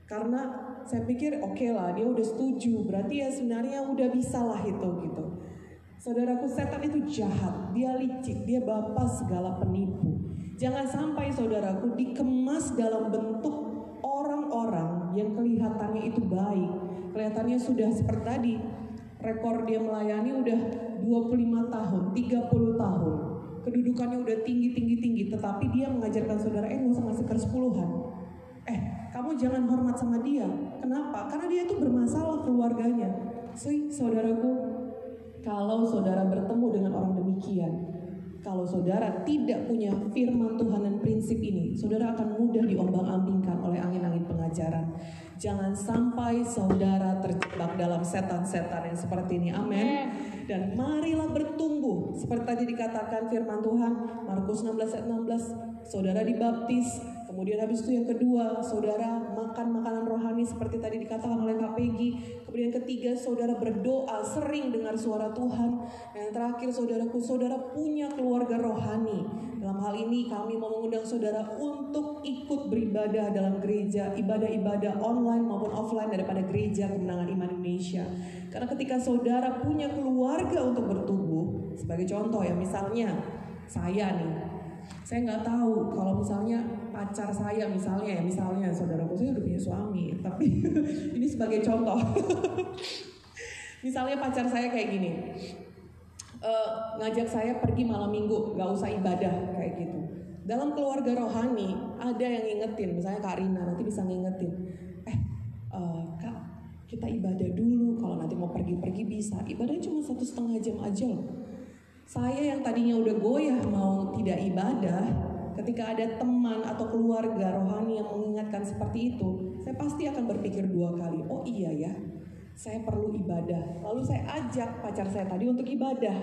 Karena saya pikir oke lah, dia udah setuju, berarti ya sebenarnya udah bisa lah itu gitu. Saudaraku, setan itu jahat, dia licik, dia bapak segala penipu. Jangan sampai saudaraku dikemas dalam bentuk orang-orang yang kelihatannya itu baik, kelihatannya sudah seperti tadi. Rekor dia melayani udah 25 tahun, 30 tahun. Kedudukannya udah tinggi-tinggi-tinggi. Tetapi dia mengajarkan saudara, gak usah ngasih persepuluhan. Kamu jangan hormat sama dia. Kenapa? Karena dia itu bermasalah keluarganya. Saudaraku, kalau saudara bertemu dengan orang demikian, kalau saudara tidak punya firman Tuhan dan prinsip ini, saudara akan mudah diombang-ambingkan oleh angin-angin pengajaran. Jangan sampai saudara terjebak dalam setan-setan yang seperti ini. Amin. Dan marilah bertumbuh. Seperti tadi dikatakan firman Tuhan, Markus 16:16, saudara dibaptis. Kemudian habis itu yang kedua, saudara makan makanan rohani seperti tadi dikatakan oleh Kak Peggy. Kemudian ketiga, saudara berdoa, sering dengar suara Tuhan. Dan terakhir saudaraku, saudara punya keluarga rohani. Dalam hal ini kami mau mengundang saudara untuk ikut beribadah dalam gereja, ibadah-ibadah online maupun offline daripada Gereja Kemenangan Iman Indonesia. Karena ketika saudara punya keluarga untuk bertumbuh, sebagai contoh ya, misalnya saya nih, saya nggak tahu kalau misalnya pacar saya misalnya saudaraku, saya udah punya suami, tapi ini sebagai contoh. Misalnya pacar saya kayak gini, ngajak saya pergi malam minggu, nggak usah ibadah kayak gitu. Dalam keluarga rohani ada yang ngingetin, misalnya Kak Rina nanti bisa ngingetin, Kak, kita ibadah dulu, kalau nanti mau pergi-pergi bisa, ibadahnya cuma 1,5 jam aja loh. Saya yang tadinya udah goyah mau tidak ibadah, ketika ada teman atau keluarga rohani yang mengingatkan seperti itu, saya pasti akan berpikir dua kali, oh iya ya, saya perlu ibadah. Lalu saya ajak pacar saya tadi untuk ibadah.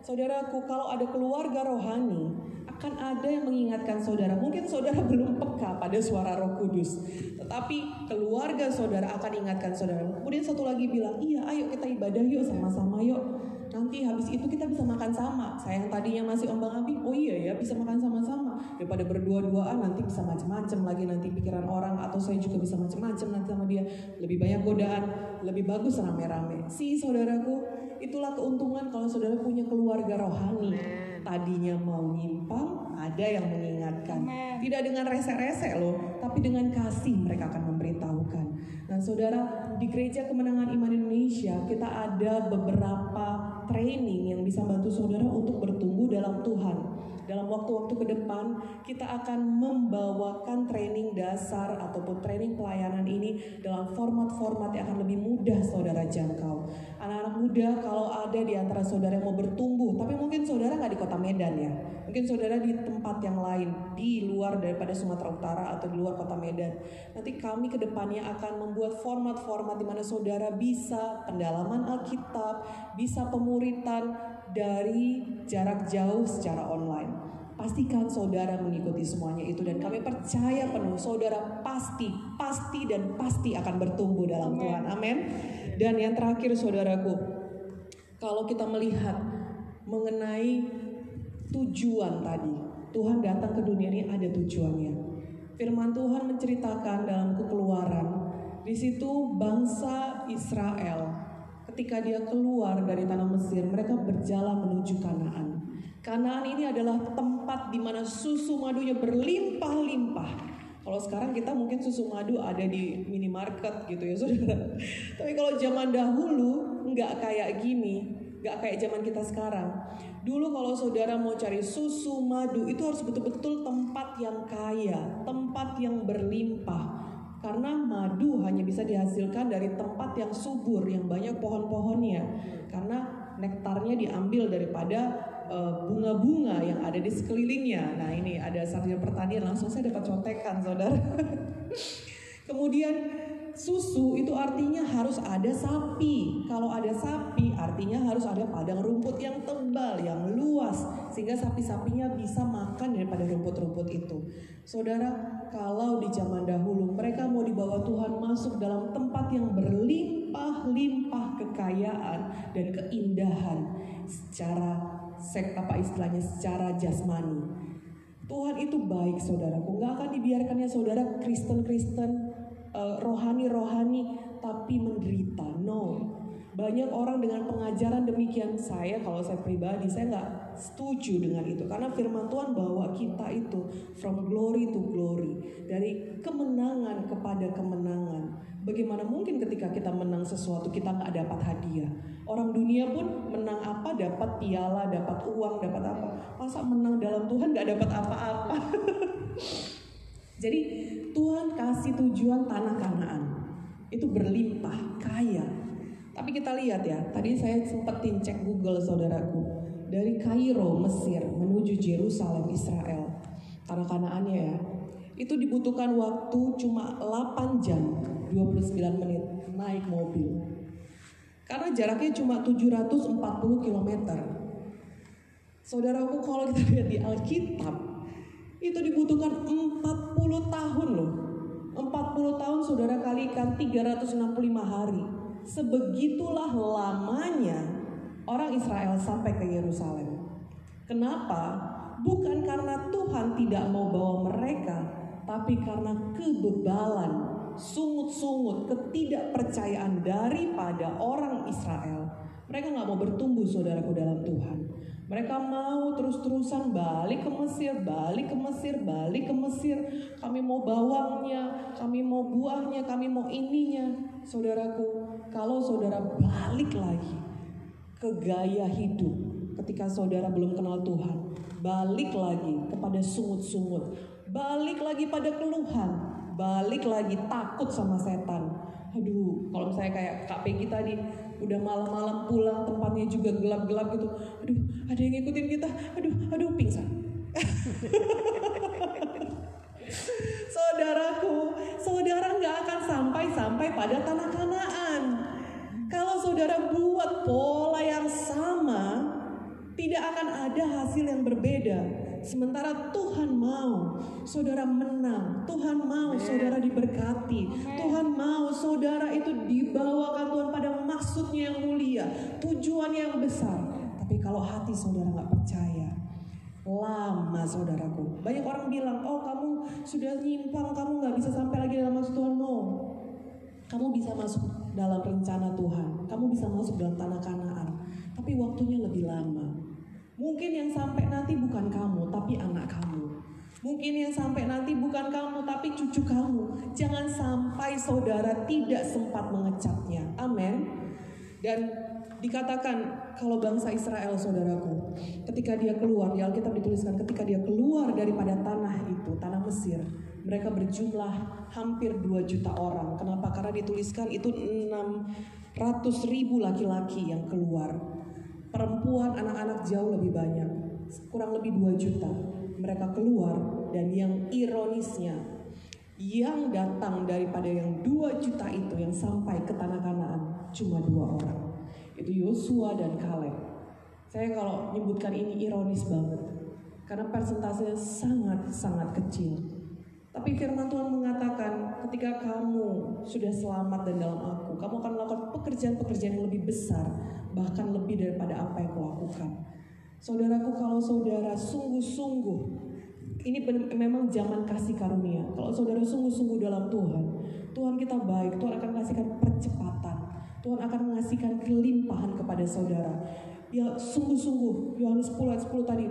Saudaraku, kalau ada keluarga rohani, akan ada yang mengingatkan saudara. Mungkin saudara belum peka pada suara Roh Kudus, tetapi keluarga saudara akan ingatkan saudara. Kemudian satu lagi bilang, iya ayo kita ibadah yuk, sama-sama yuk. Nanti habis itu kita bisa makan sama. Saya yang tadinya masih ombang-ambing, oh iya ya bisa makan sama-sama. Daripada berdua-duaan nanti bisa macam-macam lagi, nanti pikiran orang atau saya juga bisa macam-macam nanti sama dia. Lebih banyak godaan. Lebih bagus rame-rame. Saudaraku, itulah keuntungan kalau saudara punya keluarga rohani. Tadinya mau nyimpang, ada yang mengingatkan. Tidak dengan rese-rese loh, tapi dengan kasih mereka akan memberitahukan. Nah saudara, di Gereja Kemenangan Iman Indonesia, kita ada beberapa training yang bisa bantu saudara untuk bertumbuh dalam Tuhan. Dalam waktu-waktu ke depan, kita akan membawakan training dasar ataupun training pelayanan ini dalam format-format yang akan lebih mudah saudara jangkau. Anak-anak muda, kalau ada di antara saudara yang mau bertumbuh, tapi mungkin saudara nggak di Kota Medan ya, mungkin saudara di tempat yang lain, di luar daripada Sumatera Utara atau di luar Kota Medan. Nanti kami ke depannya akan membuat format-format di mana saudara bisa pendalaman Alkitab, bisa pemuritan, dari jarak jauh secara online. Pastikan saudara mengikuti semuanya itu, dan kami percaya penuh saudara pasti akan bertumbuh dalam Tuhan. Amin. Dan yang terakhir saudaraku, kalau kita melihat mengenai tujuan tadi, Tuhan datang ke dunia ini ada tujuannya. Firman Tuhan menceritakan dalam Keluaran, di situ bangsa Israel ketika dia keluar dari tanah Mesir, mereka berjalan menuju Kanaan. Kanaan ini adalah tempat di mana susu madunya berlimpah-limpah. Kalau sekarang kita mungkin susu madu ada di minimarket gitu ya saudara. Tapi kalau zaman dahulu nggak kayak gini, nggak kayak zaman kita sekarang. Dulu kalau saudara mau cari susu madu itu harus betul-betul tempat yang kaya, tempat yang berlimpah. Karena madu hanya bisa dihasilkan dari tempat yang subur, yang banyak pohon-pohonnya. Karena nektarnya diambil daripada bunga-bunga yang ada di sekelilingnya. Nah ini ada sarjana pertanian, langsung saya dapat contekan saudara. Kemudian susu itu artinya harus ada sapi. Kalau ada sapi artinya harus ada padang rumput yang tebal, yang luas. Sehingga sapi-sapinya bisa makan daripada rumput-rumput itu. Saudara, kalau di zaman dahulu mereka mau dibawa Tuhan masuk dalam tempat yang berlimpah-limpah kekayaan dan keindahan secara jasmani. Tuhan itu baik saudaraku, nggak akan dibiarkannya saudara Kristen-Kristen rohani-rohani tapi menderita. No. Banyak orang dengan pengajaran demikian. Kalau saya pribadi, saya nggak setuju dengan itu. Karena firman Tuhan bahwa kita itu from glory to glory. Dari kemenangan kepada kemenangan. Bagaimana mungkin ketika kita menang sesuatu kita nggak dapat hadiah? Orang dunia pun menang apa? Dapat piala, dapat uang, dapat apa. Masa menang dalam Tuhan nggak dapat apa-apa? Jadi Tuhan kasih tujuan tanah Kanaan. Itu berlimpah, kaya. Tapi kita lihat ya, tadi saya sempetin cek Google saudaraku. Dari Kairo, Mesir menuju Yerusalem, Israel. Tanah Kanaannya ya. Itu dibutuhkan waktu cuma 8 jam 29 menit naik mobil. Karena jaraknya cuma 740 km. Saudaraku, kalau kita lihat di Alkitab, itu dibutuhkan 40 tahun loh. 40 tahun saudara kalikan 365 hari. Sebegitulah lamanya orang Israel sampai ke Yerusalem. Kenapa? Bukan karena Tuhan tidak mau bawa mereka, tapi karena kebebalan, sungut-sungut, ketidakpercayaan daripada orang Israel. Mereka nggak mau bertumbuh saudaraku dalam Tuhan. Mereka mau terus-terusan balik ke Mesir. Kami mau bawangnya, kami mau buahnya, kami mau ininya. Saudaraku, kalau saudara balik lagi ke gaya hidup ketika saudara belum kenal Tuhan, balik lagi kepada sungut-sungut, balik lagi pada keluhan, balik lagi takut sama setan. Aduh, kalau misalnya kayak Kak Peggy tadi, udah malam-malam pulang tempatnya juga gelap-gelap gitu. Aduh, ada yang ngikutin kita. Aduh, pingsan. Saudaraku, saudara nggak akan sampai-sampai pada tanah Kanaan. Kalau saudara buat pola yang sama, tidak akan ada hasil yang berbeda. Sementara Tuhan mau saudara menang, Tuhan mau saudara diberkati, Tuhan mau saudara itu dibawakan Tuhan pada maksudnya yang mulia, tujuan yang besar. Tapi kalau hati saudara nggak percaya, lama saudaraku. Banyak orang bilang, oh kamu sudah nyimpang, kamu nggak bisa sampai lagi dalam maksud Tuhan. No, kamu bisa masuk dalam rencana Tuhan, kamu bisa masuk dalam tanah Kanaan, tapi waktunya lebih lama. Mungkin yang sampai nanti bukan kamu, tapi anak kamu. Mungkin yang sampai nanti bukan kamu, tapi cucu kamu. Jangan sampai saudara tidak sempat mengecapnya. Amin. Dan dikatakan kalau bangsa Israel, saudaraku, ketika dia keluar, di Alkitab dituliskan ketika dia keluar daripada tanah itu, tanah Mesir, mereka berjumlah hampir 2 juta orang. Kenapa? Karena dituliskan itu 600.000 laki-laki yang keluar. Perempuan, anak-anak jauh lebih banyak, kurang lebih 2 juta. Mereka keluar, dan yang ironisnya, yang datang daripada yang 2 juta itu yang sampai ke tanah Kanaan cuma 2 orang. Itu Yosua dan Kaleb. Saya kalau menyebutkan ini ironis banget, karena persentasenya sangat-sangat kecil. Tapi firman Tuhan mengatakan, ketika kamu sudah selamat dan dalam aku, kamu akan melakukan pekerjaan-pekerjaan yang lebih besar, bahkan lebih daripada apa yang kulakukan. Saudaraku, kalau saudara sungguh-sungguh, ini memang zaman kasih karunia. Kalau saudara sungguh-sungguh dalam Tuhan, Tuhan kita baik, Tuhan akan kasihkan percepatan, Tuhan akan mengasihkan kelimpahan kepada saudara. Ya sungguh-sungguh, Yohanes 10:10 tadi,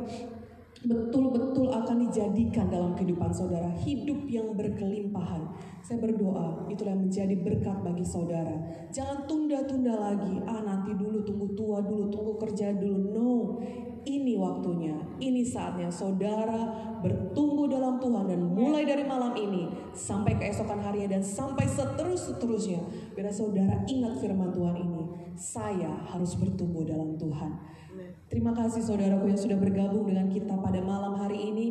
betul-betul akan dijadikan dalam kehidupan saudara hidup yang berkelimpahan. Saya berdoa itulah yang menjadi berkat bagi saudara. Jangan tunda-tunda lagi, nanti dulu, tunggu tua dulu, tunggu kerja dulu. No, ini waktunya, ini saatnya saudara bertumbuh dalam Tuhan. Dan mulai dari malam ini sampai keesokan harinya dan sampai seterusnya, biar saudara ingat firman Tuhan ini, saya harus bertumbuh dalam Tuhan. Terima kasih saudaraku yang sudah bergabung dengan kita pada malam hari ini.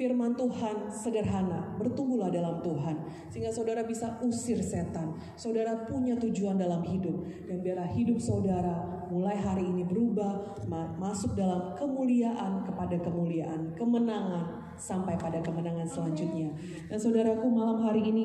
Firman Tuhan sederhana, bertumbuhlah dalam Tuhan, sehingga saudara bisa usir setan. Saudara punya tujuan dalam hidup, dan biarlah hidup saudara mulai hari ini berubah, masuk dalam kemuliaan kepada kemuliaan, kemenangan sampai pada kemenangan selanjutnya. Dan saudaraku, malam hari ini